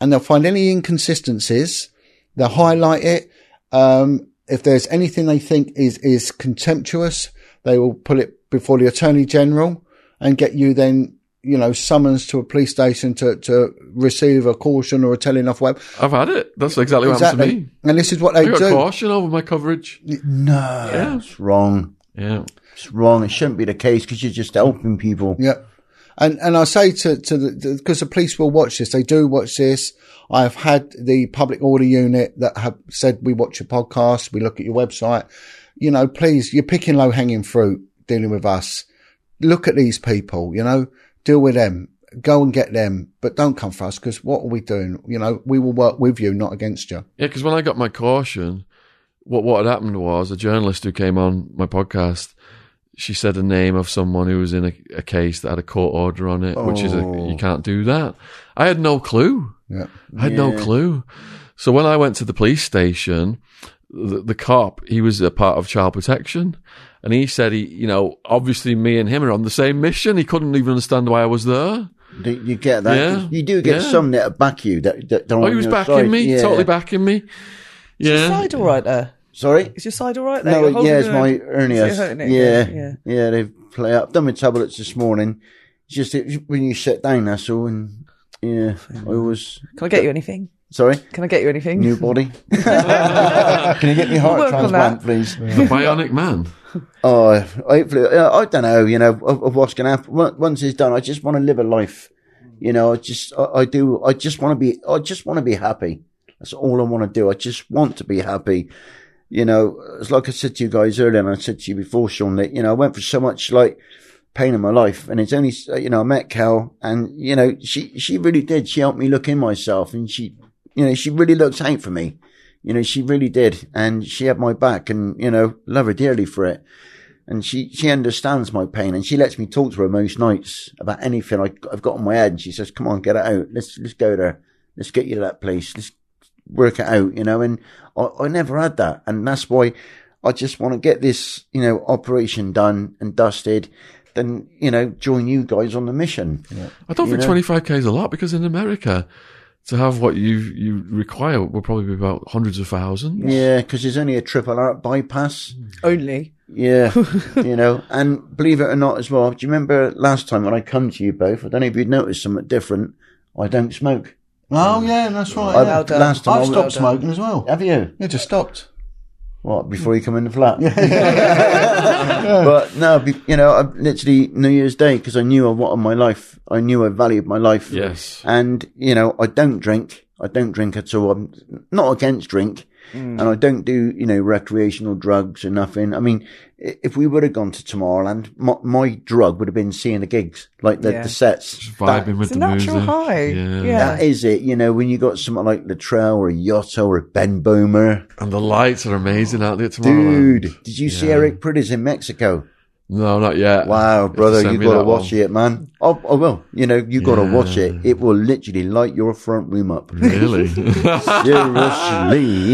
and they'll find any inconsistencies. They'll highlight it. Um, if there's anything they think is, is contemptuous, they will put it before the Attorney General and get you then, you know, summons to a police station to, to receive a caution or a telling off web. I've had it. That's exactly what exactly. happened to me. And this is what they I got do. Caution over my coverage. No, yeah. It's wrong. Yeah. It's wrong. It shouldn't be the case, because you're just helping people. Yeah. And, and I say to, to the, because the police will watch this. They do watch this. I've had the public order unit that have said, we watch your podcast. We look at your website. You know, please, you're picking low hanging fruit dealing with us. Look at these people, you know, deal with them, go and get them, but don't come for us. Cause what are we doing? You know, we will work with you, not against you. Yeah. Cause when I got my caution, what, what had happened was a journalist who came on my podcast, she said a name of someone who was in a, a case that had a court order on it, oh. which is a, you can't do that. I had no clue. Yeah. I had yeah. no clue. So when I went to the police station, the, the cop, he was a part of child protection, and he said, he, you know, obviously me and him are on the same mission. He couldn't even understand why I was there. You get that? Yeah. You do get yeah. some that back you. That, that don't oh, he was backing side. me, yeah. totally backing me. Yeah. Is your side all right there? Sorry? Is your side all right there? No, yeah, it's my hernias. It, yeah. yeah, yeah, they play up. Done with tablets this morning. It's just it, when you sit down, that's all. And yeah, I always. Can I get you anything? Sorry? Can I get you anything? New body. Can you get me heart we'll transplant, please? The bionic man. Oh, hopefully. I don't know, you know, of, of what's going to happen. Once it's done, I just want to live a life. You know, I just, I, I do, I just want to be, I just want to be happy. That's all I want to do. I just want to be happy. You know, it's like I said to you guys earlier, and I said to you before, Sean, that, you know, I went through so much, like, pain in my life. And it's only, you know, I met Cal, and, you know, she, she really did. She helped me look in myself, and she, you know, she really looked out for me. You know, she really did. And she had my back, and, you know, love her dearly for it. And she, she understands my pain, and she lets me talk to her most nights about anything I, I've got on my head. And she says, come on, get it out. Let's, let's go there. Let's get you to that place. Let's work it out, you know, and I, I never had that. And that's why I just want to get this, you know, operation done and dusted, then, you know, join you guys on the mission. Yeah. I don't you think twenty-five K is a lot, because in America, to have what you you require will probably be about hundreds of thousands. Yeah, because there's only a triple R bypass. Only. Yeah, you know, and believe it or not as well, do you remember last time when I come to you both, I don't know if you'd noticed something different, I don't smoke. Oh, yeah, that's right. I, yeah, last time I've I, stopped I, smoking as well. Have you? Yeah, just stopped. What, before you come in the flat? Yeah. But no, you know, I literally New Year's Day, because I knew I wanted my life. I knew I valued my life. Yes. And, you know, I don't drink. I don't drink at all. I'm not against drink. Mm. And I don't do, you know, recreational drugs or nothing. I mean, if we would have gone to Tomorrowland, my, my drug would have been seeing the gigs, like the, yeah. the sets. Just vibing that, with the music. It's a natural high. Yeah. Yeah. That is it, you know, when you got something like Luttrell or a Yotto or a Ben Boomer. And the lights are amazing out there at Tomorrowland. Dude, did you yeah. see Eric Prydz in Mexico? No, not yet. Wow, brother, you've got to watch one. It, man. Oh, I will. You know, you've yeah. got to watch it. It will literally light your front room up. Really? Seriously,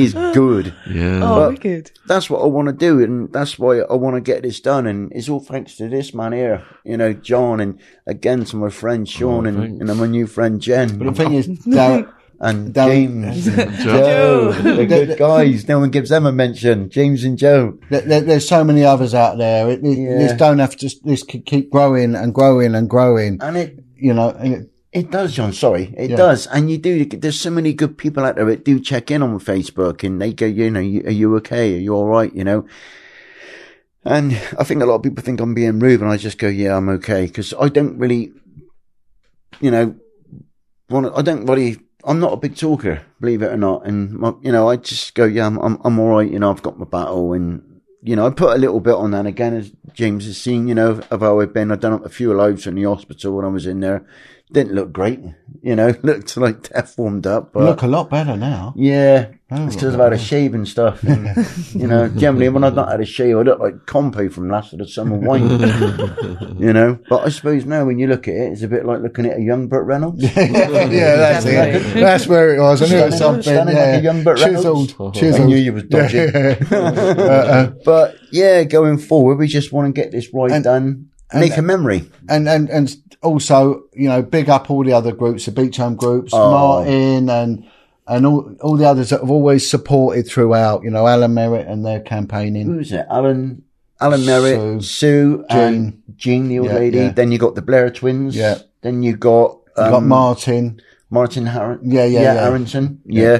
it's good. Yeah. Oh, but wicked. That's what I want to do, and that's why I want to get this done. And it's all thanks to this man here, you know, John, and again to my friend Sean, oh, and, and my new friend Jen. But the thing is, Darren and James and Joe, Joe. The good guys. No one gives them a mention. James and Joe. There, there's so many others out there. It, it, yeah. This don't have to. This could keep growing and growing and growing. And it, you know, and it, it does, John. Sorry, it yeah. does. And you do. There's so many good people out there that do check in on Facebook, and they go, you know, are you okay? Are you all right? You know. And I think a lot of people think I'm being rude, and I just go, yeah, I'm okay, because I don't really, you know, want. I don't really. I'm not a big talker, believe it or not. And, my, you know, I just go, yeah, I'm, I'm, I'm all right. You know, I've got my battle. And, you know, I put a little bit on that again, as James has seen, you know, of how I've been. I've done a few lives in the hospital when I was in there. Didn't look great, you know, looked like death warmed up. But look a lot better now. Yeah. Oh, it's because I've had a shave and stuff. And, you know, generally when I've not had a shave, I look like Compé from Last of the Summer Wine. You know, but I suppose now when you look at it, it's a bit like looking at a young Burt Reynolds. Yeah, that's it. That's where it was. I knew it was something. Standing yeah. like a young Burt Reynolds. Chiseled. Chiseled. I knew you was dodgy. Yeah. uh, but yeah, going forward, we just want to get this right and, done. And, Make a memory. And, and, and also, you know, big up all the other groups, the Beach Home groups, oh. Martin and... And all, all the others that have always supported throughout, you know, Alan Merritt and their campaigning. Who is it? Alan, Alan Merritt, Sue, Sue Jean, Jean, the old yeah, lady. Yeah. Then you got the Blair twins. Yeah. Then you got, um, you got Martin, Martin Har- yeah, yeah, yeah, yeah. Harrington. Yeah. yeah.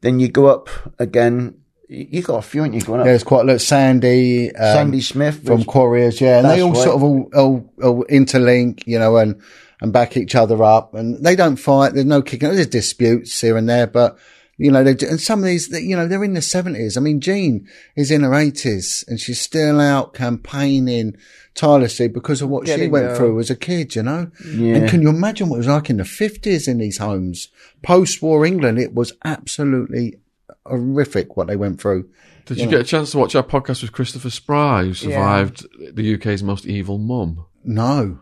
Then you go up again. You got a few, ain't you? Going up. Yeah, it's quite. Look, Sandy, um, Sandy Smith from Quarriers. Yeah, and they all right. sort of all, all, all interlink, you know, and. And back each other up, and they don't fight. There's no kicking. There's disputes here and there, but you know, they do, and some of these, you know, they're in their seventies. I mean, Jean is in her eighties, and she's still out campaigning tirelessly because of what Getting she went out. through as a kid. You know, yeah. And can you imagine what it was like in the fifties in these homes, post-war England? It was absolutely horrific what they went through. Did you, you know? get a chance to watch our podcast with Christopher Spry, who survived yeah. the U K's most evil mum? No.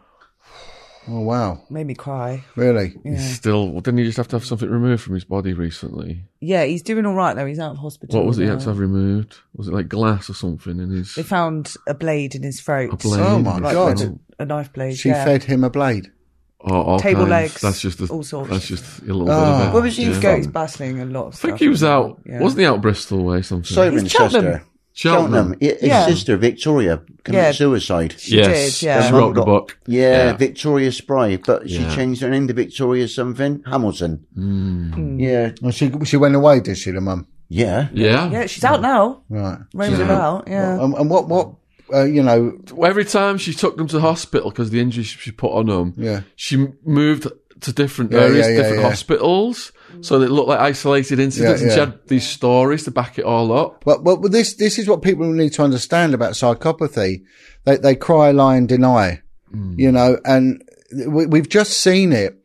Oh, wow. Made me cry. Really? Yeah. He's still... Well, didn't he just have to have something removed from his body recently? Yeah, he's doing all right, though. He's out of hospital. What was it he had to have removed? Was it like glass or something in his... They found a blade in his throat. A blade? Oh, my like God. A, a knife blade, She yeah. fed him a blade? Oh, Table kinds. legs. That's just a, all sorts. That's just a little oh. bit of it. Where was he? Yeah. He was battling a lot of stuff. I think he was out... Yeah. Wasn't he out Bristol way something? So he's Cheltenham. Cheltenham. Cheltenham. His yeah. sister, Victoria, committed yeah. suicide. She yes. did, yeah. She wrote the book. Yeah, yeah. Victoria Spry, but she yeah. changed her name to Victoria something. Hamilton. Mm. Yeah. Well, she she went away, did she, the mum? Yeah. Yeah. Yeah, she's out now. Right. Roaming yeah. about, yeah. Well, and, and what, what uh, you know... Every time she took them to hospital because the injuries she put on them, yeah. she moved... to different areas, yeah, yeah, yeah, different yeah. hospitals, so they look like isolated incidents, yeah, yeah. and she had these stories to back it all up. But, but this this is what people need to understand about psychopathy. They they cry, lie, and deny, mm. you know, and we, we've just seen it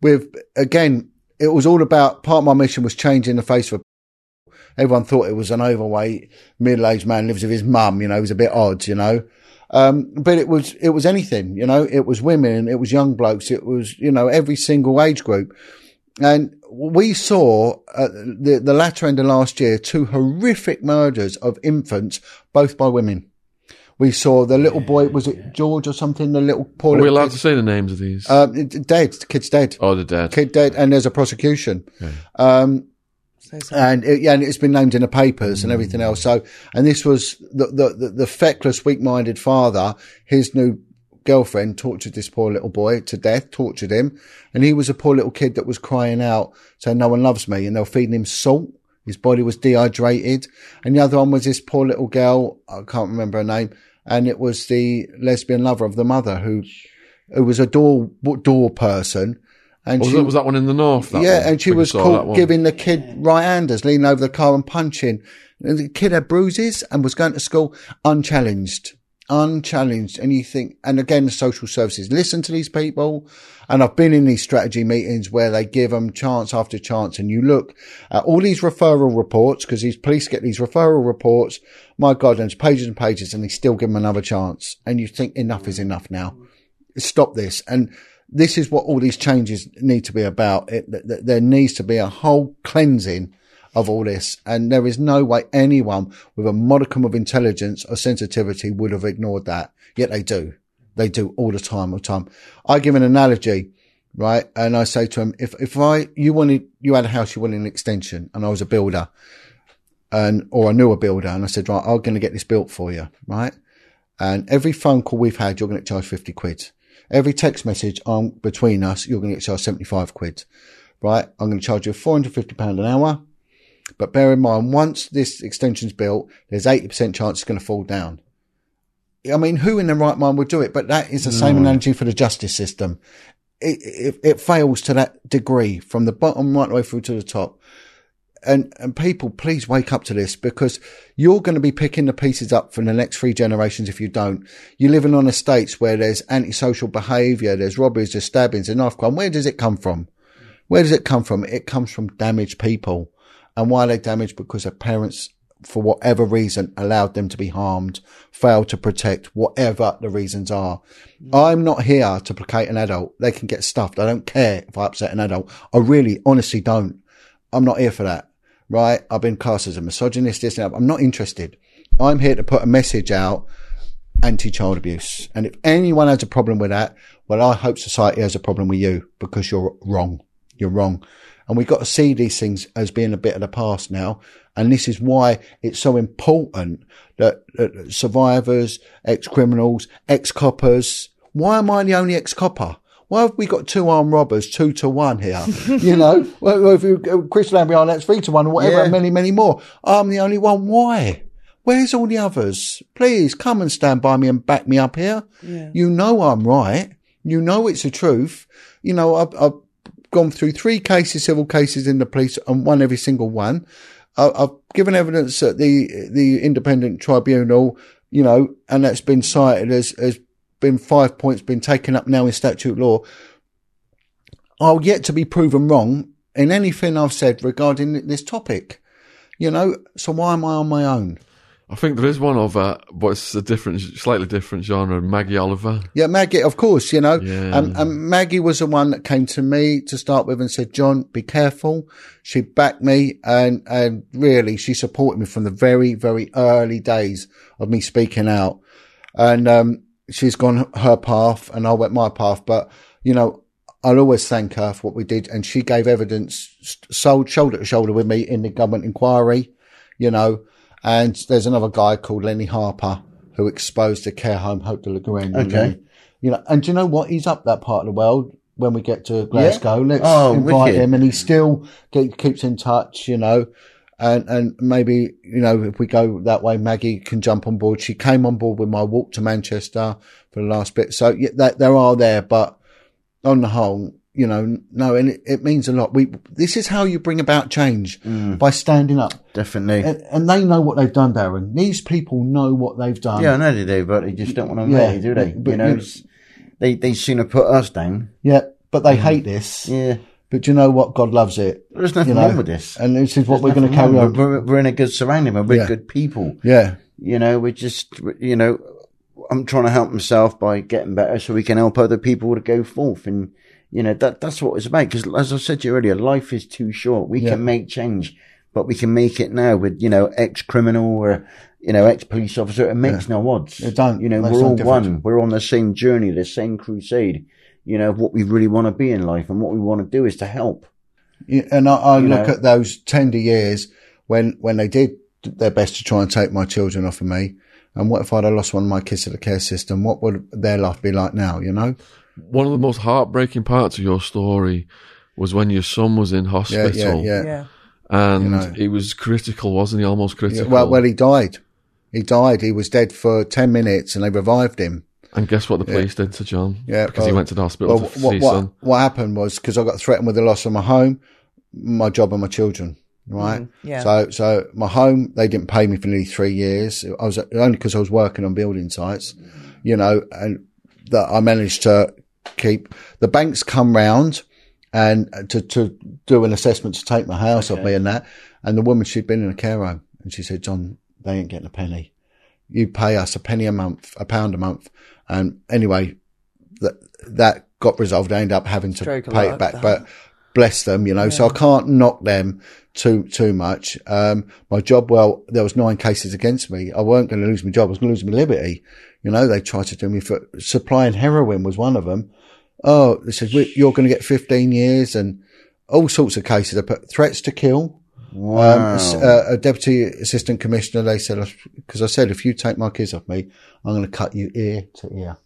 with, again, it was all about, part of my mission was changing the face of a... Everyone thought it was an overweight, middle-aged man lives with his mum, you know, it was a bit odd, you know. Um, but it was, it was anything, you know, it was women, it was young blokes, it was, you know, every single age group. And we saw uh, the, the latter end of last year, two horrific murders of infants, both by women. We saw the little boy, was it George or something? The little poor. Are we allowed kid. to say the names of these? Uh, dead. The kid's dead. Oh, the dead. Kid dead, and there's a prosecution. Yeah. Um, and it, yeah, and it's been named in the papers mm. and everything else. So, and this was the the, the, the feckless, weak-minded father. His new girlfriend tortured this poor little boy to death, tortured him, and he was a poor little kid that was crying out, saying, "No one loves me," and they were feeding him salt. His body was dehydrated. And the other one was this poor little girl, I can't remember her name, and it was the lesbian lover of the mother who who was a door door person. And was, she, that, was that one in the north? That yeah, one? and she was caught giving the kid right-handers, leaning over the car and punching. And the kid had bruises and was going to school unchallenged. Unchallenged. And you think, and again, the social services listen to these people. And I've been in these strategy meetings where they give them chance after chance, and you look at all these referral reports, because these police get these referral reports, my God, and it's pages and pages, and they still give them another chance. And you think, enough is enough now. Stop this. And this is what all these changes need to be about. It, th- th- there needs to be a whole cleansing of all this, and there is no way anyone with a modicum of intelligence or sensitivity would have ignored that. Yet they do. They do all the time, all the time. I give an analogy, right? And I say to them, if, if I, you wanted, you had a house, you wanted an extension, and I was a builder, and, or I knew a builder, and I said, right, I'm going to get this built for you, right? And every phone call we've had, you're going to charge fifty quid. Every text message on between us, you're going to get charged seventy-five quid, right? I'm going to charge you four hundred fifty pounds an hour. But bear in mind, once this extension's built, there's eighty percent chance it's going to fall down. I mean, who in their right mind would do it? But that is the same no. analogy for the justice system. It, it, it fails to that degree, from the bottom right the way through to the top. And, and people, please wake up to this, because you're going to be picking the pieces up from the next three generations if you don't. You're living on estates where there's antisocial behaviour, there's robberies, there's stabbings, there's knife crime. Where does it come from? Where does it come from? It comes from damaged people. And why are they damaged? Because their parents, for whatever reason, allowed them to be harmed, failed to protect, whatever the reasons are. Mm. I'm not here to placate an adult. They can get stuffed. I don't care if I upset an adult. I really, honestly don't. I'm not here for that, right? I've been cast as a misogynist, this and that. I'm not interested. I'm here to put a message out, anti-child abuse. And if anyone has a problem with that, well, I hope society has a problem with you, because you're wrong. You're wrong. And we've got to see these things as being a bit of the past now. And this is why it's so important that, that survivors, ex-criminals, ex-coppers, why am I the only ex-copper? Why have we got two armed robbers, two to one here? You know, well, if you, Chris Lambriano, that's three to one, or whatever, yeah. many, many more. I'm the only one. Why? Where's all the others? Please come and stand by me and back me up here. Yeah. You know I'm right. You know it's the truth. You know, I've, I've gone through three cases, civil cases in the police, and won every single one. I, I've given evidence at the the independent tribunal, you know, and that's been cited as as been five points been taken up now in statute law. I'll yet to be proven wrong in anything I've said regarding this topic, you know. So why am I on my own? I think there is one of, uh, but it's a different, slightly different genre, Maggie Oliver. Yeah, Maggie, of course, you know. Yeah. Um, and Maggie was the one that came to me to start with and said, John, be careful. She backed me, and, and really, she supported me from the very, very early days of me speaking out. And um, she's gone her path, and I went my path. But, you know, I'll always thank her for what we did. And she gave evidence sold shoulder to shoulder with me in the government inquiry, you know. And there's another guy called Lenny Harper who exposed the care home, Hope de La Grande. Okay. You know, and do you know what? He's up that part of the world when we get to Glasgow. Yeah? Let's oh, invite wicked. him, and he still keep, keeps in touch, you know. And, and maybe, you know, if we go that way, Maggie can jump on board. She came on board with my walk to Manchester for the last bit. So yeah, that, there are there, but on the whole, you know, no, and it, it means a lot. We, this is how you bring about change, mm. by standing up. Definitely. And, and they know what they've done, Darren. These people know what they've done. Yeah, I know they do, but they just don't want to yeah, admit it, do they? But, you know, you, it's, they, they sooner put us down. Yeah, but they mm. hate this. Yeah. But you know what? God loves it. There's nothing you know? wrong with this. And this is what There's we're going to carry on. We're, we're in a good surrounding, and we're yeah. good people. Yeah. You know, we're just, you know, I'm trying to help myself by getting better so we can help other people to go forth and, you know, that that's what it's about. Because as I said to you earlier, life is too short. We yeah. can make change. but we can make it now with, you know, ex-criminal or, you know, ex-police officer. It makes yeah. no odds. It don't, you know, we're all one. We're on the same journey, the same crusade, you know, what we really want to be in life and what we want to do is to help. Yeah, and I, I look know? at those tender years when, when they did their best to try and take my children off of me. And what if I'd have lost one of my kids to the care system? What would their life be like now, you know? One of the most heartbreaking parts of your story was when your son was in hospital. Yeah, yeah, yeah. yeah. And you know, he was critical, wasn't he? Almost critical. Yeah, well, well, he died. He died. He was dead for ten minutes and they revived him. And guess what the police yeah. did to John? Yeah. Because well, he went to the hospital well, to what, see his son. What happened was, because I got threatened with the loss of my home, my job and my children. Right. Mm, yeah. So, so my home, they didn't pay me for nearly three years. I was only because I was working on building sites, you know, and that I managed to keep. The banks come round and to, to do an assessment to take my house okay. off me and that. And the woman, she'd been in a care home and she said, John, they ain't getting a penny. You pay us a penny a month, a pound a month. And anyway, that, that got resolved. I ended up having to Stroke pay it back, that. but bless them, you know, yeah. so I can't knock them too, too much. Um, my job, well, there was nine cases against me. I weren't going to lose my job. I was going to lose my liberty. You know, they tried to do me for supplying heroin was one of them. Oh, they said, you're going to get fifteen years and all sorts of cases. I put threats to kill. Wow. Um, uh, a deputy assistant commissioner, they said, because I said, if you take my kids off me, I'm going to cut you ear to ear.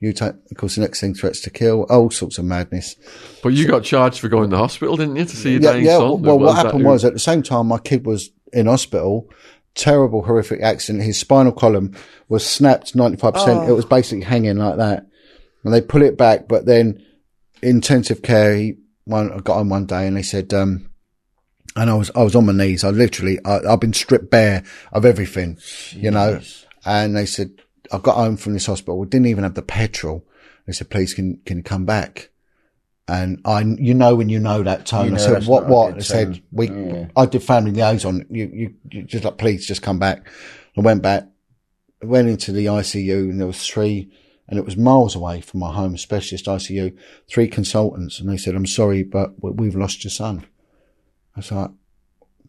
You take, of course, the next thing, threats to kill, all sorts of madness. But you got charged for going to hospital, didn't you, to see your yeah, dying yeah. son? Well, what happened was, at the same time, my kid was in hospital, terrible, horrific accident. His spinal column was snapped ninety-five percent. Oh. It was basically hanging like that. And they pull it back, but then intensive care, he one, I got on one day and they said, um, and I was, I was on my knees. I literally, I, I've been stripped bare of everything, Jeez. you know, and they said, I got home from this hospital. We didn't even have the petrol. They said, please, can, can you come back? And I, you know, when you know that tone, you know, I said, what, what? They said, we, yeah. I did family liaison. You, you, you just like, please just come back. I went back, went into the I C U and there was three, and it was miles away from my home, specialist I C U, three consultants. And they said, I'm sorry, but we've lost your son. I was like,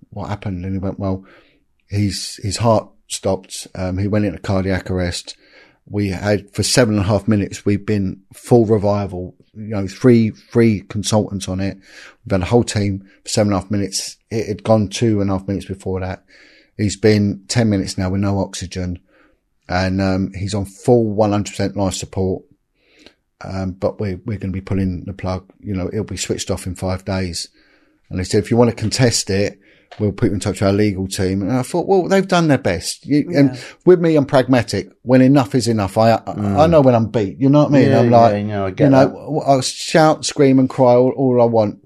what happened? And he went, well, he's, his heart stopped. Um, he went into cardiac arrest. We had for seven and a half minutes. We've been full revival, you know, three, three consultants on it. We've had a whole team for seven and a half minutes. It had gone two and a half minutes before that. He's been ten minutes now with no oxygen and, um, he's on full one hundred percent life support. Um, but we're, we're going to be pulling the plug, you know, it'll be switched off in five days. And they said, if you want to contest it, we'll put you in touch with our legal team. And I thought, well, they've done their best. You, yeah. And with me, I'm pragmatic. When enough is enough, I mm. I know when I'm beat. You know what I mean? Yeah, I'm like, yeah, yeah, I get you know, that. I shout, scream and cry all, all I want.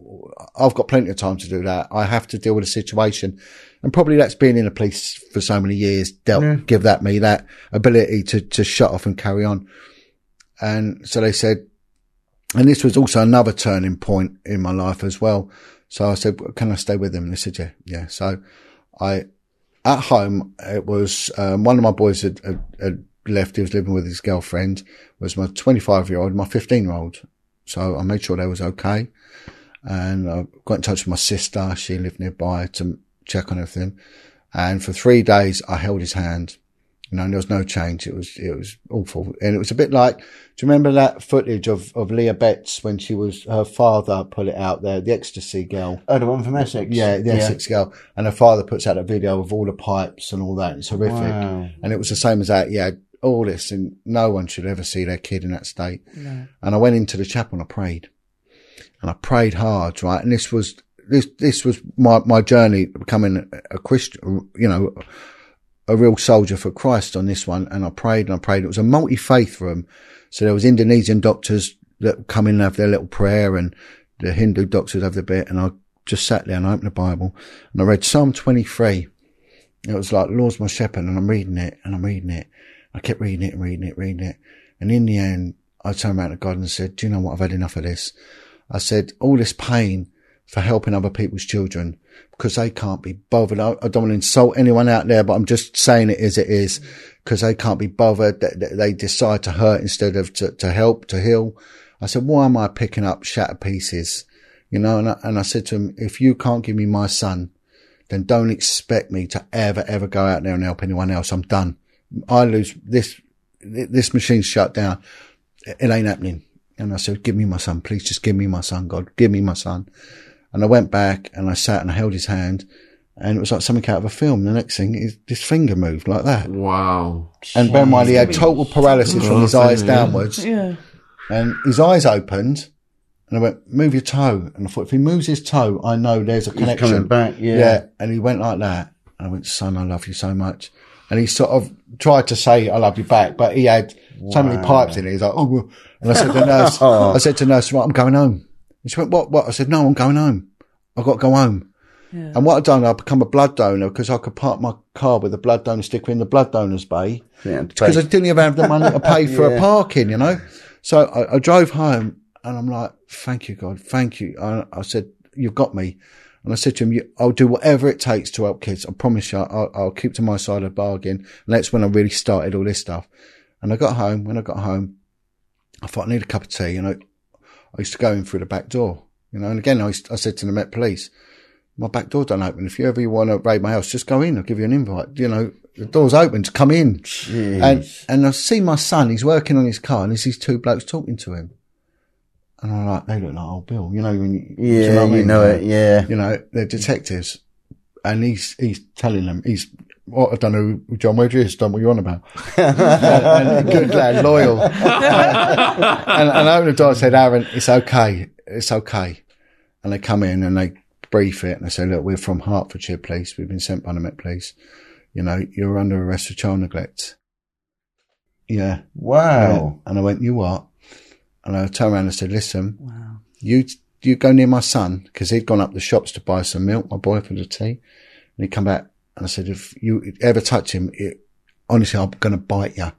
I've got plenty of time to do that. I have to deal with a situation. And probably that's being in the police for so many years, dealt, yeah. give that me that ability to, to shut off and carry on. And so they said, and this was also another turning point in my life as well. So I said, can I stay with him? And they said, yeah, yeah. So I, at home, it was, um, one of my boys had, had, had left. He was living with his girlfriend. It was my twenty-five year old, my fifteen year old. So I made sure they was okay. And I got in touch with my sister. She lived nearby to check on everything. And for three days, I held his hand. You know, and there was no change. It was, it was awful. And it was a bit like, do you remember that footage of, of Leah Betts when she was, her father put it out there, the ecstasy girl. Oh, the one from Essex. Yeah, the yeah. Essex girl. And her father puts out a video of all the pipes and all that. It's horrific. Wow. And it was the same as that. Yeah, all this and no one should ever see their kid in that state. No. And I went into the chapel and I prayed and I prayed hard, right? And this was, this, this was my, my journey becoming a Christian, you know, a real soldier for Christ on this one. And I prayed and I prayed. It was a multi-faith room. So there was Indonesian doctors that come in and have their little prayer and the Hindu doctors have their bit. And I just sat there and I opened the Bible and I read Psalm twenty-three. It was like, Lord's my shepherd. And I'm reading it and I'm reading it. I kept reading it and reading it, reading it. And in the end, I turned around to God and said, do you know what? I've had enough of this. I said, all this pain for helping other people's children because they can't be bothered. I, I don't want to insult anyone out there, but I'm just saying it as it is because they can't be bothered. They, they decide to hurt instead of to, to help, to heal. I said, why am I picking up shattered pieces? You know, and I, and I said to him, if you can't give me my son, then don't expect me to ever, ever go out there and help anyone else. I'm done. I lose this. This machine's shut down. It ain't happening. And I said, give me my son. Please just give me my son, God. Give me my son. And I went back and I sat and I held his hand. And it was like something out of a film. The next thing is his finger moved like that. Wow. And bear in mind, he had total paralysis from his eyes downwards. Yeah. And his eyes opened. And I went, move your toe. And I thought, if he moves his toe, I know there's a connection. He's coming back, yeah. Yeah. And he went like that. And I went, son, I love you so much. And he sort of tried to say, I love you back. But he had wow. so many pipes in it. He's like, oh, well. And I said to the nurse, I said to the nurse, right, I'm going home. And she went, what, what? I said, no, I'm going home. I've got to go home. Yeah. And what I've done, I've become a blood donor because I could park my car with a blood donor sticker in the blood donor's bay. Because yeah, I didn't even have the money to pay for yeah. a parking, you know. So I, I drove home and I'm like, thank you, God, thank you. I, I said, you've got me. And I said to him, you, I'll do whatever it takes to help kids. I promise you, I'll, I'll keep to my side of the bargain. And that's when I really started all this stuff. And I got home. When I got home, I thought I need a cup of tea. And I, I used to go in through the back door, you know. And again, I, used, I said to the Met Police, my back door don't open. If you ever want to raid my house, just go in. I'll give you an invite. You know, the door's open. Come in. Jeez. And and I see my son. He's working on his car, and there's these two blokes talking to him. And I'm like, they look like old Bill. You know, when you, yeah, you know, I mean? You know it. Yeah, you know, they're detectives, and he's he's telling them he's. Well, I don't know who John Wedger is, don't know what you're on about. and, and good lad, loyal. and, and I opened the door and said, Aaron, it's okay, it's okay. And they come in and they brief it and they say, look, we're from Hertfordshire Police. We've been sent by the Met Police. You know, you're under arrest for child neglect. Yeah. Wow. And I went, you what? And I turned around and said, listen, wow. you you go near my son, because he'd gone up the shops to buy some milk, my boy, for the tea. And he'd come back. And I said, if you ever touch him, it, honestly, I'm going to bite you.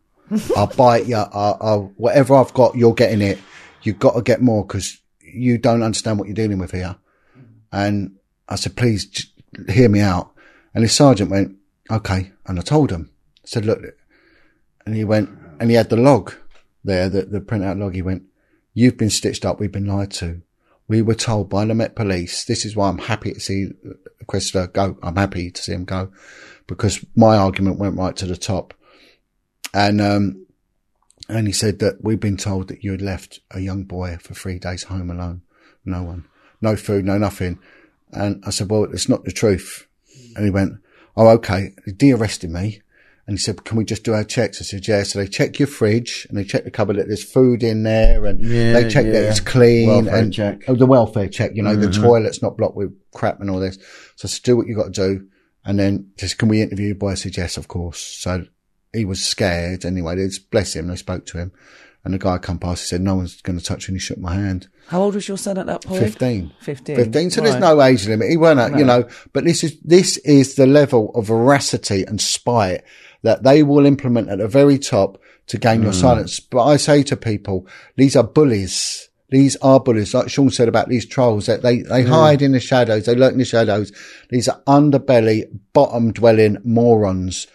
I'll bite you. I'll, I'll, whatever I've got, you're getting it. You've got to get more because you don't understand what you're dealing with here. And I said, please just hear me out. And his sergeant went, okay. And I told him, I said, look, and he went, and he had the log there, the, the printout log. He went, you've been stitched up. We've been lied to. We were told by the Met Police, this is why I'm happy to see Questor go. I'm happy to see him go because my argument went right to the top. And, um, and he said that we've been told that you had left a young boy for three days home alone. No one, no food, no nothing. And I said, well, it's not the truth. And he went, oh, okay. They de-arrested me. And he said, can we just do our checks? I said, yeah. So they check your fridge and they check the cupboard that there's food in there and yeah, they check yeah. that it's clean. Welfare and check. Oh, the welfare check, you know, mm-hmm. the toilet's not blocked with crap and all this. So I said, do what you got to do. And then just, can we interview your boy? I said, yes, of course. So he was scared anyway. They just bless him. They spoke to him. And the guy come past, he said, no one's going to touch you. And he shook my hand. How old was your son at that point? fifteen. fifteen. fifteen. So right. There's no age limit. He weren't, no. you know, but this is, this is the level of veracity and spite that they will implement at the very top to gain mm. your silence. But I say to people, these are bullies. These are bullies. Like Sean said about these trolls, that they, they mm. hide in the shadows. They lurk in the shadows. These are underbelly, bottom-dwelling morons.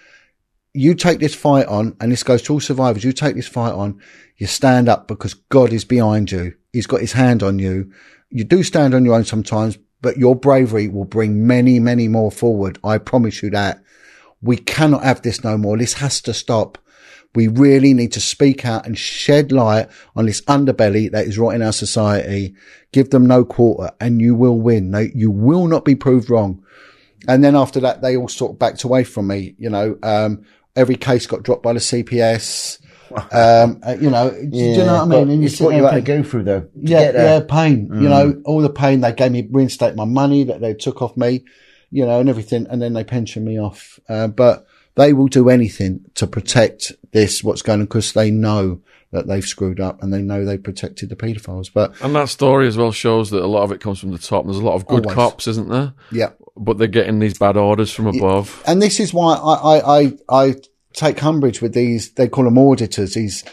You take this fight on, and this goes to all survivors, you take this fight on, you stand up because God is behind you. He's got his hand on you. You do stand on your own sometimes, but your bravery will bring many, many more forward. I promise you that. We cannot have this no more. This has to stop. We really need to speak out and shed light on this underbelly that is rotting our society. Give them no quarter and you will win. They, you will not be proved wrong. And then after that, they all sort of backed away from me. You know, um, every case got dropped by the C P S. Um, uh, you know, yeah, do you know what I mean? And you see what you had to go through though. Yeah, yeah, pain. Mm. You know, all the pain they gave me, reinstate my money that they took off me. You know, and everything, and then they pension me off. Uh, but they will do anything to protect this, what's going on, because they know that they've screwed up and they know they've protected the paedophiles. But and that story as well shows that a lot of it comes from the top. And there's a lot of good always. Cops, isn't there? Yeah. But they're getting these bad orders from above. And this is why I, I, I, I take umbrage with these, they call them auditors, these,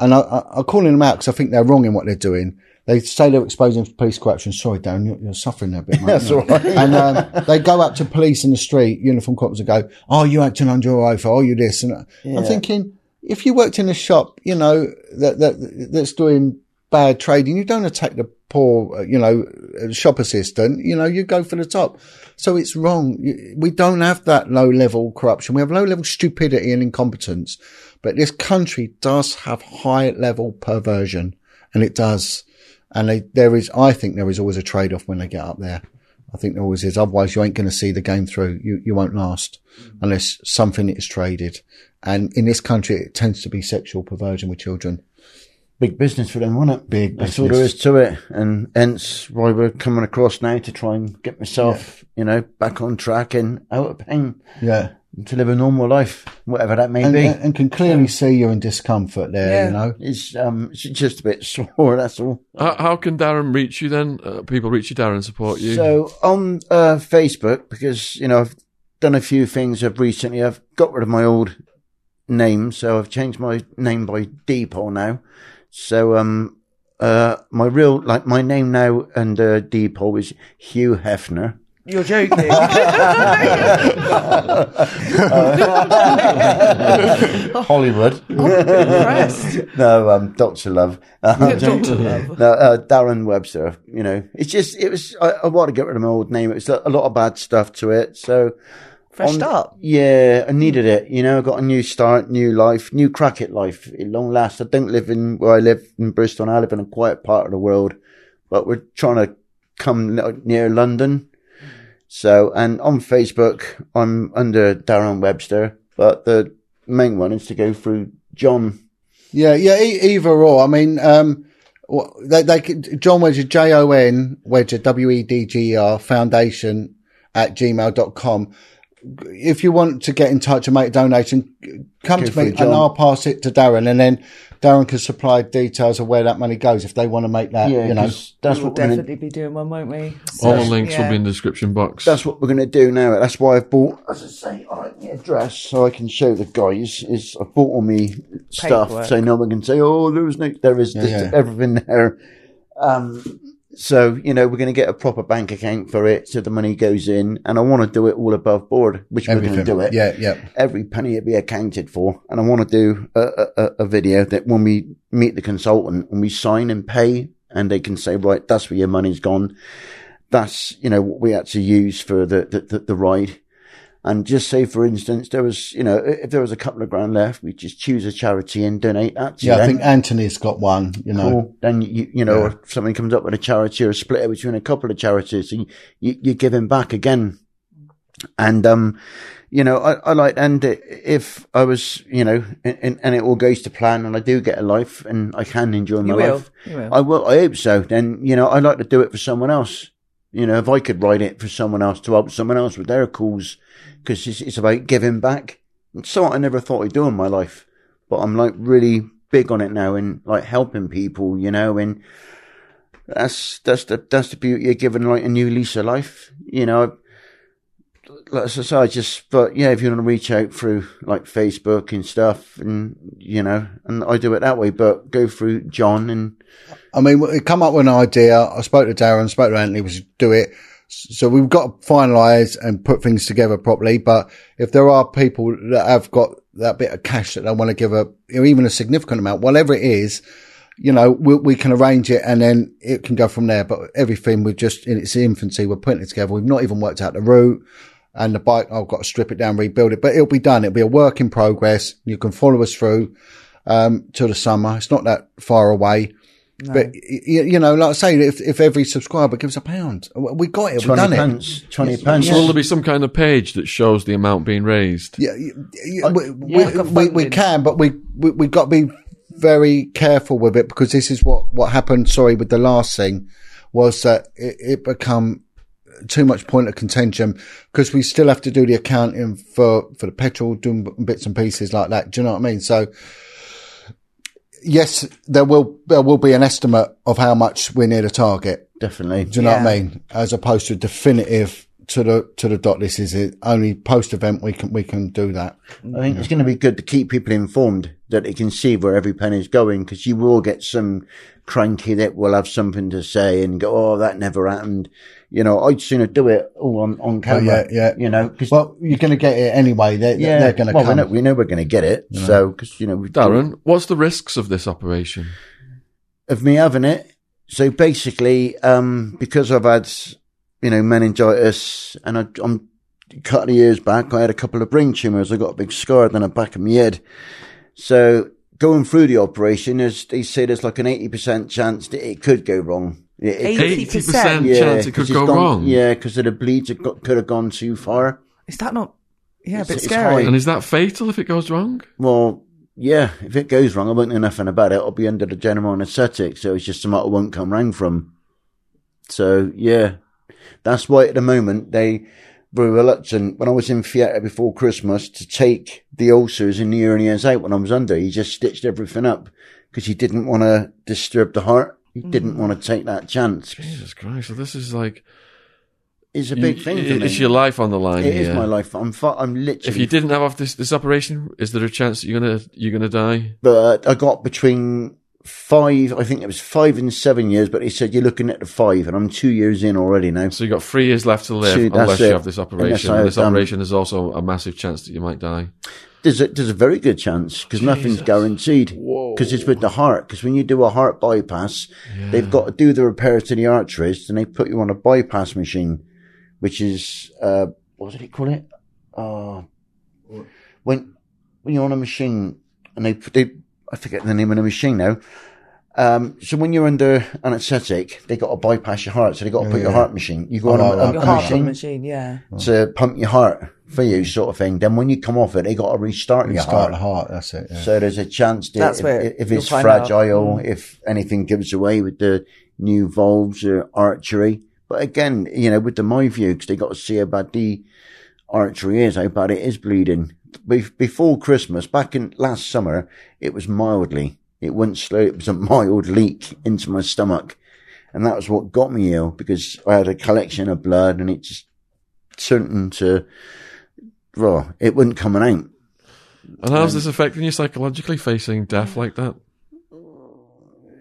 and I, I, I'm calling them out because I think they're wrong in what they're doing. They say they're exposing police corruption. Sorry, Darren, you're, you're suffering there a bit. Mate, that's all right. And um, they go up to police in the street, uniformed cops, and go, oh, you acting under your oath, oh, you this. And yeah. I'm thinking, if you worked in a shop, you know, that, that that's doing bad trading. You don't attack the poor, you know, shop assistant. You know, you go for the top. So it's wrong. We don't have that low-level corruption. We have low-level stupidity and incompetence. But this country does have high-level perversion, and it does. And they, there is, I think there is always a trade-off when they get up there. I think there always is. Otherwise, you ain't going to see the game through. You, you won't last mm-hmm. unless something is traded. And in this country, it tends to be sexual perversion with children. Big business for them, wasn't it? Big business. That's all there is to it. And hence why we're coming across now to try and get myself, yeah. you know, back on track and out of pain. Yeah. To live a normal life, whatever that may and, be. And can clearly see you're in discomfort there, yeah. you know. It's, um, it's just a bit sore, that's all. How, how can Darren reach you then? Uh, people reach you, Darren, support you? So on uh, Facebook, because, you know, I've done a few things I've recently. I've got rid of my old name, so I've changed my name by Deepole now. So um, uh, my real, like my name now under Deepole is Hugh Hefner. You're joking. Hollywood. I'm impressed. No, um, Doctor Love. Um, yeah, Doctor Love. No, uh, Darren Webster. You know, it's just it was. I, I wanted to get rid of my old name. It was a lot of bad stuff to it. So fresh up. Yeah, I needed it. You know, I got a new start, new life, new crack at life. At long last, I don't live in where I live in Bristol. I live in a quiet part of the world, but we're trying to come near London. So, and on Facebook, I'm under Darren Webster, but the main one is to go through John. Yeah, yeah, either or. I mean, um, they, they could, John Wedger, J O N Wedger, W E D G E R, foundation at gmail dot com. If you want to get in touch and make a donation, come go to me John. And I'll pass it to Darren, and then Darren can supply details of where that money goes if they want to make that, yeah, you know. That's we'll what we'll definitely be doing one, won't we? So, all the links yeah. will be in the description box. That's what we're going to do now. That's why I've bought, as I say, I like the address so I can show the guys. Is I've bought all me stuff paperwork. So no one can say, oh, there was no, there is yeah, this, yeah. everything there. Um, so, you know, we're going to get a proper bank account for it so the money goes in. And I want to do it all above board, which Everything. we're going to do it. Yeah, yeah. Every penny it'll be accounted for. And I want to do a, a, a video that when we meet the consultant and we sign and pay and they can say, right, that's where your money's gone. That's, you know, what we had to use for the, the, the, the ride. And just say, for instance, there was, you know, if there was a couple of grand left, we just choose a charity and donate that to Yeah, them. I think Anthony's got one, you know. Cool. Then, you, you know, yeah. if something comes up with a charity or a split between a couple of charities, you, you, you give him back again. And, um, you know, I, I like, and if I was, you know, and, and it all goes to plan and I do get a life and I can enjoy my you will. life. You will. I will. I hope so. Then, you know, I like to do it for someone else. You know, if I could write it for someone else to help someone else with their cause, because it's, it's about giving back. It's something I never thought I'd do in my life, but I'm like really big on it now and like helping people, you know, and that's, that's the, that's the beauty of giving like a new lease of life, you know, like I say, I just, but yeah, if you want to reach out through like Facebook and stuff and, you know, and I do it that way, but go through John and. I mean, it come up with an idea. I spoke to Darren, spoke to Anthony, we should do it. So we've got to finalise and put things together properly. But if there are people that have got that bit of cash that they want to give up, or even a significant amount, whatever it is, you know, we, we can arrange it and then it can go from there. But everything we're just in its infancy. We're putting it together. We've not even worked out the route and the bike. I've got to strip it down, rebuild it, but it'll be done. It'll be a work in progress. You can follow us through um till the summer. It's not that far away. No. But, you know, like I say, if, if every subscriber gives a pound, we got it, we've done pence, it. twenty pence. Will there be some kind of page that shows the amount being raised? Yeah, yeah, we, yeah we, we, we can, but we've we, we got to be very careful with it because this is what, what happened, sorry, with the last thing, was that it, it become too much point of contention because we still have to do the accounting for, for the petrol, doing bits and pieces like that. Do you know what I mean? So... Yes, there will there will be an estimate of how much we're near the target. Definitely. Do you know yeah. what I mean? As opposed to definitive to the to the dot. This is it. Only post event we can we can do that. I think yeah. it's going to be good to keep people informed that they can see where every penny is going because you will get some cranky that will have something to say and go, oh, that never happened. You know, I'd sooner do it all on on camera. Oh, yeah, yeah. You know, because well, you're going to get it anyway. They're, yeah. they're going to well, come. Well, we know we're going to get it. Yeah. So, because you know, Darren, done. What's the risks of this operation? of me having it. So basically, um, because I've had, you know, meningitis and I, I'm cut the ears back, I had a couple of brain tumours. I got a big scar down the back of my head. So going through the operation, they say there's like an eighty percent chance that it could go wrong. eighty percent, eighty percent yeah, chance it could go gone, wrong? Yeah, because the bleeds have got, could have gone too far. Is that not... Yeah, it's, a bit scary. And is that fatal if it goes wrong? Well, yeah, if it goes wrong, I won't know nothing about it. I'll be under the general anaesthetic, so it's just something I won't come round from. So, yeah, that's why at the moment they were reluctant. When I was in theatre before Christmas, to take the ulcers in the urinary out when I was under, he just stitched everything up because he didn't want to disturb the heart. He mm. didn't want to take that chance. Jesus Christ, so this is like... It's a big you, thing for me. It's your life on the line. It here. is my life. I'm, fa- I'm literally. If you didn't have off this, this operation, is there a chance that you're gonna you're gonna die? But I got between five. I think it was five and seven years. But he said you're looking at the five, and I'm two years in already now. So you have got three years left to live, two, unless it. you have this operation. And this operation is also a massive chance that you might die. There's a, there's a very good chance because nothing's guaranteed. Because it's with the heart. Because when you do a heart bypass, yeah. they've got to do the repairs to the arteries, and they put you on a bypass machine. Which is, uh, what did he call it? Oh, when, when you're on a machine and they, they, I forget the name of the machine now. Um, so when you're under anaesthetic, they got to bypass your heart. So they got to put yeah. your heart machine. You go oh, on a, a, a heart machine, machine yeah. to pump your heart for you sort of thing. Then when you come off it, they got to restart, restart your heart. Restart the heart, that's it. Yeah. So there's a chance that that's if, if, if it's fragile, mm. if anything gives away with the new valves or artery. But again, you know, with the my view, because they got to see how bad the artery is, how bad it is bleeding. Be- before Christmas, back in last summer, it was mildly. It went slow. It was a mild leak into my stomach. And that was what got me ill because I had a collection of blood and it just turned into, well, it wasn't coming out. And how's um, this affecting you psychologically, facing death like that?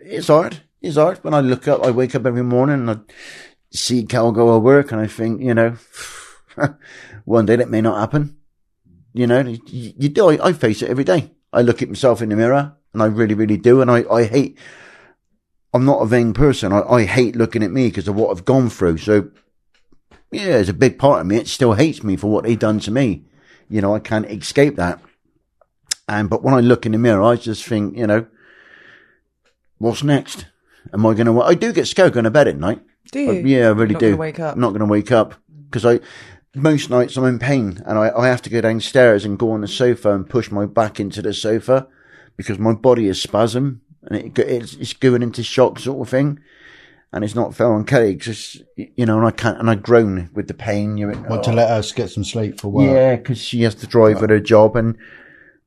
It's hard. It's hard. When I look up, I wake up every morning and I see Cal go to work and I think, you know, one day that may not happen. You know, you, you do. I, I face it every day. I look at myself in the mirror and I really, really do. And I, I hate, I'm not a vain person. I, I hate looking at me because of what I've gone through. So yeah, it's a big part of me. It still hates me for what they've done to me. You know, I can't escape that. And, but when I look in the mirror, I just think, you know, what's next? Am I going to, I do get scared going to bed at night. Do you? I, yeah, I really not do. Gonna wake up. I'm not going to wake up because I most nights I'm in pain and I, I have to go downstairs and go on the sofa and push my back into the sofa because my body is spasm and it, it's, it's going into shock sort of thing, and it's not fair on Kelly because you know and I can't and I groan with the pain. You want oh. to let us get some sleep for work? Yeah, because she has to drive right. at her job and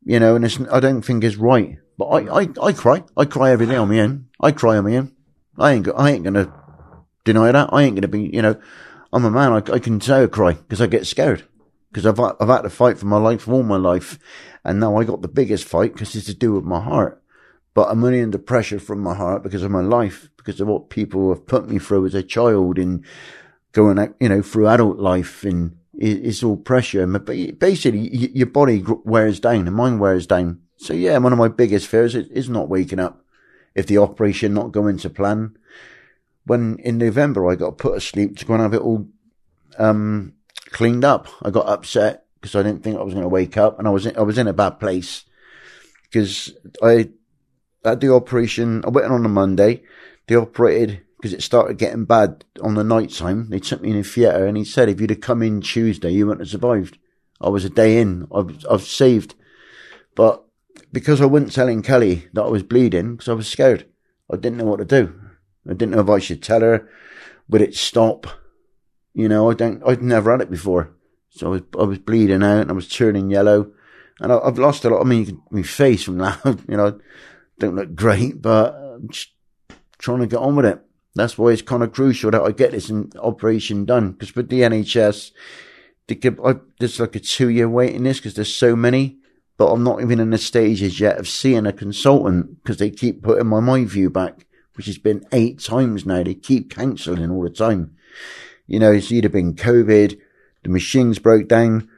you know and it's, I don't think it's right. But I, I, I cry. I cry every day on my own. I cry on my own. I ain't go, I ain't gonna. Deny that. I ain't going to be, you know, I'm a man. I, I can say I cry because I get scared because I've, I've had to fight for my life all my life. And now I got the biggest fight because it's to do with my heart, but I'm only under pressure from my heart because of my life, because of what people have put me through as a child and going out, you know, through adult life. And it, it's all pressure. But basically your body wears down and mine wears down. So yeah, one of my biggest fears is not waking up if the operation not going to plan. When in November I got put asleep to go and have it all um, cleaned up, I got upset because I didn't think I was going to wake up, and I was in, I was in a bad place because I had the operation. I went in on a Monday. They operated because it started getting bad on the night time. They took me in the theatre, and he said, "If you'd have come in Tuesday, you wouldn't have survived." I was a day in. I've I've saved, but because I wasn't telling Kelly that I was bleeding, because I was scared, I didn't know what to do. I didn't know if I should tell her. Would it stop? You know, I don't, I'd never had it before. So I was, I was bleeding out and I was turning yellow. And I, I've lost a lot of me, my face from that. You know, I don't look great, but I'm just trying to get on with it. That's why it's kind of crucial that I get this operation done. Because with the N H S, they give, I, there's like a two year waiting list because there's so many. But I'm not even in the stages yet of seeing a consultant because they keep putting my, my view back, which has been eight times now. They keep cancelling all the time. You know, it's either been COVID, the machines broke down,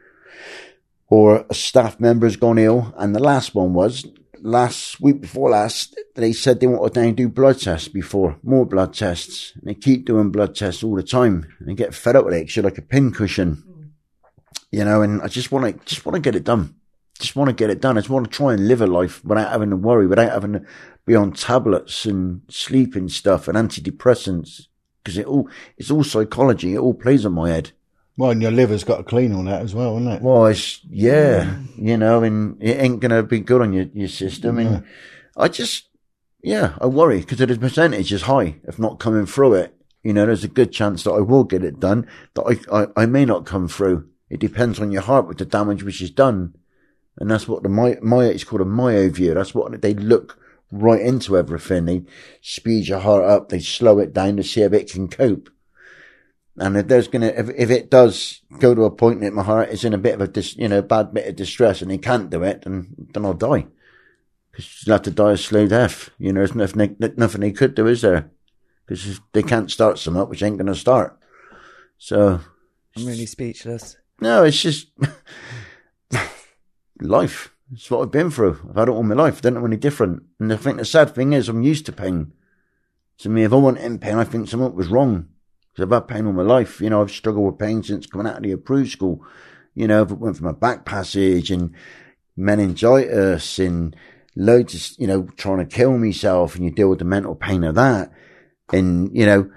or a staff member has gone ill. And the last one was last week before last, they said they wanted to do blood tests before, more blood tests. And they keep doing blood tests all the time and they get fed up with it because you're like a pin cushion. You know, and I just want to, just want to get it done. Just want to get it done. I just want to try and live a life without having to worry, without having to be on tablets and sleeping stuff and antidepressants. Cause it all, it's all psychology. It all plays on my head. Well, and your liver's got to clean all that as well, isn't it? Well, it's, yeah, you know, and it ain't going to be good on your, your system. And yeah. I just, yeah, I worry because the percentage is high of not coming through it. You know, there's a good chance that I will get it done, that I, I, I may not come through. It depends on your heart with the damage which is done. And that's what the my, my, it's called a myoview. That's what they look right into everything. They speed your heart up. They slow it down to see if it can cope. And if there's going to, if, if it does go to a point that my heart is in a bit of a, dis, you know, bad bit of distress and it can't do it, then, then I'll die. Because you'll have to die a slow death. You know, there's nothing they, nothing they could do, is there? Because they can't start something up, which ain't going to start. So. I'm really speechless. No, it's just life. It's what I've been through. I've had it all my life. I don't know any different. And I think the sad thing is I'm used to pain. To me, if I want in pain, I think something was wrong. I've had pain all my life. You know, I've struggled with pain since coming out of the approved school. You know, I've went from a back passage and meningitis and loads of, you know, trying to kill myself, and you deal with the mental pain of that. And, you know,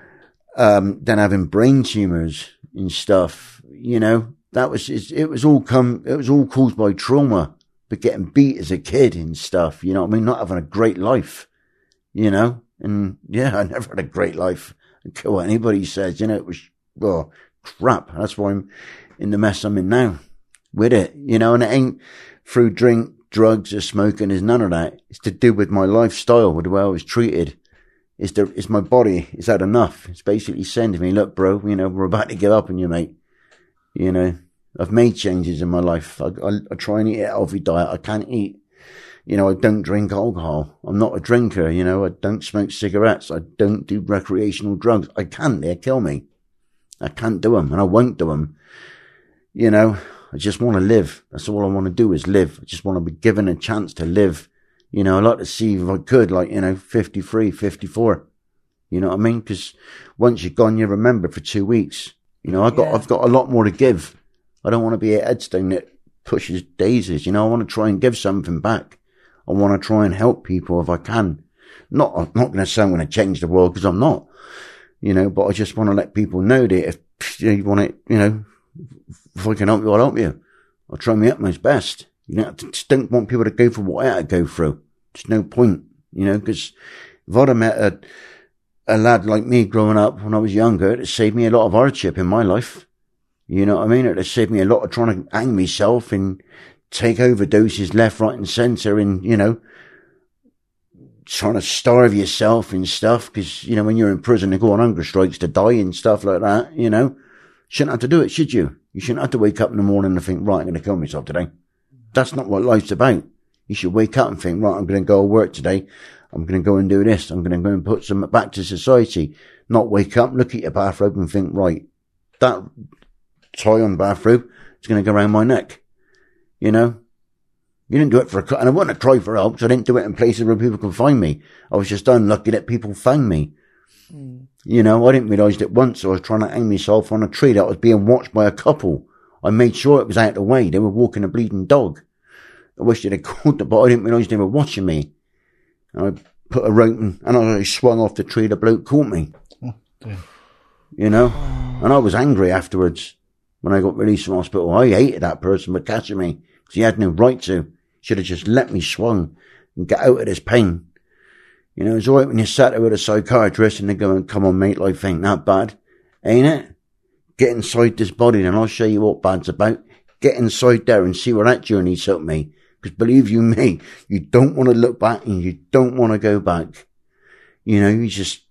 um, then having brain tumours and stuff, you know, that was, it was all come, it was all caused by trauma, but getting beat as a kid and stuff, you know what I mean? Not having a great life, you know? And yeah, I never had a great life. Kill what anybody says, you know, it was, well, crap. That's why I'm in the mess I'm in now with it, you know, and it ain't through drink, drugs or smoking. There's none of that. It's to do with my lifestyle, with the way I was treated. It's the, it's my body. Is that enough? It's basically saying to me, look, bro, you know, we're about to give up on you, mate. You know, I've made changes in my life. I, I, I try and eat a healthy diet. I can't eat. You know, I don't drink alcohol. I'm not a drinker. You know, I don't smoke cigarettes. I don't do recreational drugs. I can't. They kill me. I can't do them, and I won't do them. You know, I just want to live. That's all I want to do is live. I just want to be given a chance to live. You know, I'd like to see if I could, like, you know, fifty-three, fifty-four. You know what I mean? Because once you're gone, you remember for two weeks. You know, I've got, yeah. I've got a lot more to give. I don't want to be a headstone that pushes daisies. You know, I want to try and give something back. I want to try and help people if I can. Not, I'm not going to say I'm going to change the world because I'm not, you know, but I just want to let people know that if you want it, you know, if I can help you, I'll help you. I'll try my utmost best. You know, I just don't want people to go through what I had to go through. There's no point, you know, because if I'd have met a, a lad like me growing up when I was younger, it saved me a lot of hardship in my life. You know what I mean? It saved me a lot of trying to hang myself and take overdoses left, right and centre, and, you know, trying to starve yourself and stuff, because, you know, when you're in prison, they go on hunger strikes to die and stuff like that, you know. Shouldn't have to do it, should you? You shouldn't have to wake up in the morning and think, right, I'm going to kill myself today. That's not what life's about. You should wake up and think, right, I'm going to go work today. I'm going to go and do this. I'm going to go and put some back to society. Not wake up, look at your bathrobe and think, right, that tie on the bathrobe is going to go around my neck. You know, you didn't do it for a, and I wouldn't have tried for help, so I didn't do it in places where people could find me. I was just unlucky that people found me. Mm. You know, I didn't realise that once I was trying to hang myself on a tree that was being watched by a couple. I made sure it was out of the way. They were walking a bleeding dog. I wish they'd have called them, but I didn't realise they were watching me. And I put a rope and, and I swung off the tree. The bloke caught me. Oh, dear. You know, and I was angry afterwards when I got released from hospital. I hated that person for catching me. He had no right to. Should have just let me swung and get out of this pain. You know, it's all right when you sat there with a psychiatrist and they're going, come on, mate, life ain't that bad. Ain't it? Get inside this body and I'll show you what bad's about. Get inside there and see where that journey took me. Because believe you me, you don't want to look back and you don't want to go back. You know, you just...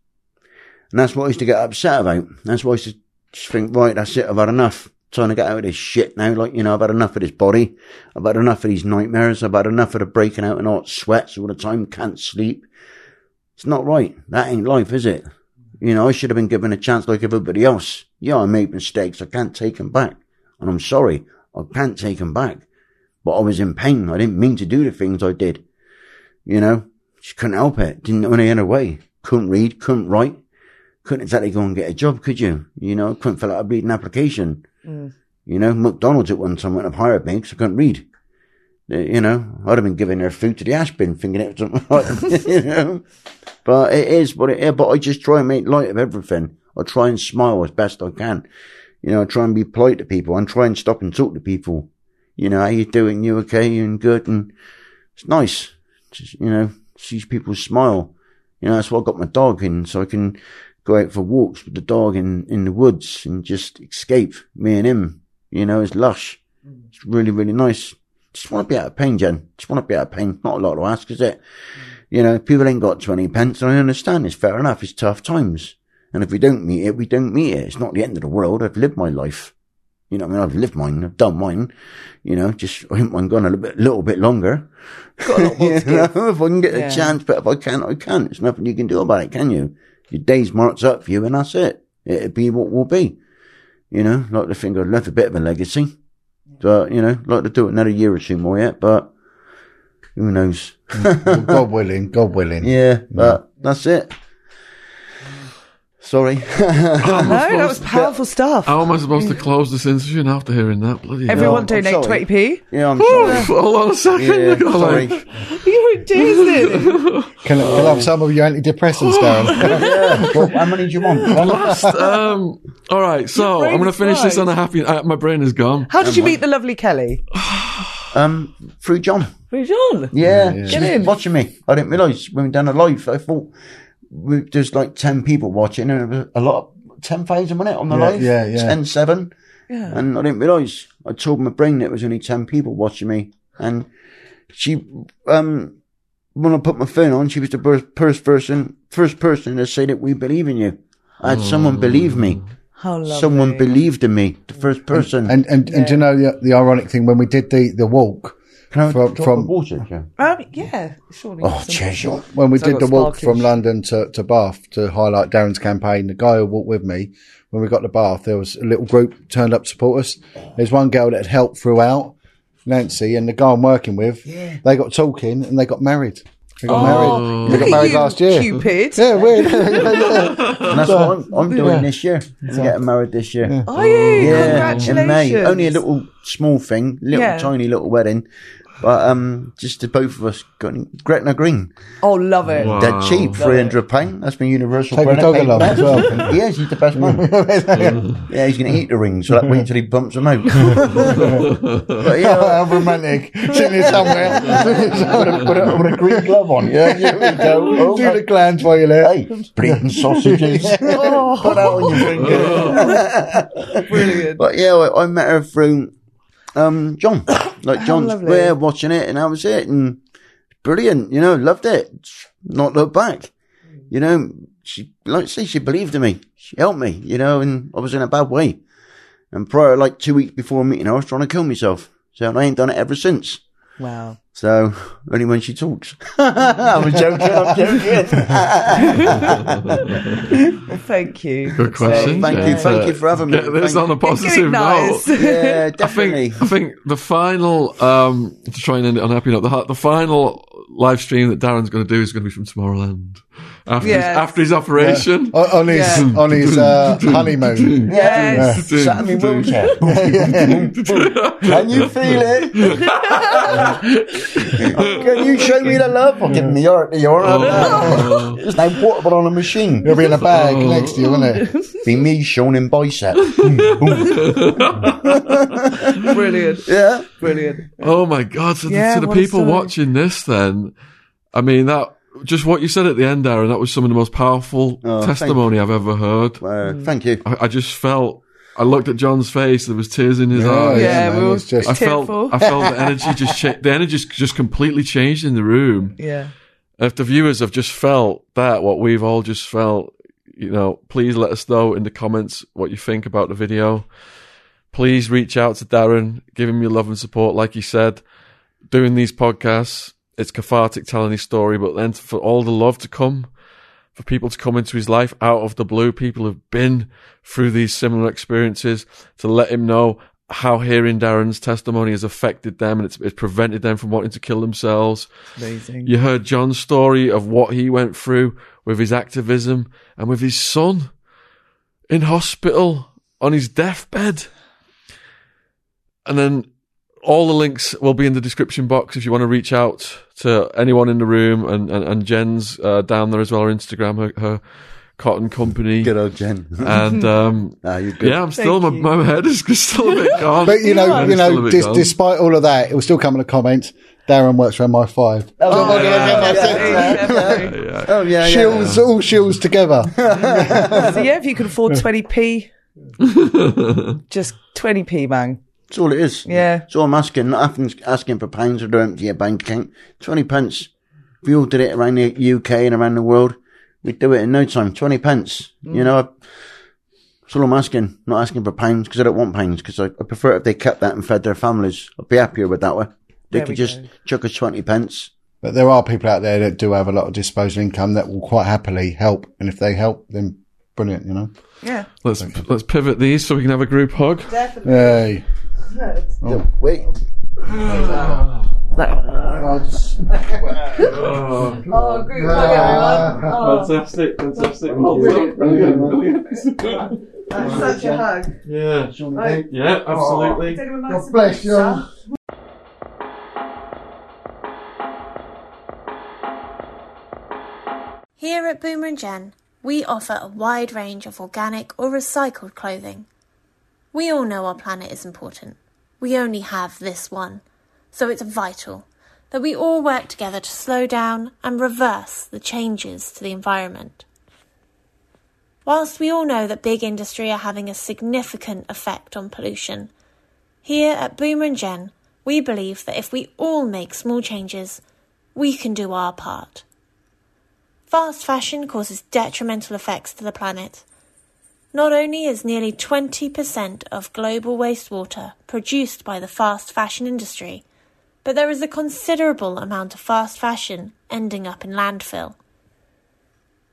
And that's what I used to get upset about. That's why I used to just think, right, that's it, I've had enough. Trying to get out of this shit now. Like, you know, I've had enough of this body. I've had enough of these nightmares. I've had enough of the breaking out in hot sweats all the time. Can't sleep. It's not right. That ain't life, is it? You know, I should have been given a chance like everybody else. Yeah, I made mistakes. I can't take them back. And I'm sorry. I can't take them back. But I was in pain. I didn't mean to do the things I did. you know. She couldn't help it. Didn't know any other way. Couldn't read, couldn't write. Couldn't exactly go and get a job, could you? You know, couldn't fill out a bleeding application. Mm. You know, McDonald's at one time went up higher at me because I couldn't read. You know, I'd have been giving her food to the ash bin thinking it was something like that, you know. But it is what it is. But I just try and make light of everything. I try and smile as best I can. You know, I try and be polite to people and try and stop and talk to people. You know, how you doing? You okay? You and good? And it's nice. Just, you know, sees people smile. You know, that's why I got my dog in, so I can go out for walks with the dog in, in the woods and just escape me and him. You know, it's lush. It's really, really nice. Just want to be out of pain, Jen. Just want to be out of pain. Not a lot to ask, is it? You know, people ain't got twenty pence, and I understand. It's fair enough. It's tough times. And if we don't meet it, we don't meet it. It's not the end of the world. I've lived my life. You know, I mean, I've lived mine. I've done mine. You know, just, I think I'm gone a little bit, little bit longer. Got a lot more to give. Know, if I can get yeah. a chance, but if I can't, I can't. There's nothing you can do about it, can you? Your day's marked up for you, and that's it. It'll be what will be. You know, like to think I'd left a bit of a legacy. But, you know, like to do it another year or two more yet, but who knows? Well, God willing, God willing. Yeah, but yeah. that's it. Sorry. Oh, no, that was powerful to, stuff. How am I supposed to close this interview after hearing that? Bloody Everyone hell. Donate twenty p. Yeah, I'm oh, sorry. Hold on a second. Yeah, sorry. You were dazed. Can I have some of your antidepressants, Darren? Yeah. Well, how many do you want? Last, um, all right, so I'm going to finish this on a happy... Uh, my brain is gone. How did um, you meet the lovely Kelly? um, Through John. Through John? Yeah. yeah. Get in. Watching me. I didn't realise we were down a live. I thought... There's like ten people watching, and it was a lot of ten thousand, wasn't it, on the yeah, live? Yeah, yeah. ten, seven. Yeah. And I didn't realise. I told my brain that it was only ten people watching me. And she, um, when I put my phone on, she was the first person, first person to say that we believe in you. I had oh. someone believe me. How lovely. Someone believed in me, the first person. And, and, and, yeah. and do you know the, the ironic thing, when we did the, the walk, Can I from, from water? Yeah. Um, yeah, surely. Oh, cheers! When we so did the walk sparkish. From London to, to Bath to highlight Darren's campaign, the guy who walked with me, when we got to Bath, there was a little group turned up to support us. There's one girl that had helped throughout, Nancy, and the guy I'm working with. Yeah. They got talking and they got married. They got oh, married. They got married you, last year. Cupid. Yeah, weird. And that's so, what I'm, I'm doing yeah. this year. I'm so. getting married this year. Yeah. Oh, yeah, yeah. Congratulations. In May. Only a little small thing, little yeah. tiny little wedding. But um, just the both of us got Gretna Green. Oh, love it. Wow. They're cheap, three hundred pounds. That's been universal. Take your dog along as well. Yes, he's the best man. Yeah, he's going to eat the rings, so that wait till he bumps them out. But, yeah, how romantic. Sitting here somewhere with, a, with, a, with a green glove on. Yeah, here we go. Do the glands while you're there. Hey, bleeding sausages. Oh. Put that on your finger. Brilliant. But yeah, I, I met her through... Um, John, like John's we're watching it, and that was it, and brilliant, you know, loved it, not looked back, you know. She, like I say, she believed in me, she helped me, you know, and I was in a bad way. And prior, like two weeks before meeting her, I was trying to kill myself, so I ain't done it ever since. Wow. So, only when she talks. I'm joking, I'm joking. Well, thank you. Good question. So, thank yeah. you, thank you for having me. Get this thank on a positive note. Yeah, definitely. I think, I think the final, um, to try and end it on a happy note, the, the final live stream that Darren's going to do is going to be from Tomorrowland. After, yes. his, after his operation. Yeah. On his, yeah. on his uh, honeymoon. Yes. yes. Sat in my wheelchair. Can you feel it? Can you show me the love? I'll give him the art. The art. Oh. There's no water but on a machine. It'll be in a bag oh. next to you, won't it? Be me shown in bicep. Brilliant. Yeah. Brilliant. Oh, my God. So yeah, the, to the people watching this, then, I mean, that... Just what you said at the end, Darren, that was some of the most powerful oh, testimony I've ever heard. Uh, thank you. I, I just felt, I looked at John's face, there was tears in his yeah, eyes. Yeah, we were just I tearful. Felt, I felt the energy just, cha- the energy just completely changed in the room. Yeah. If the viewers have just felt that, what we've all just felt, you know, please let us know in the comments what you think about the video. Please reach out to Darren, give him your love and support. Like he said, doing these podcasts, it's cathartic telling his story, but then for all the love to come, for people to come into his life out of the blue, people who've been through these similar experiences, to let him know how hearing Darren's testimony has affected them, and it's, it's prevented them from wanting to kill themselves. Amazing. You heard John's story of what he went through with his activism and with his son in hospital on his deathbed. And then all the links will be in the description box if you want to reach out to anyone in the room, and, and, and Jen's uh, down there as well, her Instagram, her, her cotton company. Good old Jen. And um, nah, you're good. Yeah, I'm still, my, my head is still a bit gone. But you know, yeah. you know, dis- despite all of that, it will still come in the comments. Darren works for M I five. Oh yeah, shills, yeah. all shills together. So yeah, if you can afford twenty p, just twenty p, bang. That's all it is. Yeah. So I'm asking, not asking for pounds or to empty your bank account. twenty pence. If we all did it around the U K and around the world, we'd do it in no time. twenty pence. Mm. You know, that's all I'm asking. Not asking for pounds, because I don't want pounds, because I, I prefer if they kept that and fed their families. I'd be happier with that way. They there could just go. chuck us twenty pence. But there are people out there that do have a lot of disposable income that will quite happily help. And if they help, then brilliant, you know? Yeah. Let's, let's pivot these so we can have a group hug. Definitely. Yay. No, oh. Wait. Oh. Oh, group hug, everyone. Oh. Fantastic, fantastic. Oh, brilliant, brilliant. That's such a hug. Yeah. Oh. Yeah, absolutely. Oh. Nice God bless you. Here at Boomer and Jen, we offer a wide range of organic or recycled clothing. We all know our planet is important. We only have this one. So it's vital that we all work together to slow down and reverse the changes to the environment. Whilst we all know that big industry are having a significant effect on pollution, here at Boomer and Jen, we believe that if we all make small changes, we can do our part. Fast fashion causes detrimental effects to the planet. Not only is nearly twenty percent of global wastewater produced by the fast fashion industry, but there is a considerable amount of fast fashion ending up in landfill.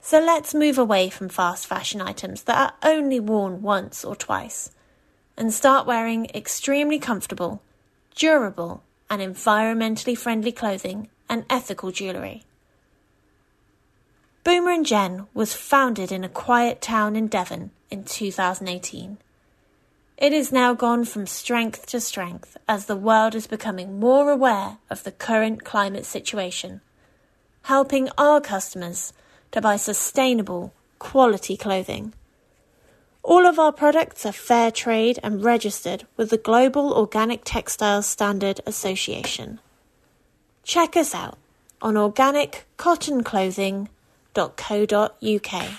So let's move away from fast fashion items that are only worn once or twice and start wearing extremely comfortable, durable and environmentally friendly clothing and ethical jewellery. Boomer and Jen was founded in a quiet town in Devon in two thousand eighteen. It is now gone from strength to strength as the world is becoming more aware of the current climate situation, helping our customers to buy sustainable, quality clothing. All of our products are fair trade and registered with the Global Organic Textiles Standard Association. Check us out on organic cotton clothing dot co dot U K.